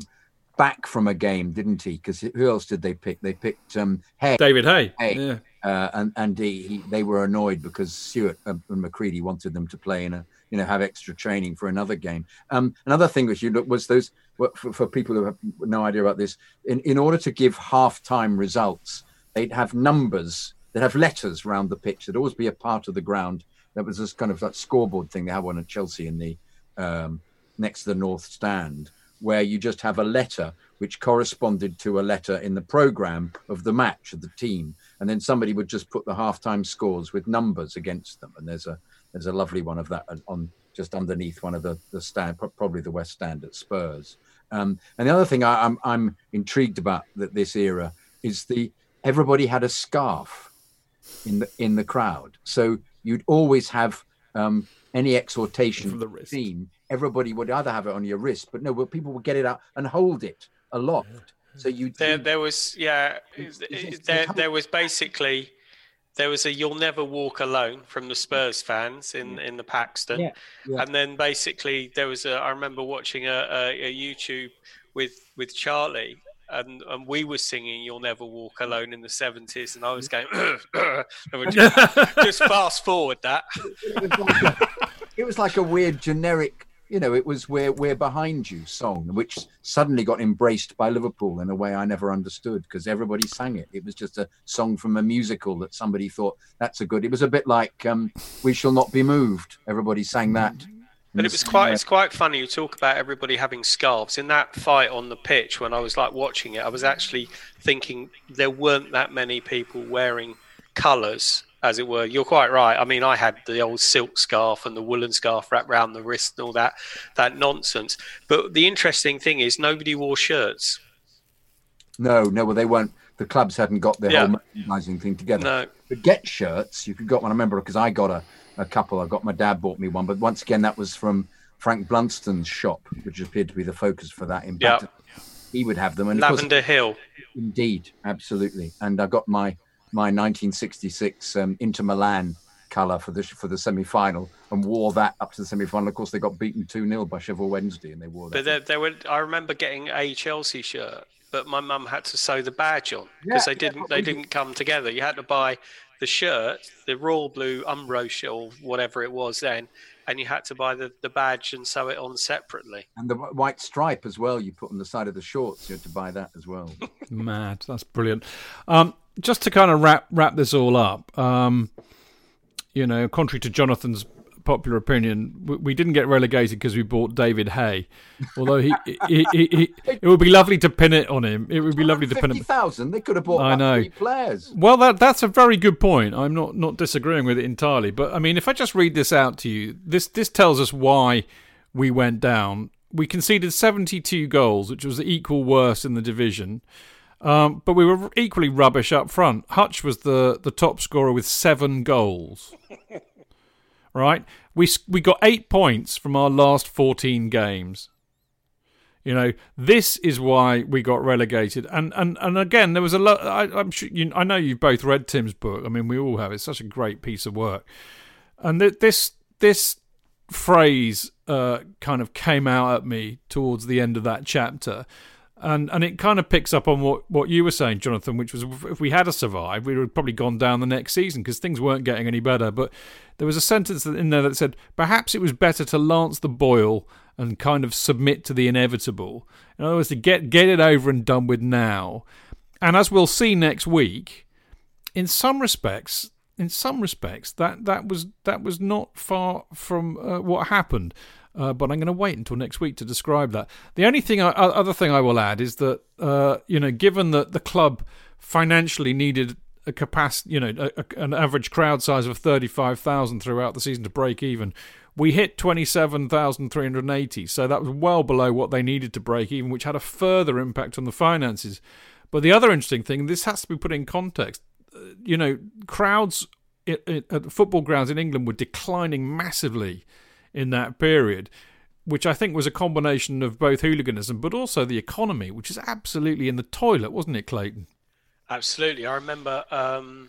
back from a game, didn't he? Because who else did they pick? They picked um, Hay. David Hay. Hay. Yeah. Uh, and and he, he, they were annoyed because Stewart and McCready wanted them to play in a you know, have extra training for another game. Um, another thing which you look was those for, for people who have no idea about this. In, in order to give half-time results, they'd have numbers. They'd have letters round the pitch. There'd always be a part of the ground. That was this kind of like scoreboard thing. They had one at Chelsea in the um, next to the North Stand, where you just have a letter which corresponded to a letter in the programme of the match of the team. And then somebody would just put the halftime scores with numbers against them. And there's a there's a lovely one of that on just underneath one of the, the stand, probably the West Stand at Spurs. Um, and the other thing I, I'm I'm intrigued about that this era is the everybody had a scarf in the in the crowd. So you'd always have um, any exhortation from the wrist. Seen, everybody would either have it on your wrist, but no, well, people would get it out and hold it aloft. Yeah. So you there, there was yeah, it's, it's, there there was basically there was a "You'll never walk alone" from the Spurs fans in, yeah. in the Paxton, yeah. Yeah. And then basically there was a. I remember watching a, a, a YouTube with with Charlie. And, and we were singing "You'll Never Walk Alone" in the seventies, and I was going, just, just fast forward that. It was, like a, it was like a weird generic, you know, it was "We're, we're Behind You" song, which suddenly got embraced by Liverpool in a way I never understood because everybody sang it. It was just a song from a musical that somebody thought, that's a good... It was a bit like um, "We Shall Not Be Moved." Everybody sang that. But it was quite, it's quite funny. You talk about everybody having scarves. In that fight on the pitch, when I was like watching it, I was actually thinking there weren't that many people wearing colours, as it were. You're quite right. I mean, I had the old silk scarf and the woolen scarf wrapped around the wrist and all that, that nonsense. But the interesting thing is nobody wore shirts. No, no, well, they weren't. The clubs hadn't got their yeah. whole merchandising thing together. No. But get shirts. You could got one. I remember because I got a... A couple. I got my dad bought me one, but once again, that was from Frank Blunston's shop, which appeared to be the focus for that. In fact, yep. he would have them. And Lavender course, Hill, indeed, absolutely. And I got my my nineteen sixty-six um, Inter Milan colour for the for the semi final, and wore that up to the semi final. Of course, they got beaten two nil by Sheffield Wednesday, and they wore that. But there, there were. I remember getting a Chelsea shirt, but my mum had to sew the badge on because yeah, they didn't. Yeah, they didn't come together. You had to buy the shirt, the royal blue Umbro shirt or whatever it was then, and you had to buy the, the badge and sew it on separately. And the white stripe as well, you put on the side of the shorts, you had to buy that as well. Mad, that's brilliant. Um, just to kind of wrap wrap this all up, um, you know, contrary to Jonathan's popular opinion, we, we didn't get relegated because we bought David Hay. Although he, he, he, he, it would be lovely to pin it on him. It would be lovely to pin it. fifty thousand They could have bought I know. three players. Well, that that's a very good point. I'm not not disagreeing with it entirely. But I mean, if I just read this out to you, this this tells us why we went down. We conceded seventy-two goals, which was the equal worst in the division. Um, but we were equally rubbish up front. Hutch was the the top scorer with seven goals. Right, we we got eight points from our last fourteen games. You know, this is why we got relegated. And and, and again, there was a lot. I, I'm sure you, I know you've both read Tim's book. I mean, we all have. It's such a great piece of work. And th- this this phrase uh, kind of came out at me towards the end of that chapter, and and it kind of picks up on what what you were saying, Jonathan, which was if we had survived, we would have probably gone down the next season because things weren't getting any better, but. There was a sentence in there that said, perhaps it was better to lance the boil and kind of submit to the inevitable. In other words, to get, get it over and done with now. And as we'll see next week, in some respects, in some respects, that, that was that was not far from uh, what happened. Uh, but I'm going to wait until next week to describe that. The only thing, I, other thing I will add is that, uh, you know, given that the club financially needed a capacity, you know, a, a, an average crowd size of thirty-five thousand throughout the season to break even. We hit twenty-seven thousand three hundred eighty, so that was well below what they needed to break even, which had a further impact on the finances. But the other interesting thing, this has to be put in context. You know, crowds at, at football grounds in England were declining massively in that period, which I think was a combination of both hooliganism but also the economy, which is absolutely in the toilet, wasn't it, Clayton? Absolutely. I remember um,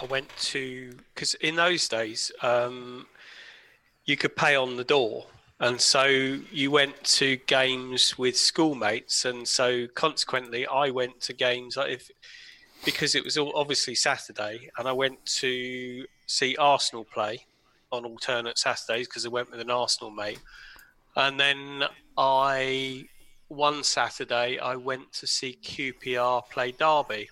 I went to... Because in those days, um, you could pay on the door. And so you went to games with schoolmates. And so consequently, I went to games... Like if because it was all obviously Saturday. And I went to see Arsenal play on alternate Saturdays because I went with an Arsenal mate. And then I, one Saturday, I went to see Q P R play Derby.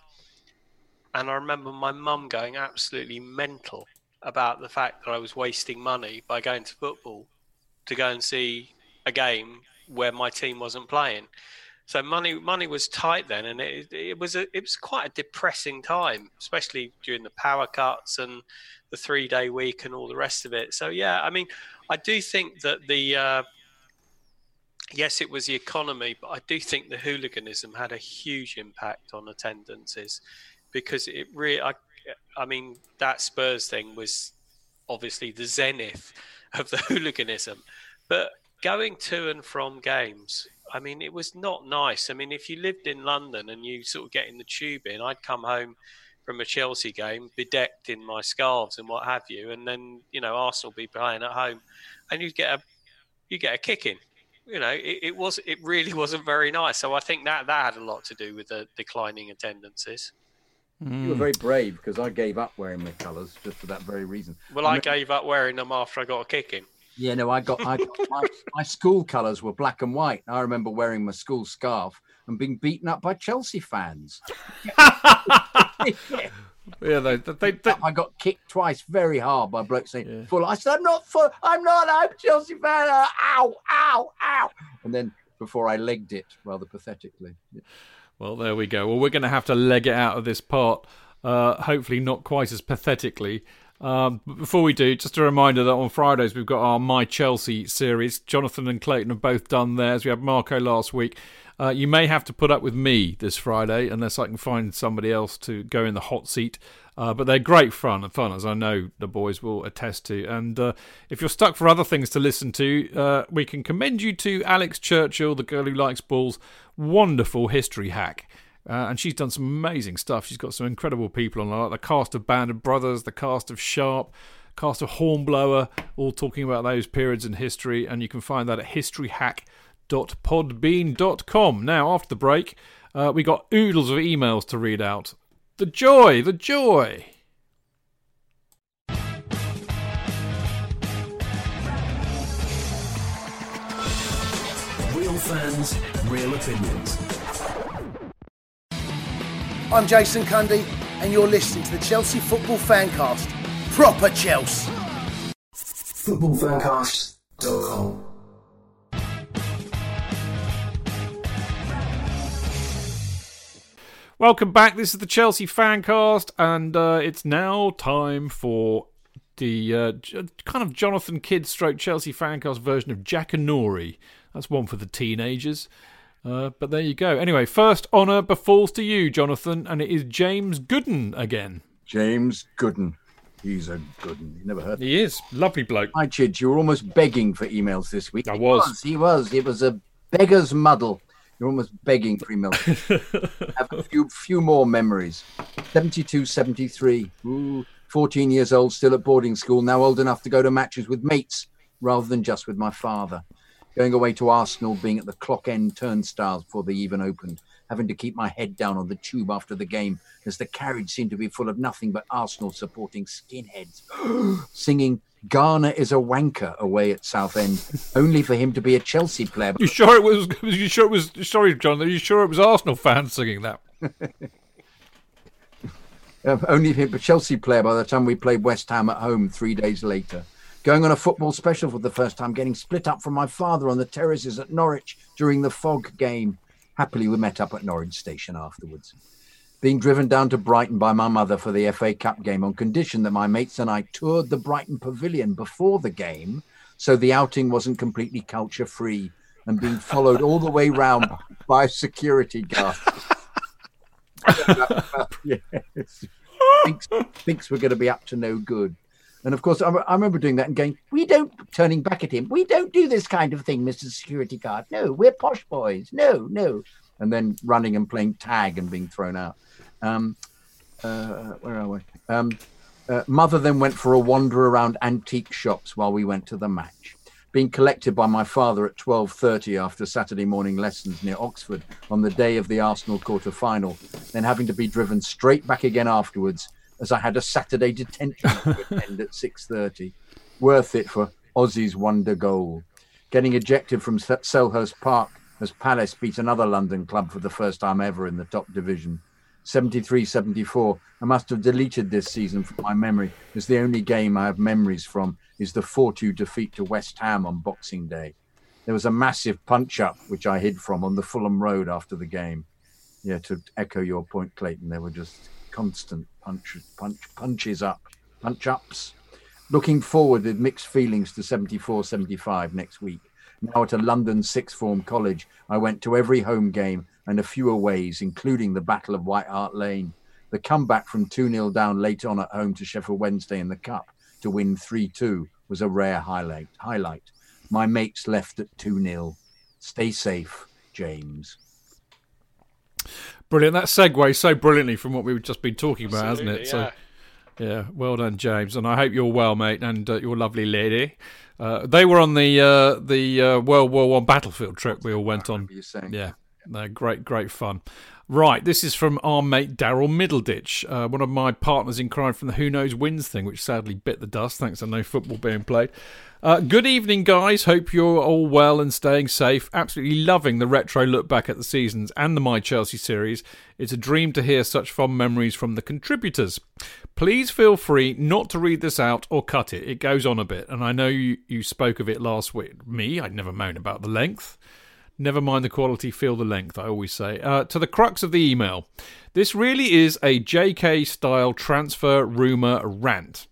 And I remember my mum going absolutely mental about the fact that I was wasting money by going to football to go and see a game where my team wasn't playing. So money money was tight then, and it it was a, it was quite a depressing time, especially during the power cuts and the three-day week and all the rest of it. So, yeah, I mean, I do think that the, uh, yes, it was the economy, but I do think the hooliganism had a huge impact on attendances because it really, I, I mean, that Spurs thing was obviously the zenith of the hooliganism. But going to and from games, I mean, it was not nice. I mean, if you lived in London and you sort of get in the tube in, I'd come home from a Chelsea game bedecked in my scarves and what have you. And then, you know, Arsenal be playing at home and you'd get a, you get a kick in, you know, it, it was, it really wasn't very nice. So I think that, that had a lot to do with the declining attendances. Mm. You were very brave because I gave up wearing the colours just for that very reason. Well, I, I mean, gave up wearing them after I got a kick in. Yeah, no, I got, I got my, my school colours were black and white. I remember wearing my school scarf and being beaten up by Chelsea fans. yeah, yeah they, they, they... I got kicked twice very hard by blokes saying, yeah. Full. I said, I'm not full. I'm not. I'm a Chelsea fan. Ow, ow, ow. And then before I legged it rather pathetically. Yeah. Well, there we go. Well, we're going to have to leg it out of this part, uh, hopefully not quite as pathetically. Um, but before we do, just a reminder that on Fridays we've got our My Chelsea series. Jonathan and Clayton have both done theirs. We had Marco last week. Uh, you may have to put up with me this Friday unless I can find somebody else to go in the hot seat. Uh, but they're great fun, and fun as I know the boys will attest to. And uh, if you're stuck for other things to listen to, uh, we can commend you to Alex Churchill, the girl who likes balls. Wonderful history hack. Uh, and she's done some amazing stuff. She's got some incredible people on, like the cast of Band of Brothers, the cast of Sharp, cast of Hornblower, all talking about those periods in history. And you can find that at history hack dot podbean dot com. Now, after the break, uh, we got oodles of emails to read out. The joy, the joy. Real fans, real opinions. I'm Jason Cundy, and you're listening to the Chelsea Football Fancast. Proper Chelsea. football fancast dot com. Welcome back. This is the Chelsea Fancast, and uh, it's now time for the uh, kind of Jonathan Kidd stroke Chelsea Fancast version of Jackanory. That's one for the teenagers. Uh, but there you go. Anyway, first honour befalls to you, Jonathan, and it is James Gooden again. James Gooden. He's a Gooden. You never heard of him. He is. Lovely bloke. Hi, Chid. You were almost begging for emails this week. I was. He was. He was. It was a beggar's muddle. You're almost begging for emails. Have a few, few more memories. seventy-two, seventy-three. Ooh, fourteen years old, still at boarding school, now old enough to go to matches with mates rather than just with my father. Going away to Arsenal, being at the clock end turnstiles before they even opened, having to keep my head down on the tube after the game as the carriage seemed to be full of nothing but Arsenal supporting skinheads, singing Garner is a wanker away at Southend, only for him to be a Chelsea player. You sure it was? You sure it was? Sorry, John. Are you sure it was Arsenal fans singing that? um, only for him, a Chelsea player. By the time we played West Ham at home three days later. Going on a football special for the first time, getting split up from my father on the terraces at Norwich during the fog game. Happily, we met up at Norwich Station afterwards. Being driven down to Brighton by my mother for the F A Cup game on condition that my mates and I toured the Brighton Pavilion before the game, so the outing wasn't completely culture-free, and being followed all the way round by security guards. Yes. Thinks, thinks we're going to be up to no good. And, of course, I, I remember doing that and going, we don't, turning back at him, we don't do this kind of thing, Mister Security Guard. No, we're posh boys. No, no. And then running and playing tag and being thrown out. Um, uh, where are we? Um, uh, mother then went for a wander around antique shops while we went to the match. Being collected by my father at twelve thirty after Saturday morning lessons near Oxford on the day of the Arsenal quarter-final, then having to be driven straight back again afterwards as I had a Saturday detention to attend at six thirty. worth it for Aussies wonder goal. Getting ejected from Selhurst Park as Palace beat another London club for the first time ever in the top division. seventy-three seventy-four, I must have deleted this season from my memory, as the only game I have memories from is the four two defeat to West Ham on Boxing Day. There was a massive punch-up, which I hid from, on the Fulham Road after the game. Yeah, to echo your point, Clayton, there were just constant punch, punch, punches up, punch-ups. Looking forward with mixed feelings to seventy-four seventy-five next week. Now at a London sixth form college, I went to every home game and a few aways, including the Battle of White Hart Lane. The comeback from two nil down late on at home to Sheffield Wednesday in the Cup to win three two was a rare highlight. highlight. My mates left at two nil. Stay safe, James. Brilliant. That segues so brilliantly from what we've just been talking about, Absolutely, hasn't it? Yeah. So, yeah, well done, James, and I hope you're well, mate, and uh, your lovely lady. Uh, they were on the uh, the uh, World War One battlefield trip we all went on. Yeah, no, great, great fun. Right, this is from our mate Daryl Middleditch, uh, one of my partners in crime from the Who Knows Wins thing, which sadly bit the dust thanks to no football being played. Uh, good evening, guys. Hope you're all well and staying safe. Absolutely loving the retro look back at the seasons and the My Chelsea series. It's a dream to hear such fond memories from the contributors. Please feel free not to read this out or cut it. It goes on a bit, and I know you, you spoke of it last week. Me, I'd never moan about the length. Never mind the quality, feel the length, I always say. Uh, to the crux of the email. This really is a J K-style transfer rumour rant.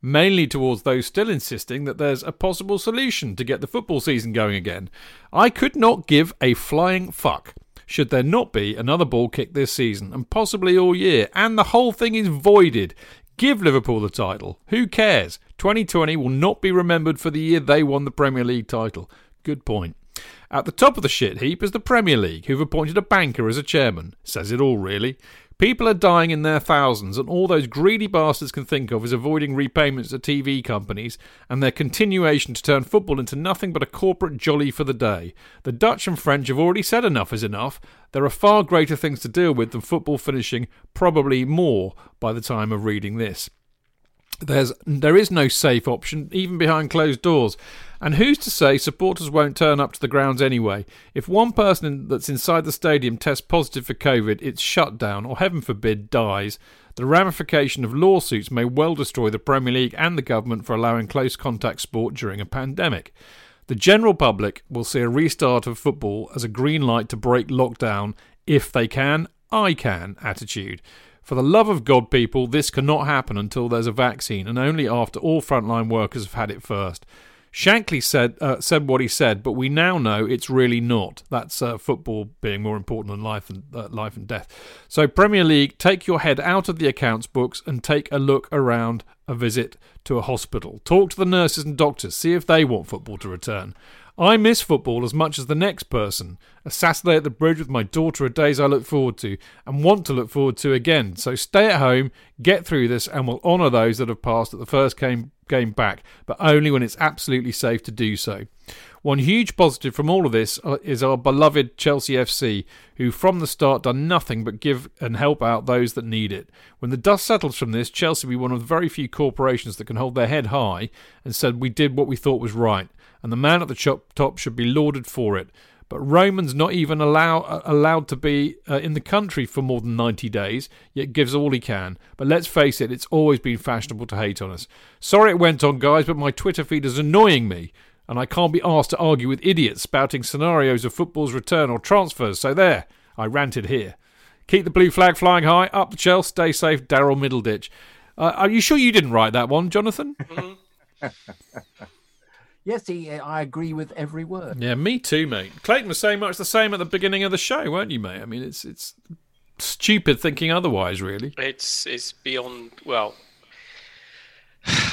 Mainly towards those still insisting that there's a possible solution to get the football season going again. I could not give a flying fuck should there not be another ball kick this season, and possibly all year, and the whole thing is voided. Give Liverpool the title. Who cares? twenty twenty will not be remembered for the year they won the Premier League title. Good point. At the top of the shit heap is the Premier League, who've appointed a banker as a chairman. Says it all, really. People are dying in their thousands, and all those greedy bastards can think of is avoiding repayments to T V companies and their continuation to turn football into nothing but a corporate jolly for the day. The Dutch and French have already said enough is enough. There are far greater things to deal with than football finishing, probably more, by the time of reading this. There's, there is no safe option, even behind closed doors. And who's to say supporters won't turn up to the grounds anyway? If one person that's inside the stadium tests positive for COVID, it's shut down, or heaven forbid, dies. The ramification of lawsuits may well destroy the Premier League and the government for allowing close contact sport during a pandemic. The general public will see a restart of football as a green light to break lockdown, if they can, I can, attitude. For the love of God, people, this cannot happen until there's a vaccine, and only after all frontline workers have had it first. Shankly said uh, said what he said, but we now know it's really not. That's uh, football being more important than life and uh, life and death. So Premier League, take your head out of the accounts books and take a look around a visit to a hospital. Talk to the nurses and doctors, see if they want football to return. I miss football as much as the next person. A Saturday at the bridge with my daughter are days I look forward to and want to look forward to again. So stay at home, get through this, and we'll honour those that have passed at the first game game back, but only when it's absolutely safe to do so. One huge positive from all of this is our beloved Chelsea F C, who from the start done nothing but give and help out those that need it. When the dust settles from this, Chelsea will be one of the very few corporations that can hold their head high and said we did what we thought was right, and the man at the top should be lauded for it. But Roman's not even allow, allowed to be uh, in the country for more than ninety days, yet gives all he can. But let's face it, it's always been fashionable to hate on us. Sorry it went on, guys, but my Twitter feed is annoying me, and I can't be asked to argue with idiots spouting scenarios of football's return or transfers. So there, I ranted here. Keep the blue flag flying high, up the Chelsea, stay safe, Daryl Middleditch. Uh, are you sure you didn't write that one, Jonathan? Yes, he, I agree with every word. Yeah, me too, mate. Clayton was saying much the same at the beginning of the show, weren't you, mate? I mean, it's it's stupid thinking otherwise, really. It's it's beyond, well,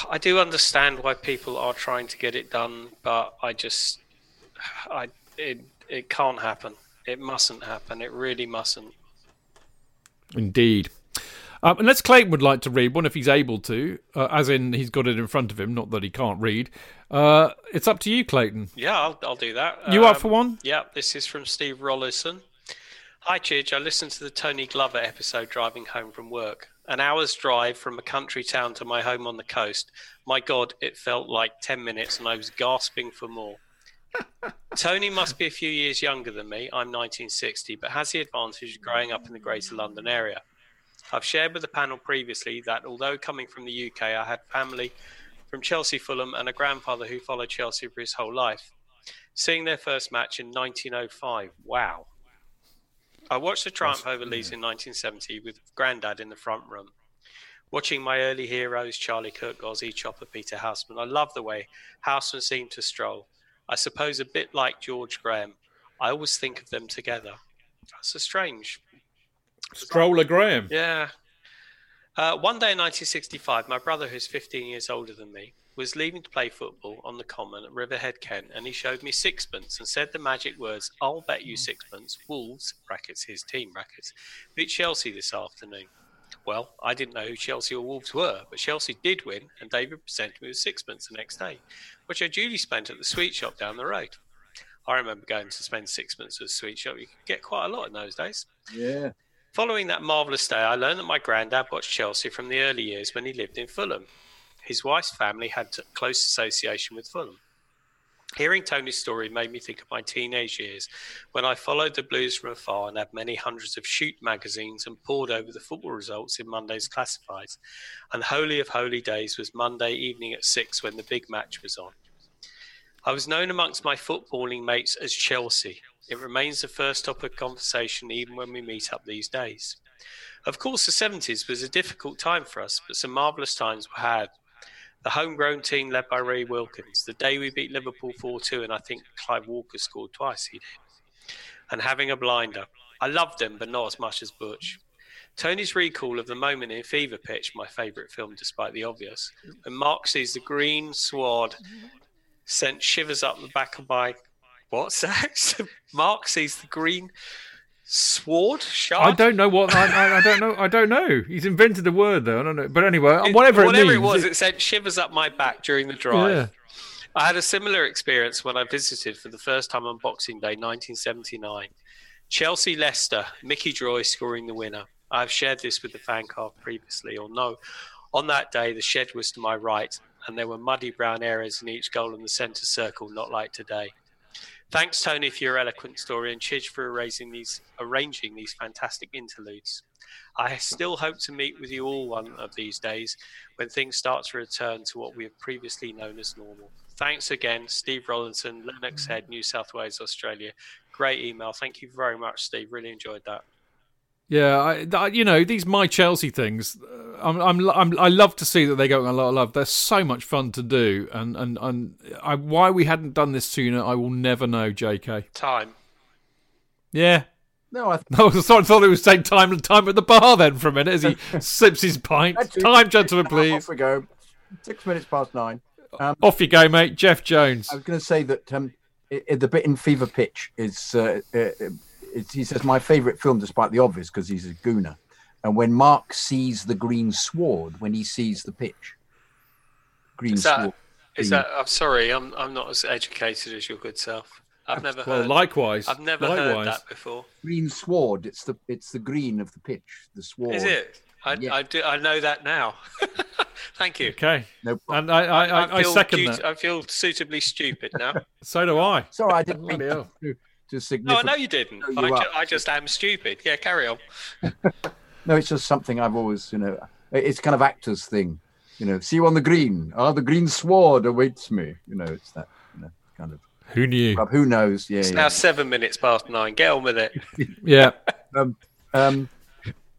I do understand why people are trying to get it done, but I just, I it it can't happen. It mustn't happen. It really mustn't. Indeed. Um, unless Clayton would like to read one, if he's able to, uh, as in he's got it in front of him, not that he can't read. Uh, it's up to you, Clayton. Yeah, I'll, I'll do that. You um, up for one? Yeah, this is from Steve Rollison. Hi, Chidge. I listened to the Tony Glover episode driving home from work. An hour's drive from a country town to my home on the coast. My God, it felt like ten minutes and I was gasping for more. Tony must be a few years younger than me. I'm nineteen sixty, but has the advantage of growing up in the Greater London area. I've shared with the panel previously that although coming from the U K, I had family from Chelsea, Fulham, and a grandfather who followed Chelsea for his whole life. Seeing their first match in nineteen oh five. Wow. I watched the triumph That's over brilliant. Leeds in nineteen seventy with Grandad in the front room. Watching my early heroes, Charlie Cook, Ozzy Chopper, Peter Houseman. I love the way Houseman seemed to stroll. I suppose a bit like George Graham. I always think of them together. That's so strange. Stroller Graham. Yeah. Uh, one day in nineteen sixty-five, my brother, who's fifteen years older than me, was leaving to play football on the common at Riverhead, Kent, and he showed me sixpence and said the magic words, I'll bet you sixpence, Wolves, brackets, his team, brackets, beat Chelsea this afternoon. Well, I didn't know who Chelsea or Wolves were, but Chelsea did win, and David presented me with sixpence the next day, which I duly spent at the sweet shop down the road. I remember going to spend sixpence at the sweet shop. You could get quite a lot in those days. Yeah. Following that marvellous day, I learned that my granddad watched Chelsea from the early years when he lived in Fulham. His wife's family had a close association with Fulham. Hearing Tony's story made me think of my teenage years when I followed the Blues from afar and had many hundreds of shoot magazines and pored over the football results in Monday's classifieds. And holy of holy days was Monday evening at six when the big match was on. I was known amongst my footballing mates as Chelsea. It remains the first topic of conversation even when we meet up these days. Of course, the seventies was a difficult time for us, but some marvellous times were had. The homegrown team led by Ray Wilkins. The day we beat Liverpool four two, and I think Clive Walker scored twice, he did. And having a blinder. I loved them, but not as much as Butch. Tony's recall of the moment in Fever Pitch, my favourite film despite the obvious, when Mark sees the green sward sent shivers up the back of my... What's that? Mark sees the green... Sword shard? I don't know what I, I don't know. I don't know. He's invented the word though. I don't know. But anyway, it, whatever, whatever it, means, it was, it, it sent shivers up my back during the drive. Yeah. I had a similar experience when I visited for the first time on Boxing Day, nineteen seventy-nine. Chelsea Leicester, Mickey Droy scoring the winner. I've shared this with the fan card previously, or no. On that day, the shed was to my right, and there were muddy brown areas in each goal in the centre circle, not like today. Thanks, Tony, for your eloquent story, and Chidge for arranging these, arranging these fantastic interludes. I still hope to meet with you all one of these days when things start to return to what we have previously known as normal. Thanks again, Steve Rollinson, Lennox Head, New South Wales, Australia. Great email. Thank you very much, Steve. Really enjoyed that. Yeah, I, I, you know, these My Chelsea things, I'm, I'm, I'm, I love to see that they go a lot of love. They're so much fun to do, and, and, and I, why we hadn't done this sooner, I will never know, J K. Time. Yeah. No, I, th- no, I thought, thought it was saying time, time at the bar then for a minute as he sips his pint. Time, gentlemen, please. Off we go. Six minutes past nine. Um, Off you go, mate. Jeff Jones. I was going to say that um, it, it, the bit in Fever Pitch is... Uh, uh, he says, my favourite film, despite the obvious, because he's a gooner. And when Mark sees the green sward, when he sees the pitch. Green is that, sword. Is green. That, I'm sorry, I'm I'm not as educated as your good self. I've never well, heard. Likewise. I've never likewise. heard that before. Green sward, it's the it's the green of the pitch, the sward. Is it? I, yeah. I, do, I know that now. Thank you. Okay. No problem. And I, I, I, I, I second due, that. I feel suitably stupid now. So do I. Sorry, I didn't mean to. No, no, you didn't. You I, ju- I just am stupid. Yeah, carry on. No, it's just something I've always, you know, it's kind of actor's thing. You know, see you on the green. Ah, oh, the green sward awaits me. You know, it's that you know, kind of. Who knew? Who knows? Yeah. It's yeah. now seven minutes past nine. Get on with it. Yeah. um, um,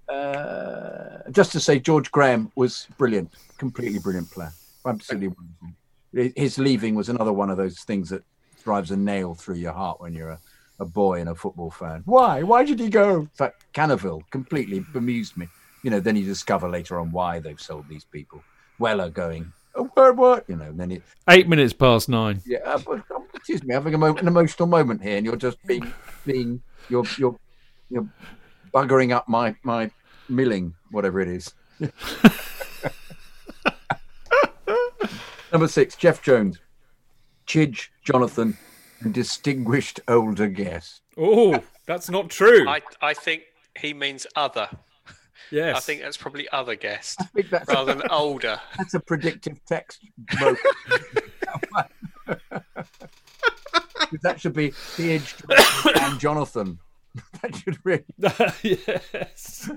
uh, just to say, George Graham was brilliant. Completely brilliant player. Absolutely wonderful. His leaving was another one of those things that drives a nail through your heart when you're a a boy and a football fan. Why? Why did he go? In fact, Cannaville completely bemused me. You know, then you discover later on why they've sold these people. Weller going, oh, what, what? You know, and then it... Eight minutes past nine. Yeah, uh, but, um, excuse me, having a moment, an emotional moment here, and you're just being, being, you're, you're, you're buggering up my, my milling, whatever it is. Number six, Jeff Jones. Chidge, Jonathan, distinguished older guest. Oh, that's not true. I, I think he means other. Yes. I think that's probably other guest rather a, than older. That's a predictive text. That should be the age and Jonathan. That should really. Yes.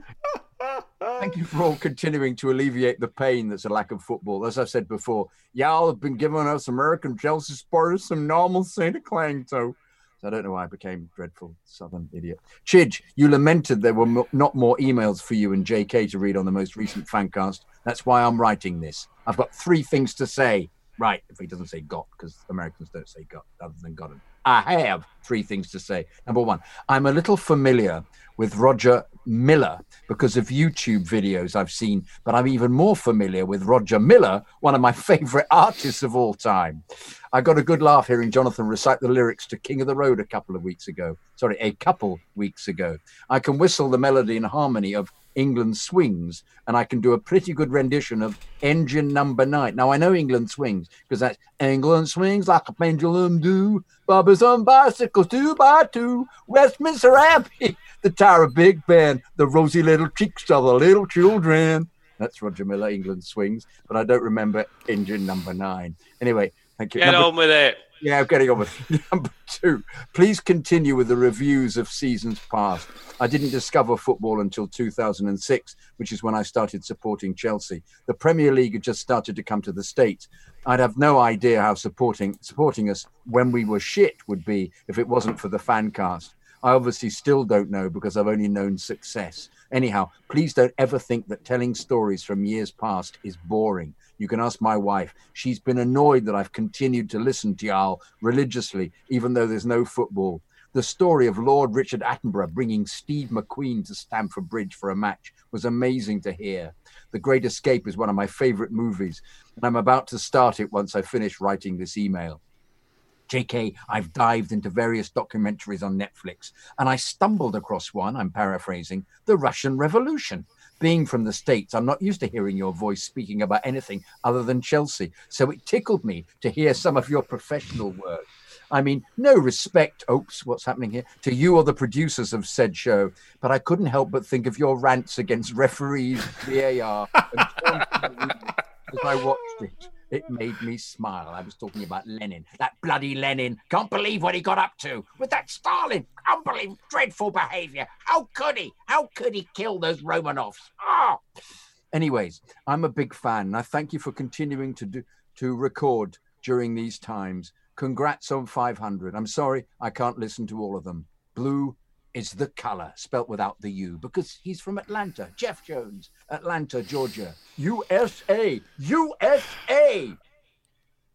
Thank you for all continuing to alleviate the pain that's a lack of football. As I said before, y'all have been giving us American Chelsea supporters some normalcy to cling to. I don't know why I became a dreadful southern idiot. Chidge, you lamented there were mo- not more emails for you and J K to read on the most recent fancast. That's why I'm writing this. I've got three things to say. Right, if he doesn't say got, because Americans don't say got, other than got him. I have three things to say. Number one, I'm a little familiar with Roger Miller because of YouTube videos I've seen, but I'm even more familiar with Roger Miller, one of my favorite artists of all time. I got a good laugh hearing Jonathan recite the lyrics to King of the Road a couple of weeks ago. Sorry, a couple weeks ago. I can whistle the melody and harmony of England Swings, and I can do a pretty good rendition of Engine Number Nine. Now, I know England Swings because that's England swings like a pendulum do. Bobbers on bicycles, two by two. Westminster Abbey, the Tower of Big Ben, the rosy little cheeks of the little children. That's Roger Miller, England Swings, but I don't remember Engine Number Nine. Anyway, thank you. Get number- on with it. Yeah, I'm getting on with it. Number two, please continue with the reviews of seasons past. I didn't discover football until two thousand six, which is when I started supporting Chelsea. The Premier League had just started to come to the States. I'd have no idea how supporting supporting us when we were shit would be if it wasn't for the fan cast. I obviously still don't know because I've only known success. Anyhow, please don't ever think that telling stories from years past is boring. You can ask my wife. She's been annoyed that I've continued to listen to y'all religiously, even though there's no football. The story of Lord Richard Attenborough bringing Steve McQueen to Stamford Bridge for a match was amazing to hear. The Great Escape is one of my favourite movies, and I'm about to start it once I finish writing this email. J K, I've dived into various documentaries on Netflix, and I stumbled across one, I'm paraphrasing, The Russian Revolution. Being from the States, I'm not used to hearing your voice speaking about anything other than Chelsea, so it tickled me to hear some of your professional work. I mean, no respect, oops, what's happening here, to you or the producers of said show, but I couldn't help but think of your rants against referees, V A R, and as I watched it. It made me smile. I was talking about Lenin. That bloody Lenin. Can't believe what he got up to with that Stalin. Unbelievable, dreadful behaviour. How could he? How could he kill those Romanovs? Oh. Anyways, I'm a big fan, and I thank you for continuing to do, to record during these times. Congrats on five hundred. I'm sorry I can't listen to all of them. Blue is the colour, spelt without the U, because he's from Atlanta. Jeff Jones, Atlanta, Georgia. U S A, U S A.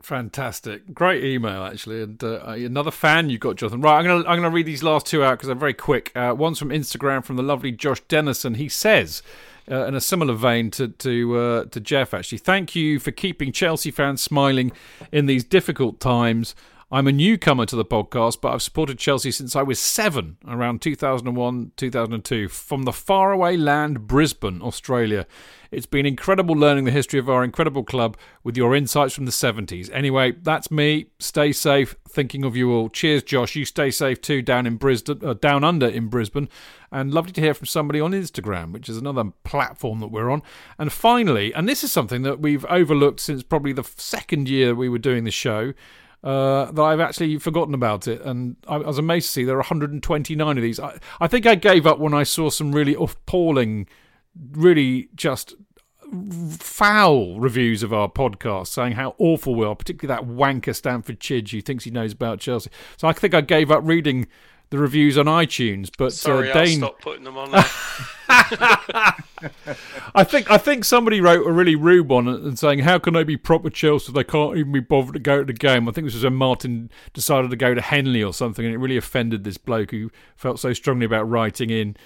Fantastic. Great email, actually. And uh, another fan you got, Jonathan. Right, I'm going to I'm gonna read these last two out because they're very quick. Uh, one's from Instagram from the lovely Josh Dennison. He says... Uh, in a similar vein to to, uh, to Jeff, actually. Thank you for keeping Chelsea fans smiling in these difficult times. I'm a newcomer to the podcast, but I've supported Chelsea since I was seven, around two thousand one, two thousand two, from the faraway land Brisbane, Australia. It's been incredible learning the history of our incredible club with your insights from the seventies. Anyway, that's me. Stay safe. Thinking of you all. Cheers, Josh. You stay safe too down in Brisbane, uh, down under in Brisbane. And lovely to hear from somebody on Instagram, which is another platform that we're on. And finally, and this is something that we've overlooked since probably the second year we were doing the show, Uh, that I've actually forgotten about it, and I, I was amazed to see there are one hundred twenty-nine of these. I, I think I gave up when I saw some really appalling, really just foul reviews of our podcast saying how awful we are, particularly that wanker Stanford Chidge who thinks he knows about Chelsea. So I think I gave up reading the reviews on iTunes. But sorry, uh, Dane... I'll stop putting them on there. I think I think somebody wrote a really rude one and saying, how can they be proper Chelsea if they can't even be bothered to go to the game? I think this was when Martin decided to go to Henley or something, and it really offended this bloke who felt so strongly about writing in.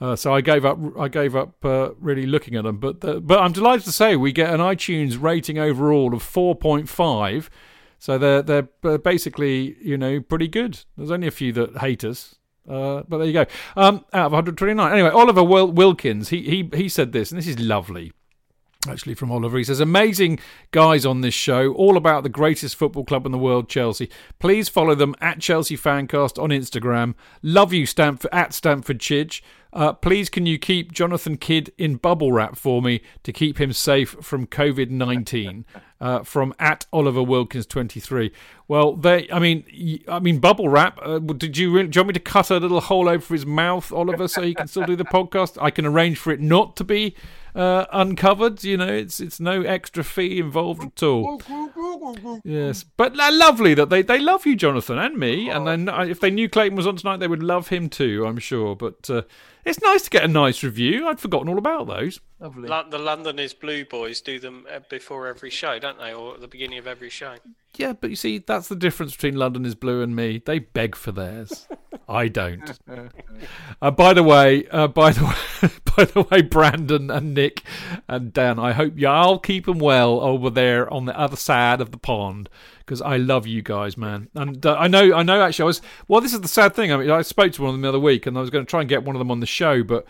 Uh, so I gave up. I gave up uh, really looking at them. But the, but I'm delighted to say we get an iTunes rating overall of four point five. So they're they're basically, you know, pretty good. There's only a few that hate us. Uh, but there you go. Um, out of one hundred twenty-nine. Anyway, Oliver Wil- Wilkins, he, he he said this, and this is lovely, actually, from Oliver. He says, amazing guys on this show, all about the greatest football club in the world, Chelsea. Please follow them at Chelsea Fancast on Instagram. Love you, Stamford, at Stamford Chidge. Uh, please can you keep Jonathan Kidd in bubble wrap for me to keep him safe from COVID nineteen? Uh, from at Oliver Wilkins twenty-three. Well, they. I mean, I mean, bubble wrap. Uh, did you? Really, do you want me to cut a little hole over his mouth, Oliver, so he can still do the podcast? I can arrange for it not to be uh, uncovered. You know, it's it's no extra fee involved at all. Yes, but uh, lovely that they, they love you, Jonathan, and me. And then uh, if they knew Clayton was on tonight, they would love him too, I'm sure. But uh, it's nice to get a nice review. I'd forgotten all about those. Lovely. The London is Blue boys do them before every show, don't they, or at the beginning of every show? Yeah, but you see, that's the difference between London is Blue and me. They beg for theirs. I don't. Uh, by the way, uh, by the way, by the way, Brandon and Nick and Dan, I hope y'all keep them well over there on the other side of the pond, because I love you guys, man. And uh, I know, I know. Actually, I was. Well, this is the sad thing. I mean, I spoke to one of them the other week, and I was going to try and get one of them on the show, but.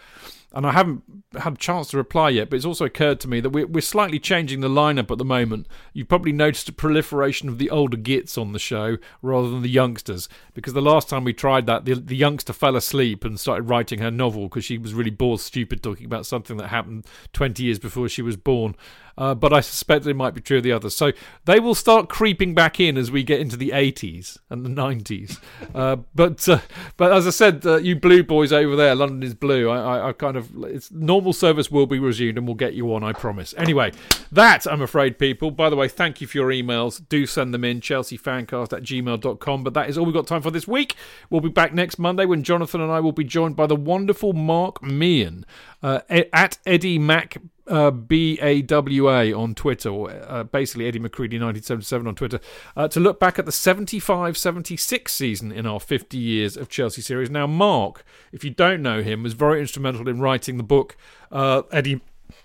And I haven't had a chance to reply yet, but it's also occurred to me that we're, we're slightly changing the lineup at the moment. You've probably noticed a proliferation of the older gits on the show rather than the youngsters, because the last time we tried that, the, the youngster fell asleep and started writing her novel because she was really bored stupid talking about something that happened twenty years before she was born. Uh, but I suspect it might be true of the others. So they will start creeping back in as we get into the eighties and the nineties. Uh, but uh, but as I said, uh, you Blue boys over there, London is Blue. I, I, I kind of it's normal service will be resumed and we'll get you on, I promise. Anyway, that I'm afraid, people. By the way, thank you for your emails. Do send them in. Chelsea Fancast at gmail dot com. But that is all we've got time for this week. We'll be back next Monday when Jonathan and I will be joined by the wonderful Mark Meehan uh, at Eddie Mac. Uh, B A W A on Twitter, or uh, basically Eddie McCready nineteen seventy-seven on Twitter, uh, to look back at the seventy-five seventy-six season in our fifty years of Chelsea series. Now, Mark, if you don't know him, was very instrumental in writing the book uh, Eddie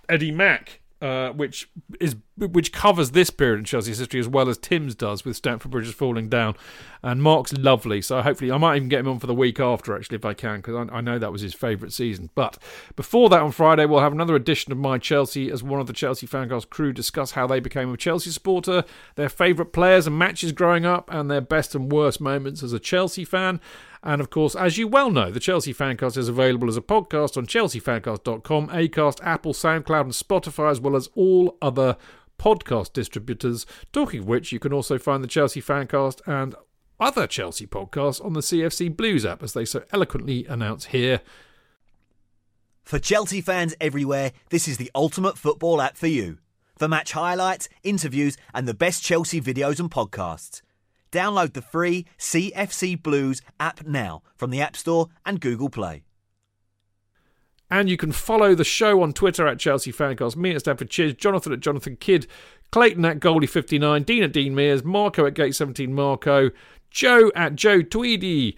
Eddie Mac, uh, which is which covers this period in Chelsea's history as well as Tim's does with Stamford Bridges falling down. And Mark's lovely, so hopefully I might even get him on for the week after, actually, if I can, because I, I know that was his favourite season. But before that, on Friday, we'll have another edition of My Chelsea as one of the Chelsea Fancast crew discuss how they became a Chelsea supporter, their favourite players and matches growing up, and their best and worst moments as a Chelsea fan. And, of course, as you well know, the Chelsea Fancast is available as a podcast on chelsea fancast dot com, Acast, Apple, SoundCloud and Spotify, as well as all other podcast distributors. Talking of which, you can also find the Chelsea Fancast and other Chelsea podcasts on the C F C Blues app, as they so eloquently announce here. For Chelsea fans everywhere, this is the ultimate football app for you. For match highlights, interviews and the best Chelsea videos and podcasts. Download the free C F C Blues app now from the App Store and Google Play. And you can follow the show on Twitter at Chelsea Fancast, me at Stamford Cheers, Jonathan at Jonathan Kidd, Clayton at Goldie fifty-nine, Dean at Dean Mears, Marco at Gate seventeen Marco, Joe at Joe Tweedy,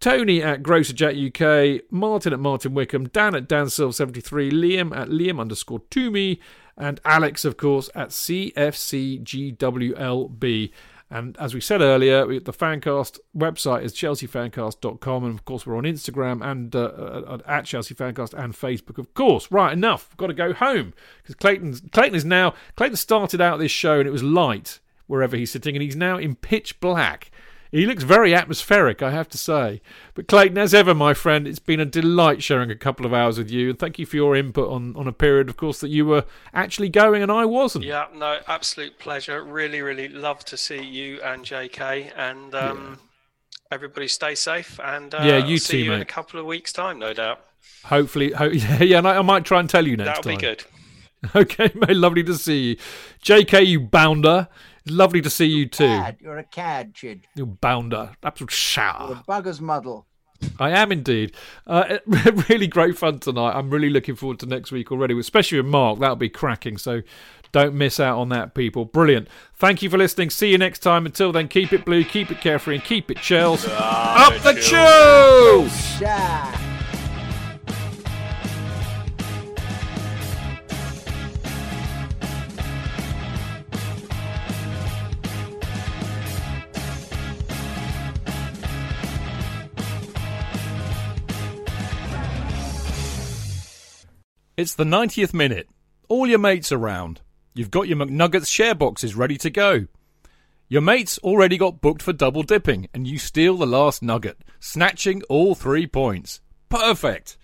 Tony at GrocerJack U K, Martin at Martin Wickham, Dan at Dan Silv seventy-three, Liam at Liam underscore Toomey, and Alex, of course, at C F C G W L B. And as we said earlier, the Fancast website is chelsea fancast dot com. And, of course, we're on Instagram and uh, at Chelsea Fancast and Facebook, of course. Right, enough. We've got to go home. Because Clayton's, Clayton is now... Clayton started out this show and it was light wherever he's sitting. And he's now in pitch black. He looks very atmospheric, I have to say. But Clayton, as ever, my friend, it's been a delight sharing a couple of hours with you. And thank you for your input on, on a period, of course, that you were actually going and I wasn't. Yeah, no, absolute pleasure. Really, really love to see you and J K. And um, yeah. Everybody stay safe. And uh, yeah, you I'll see too, you mate. In a couple of weeks' time, no doubt. Hopefully. Ho- yeah, yeah, and I, I might try and tell you next That'll time. That'll be good. Okay, mate, lovely to see you. J K, you bounder. Lovely to see you too. Cad. You're a cad, Chid. You're a bounder. Absolute shower. You're a bugger's muddle. I am indeed. Uh, really great fun tonight. I'm really looking forward to next week already, especially with Mark. That'll be cracking. So don't miss out on that, people. Brilliant. Thank you for listening. See you next time. Until then, keep it blue, keep it carefree, and keep it Chels. Ah, Up the Chels! Chels! It's the ninetieth minute. All your mates are round. You've got your McNuggets share boxes ready to go. Your mates already got booked for double dipping and you steal the last nugget, snatching all three points. Perfect.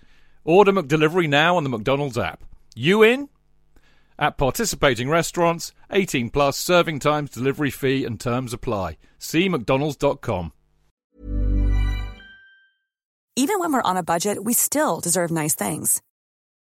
Order McDelivery now on the McDonald's app. You in? At participating restaurants, eighteen plus, serving times, delivery fee and terms apply. See mcdonalds dot com. Even when we're on a budget, we still deserve nice things.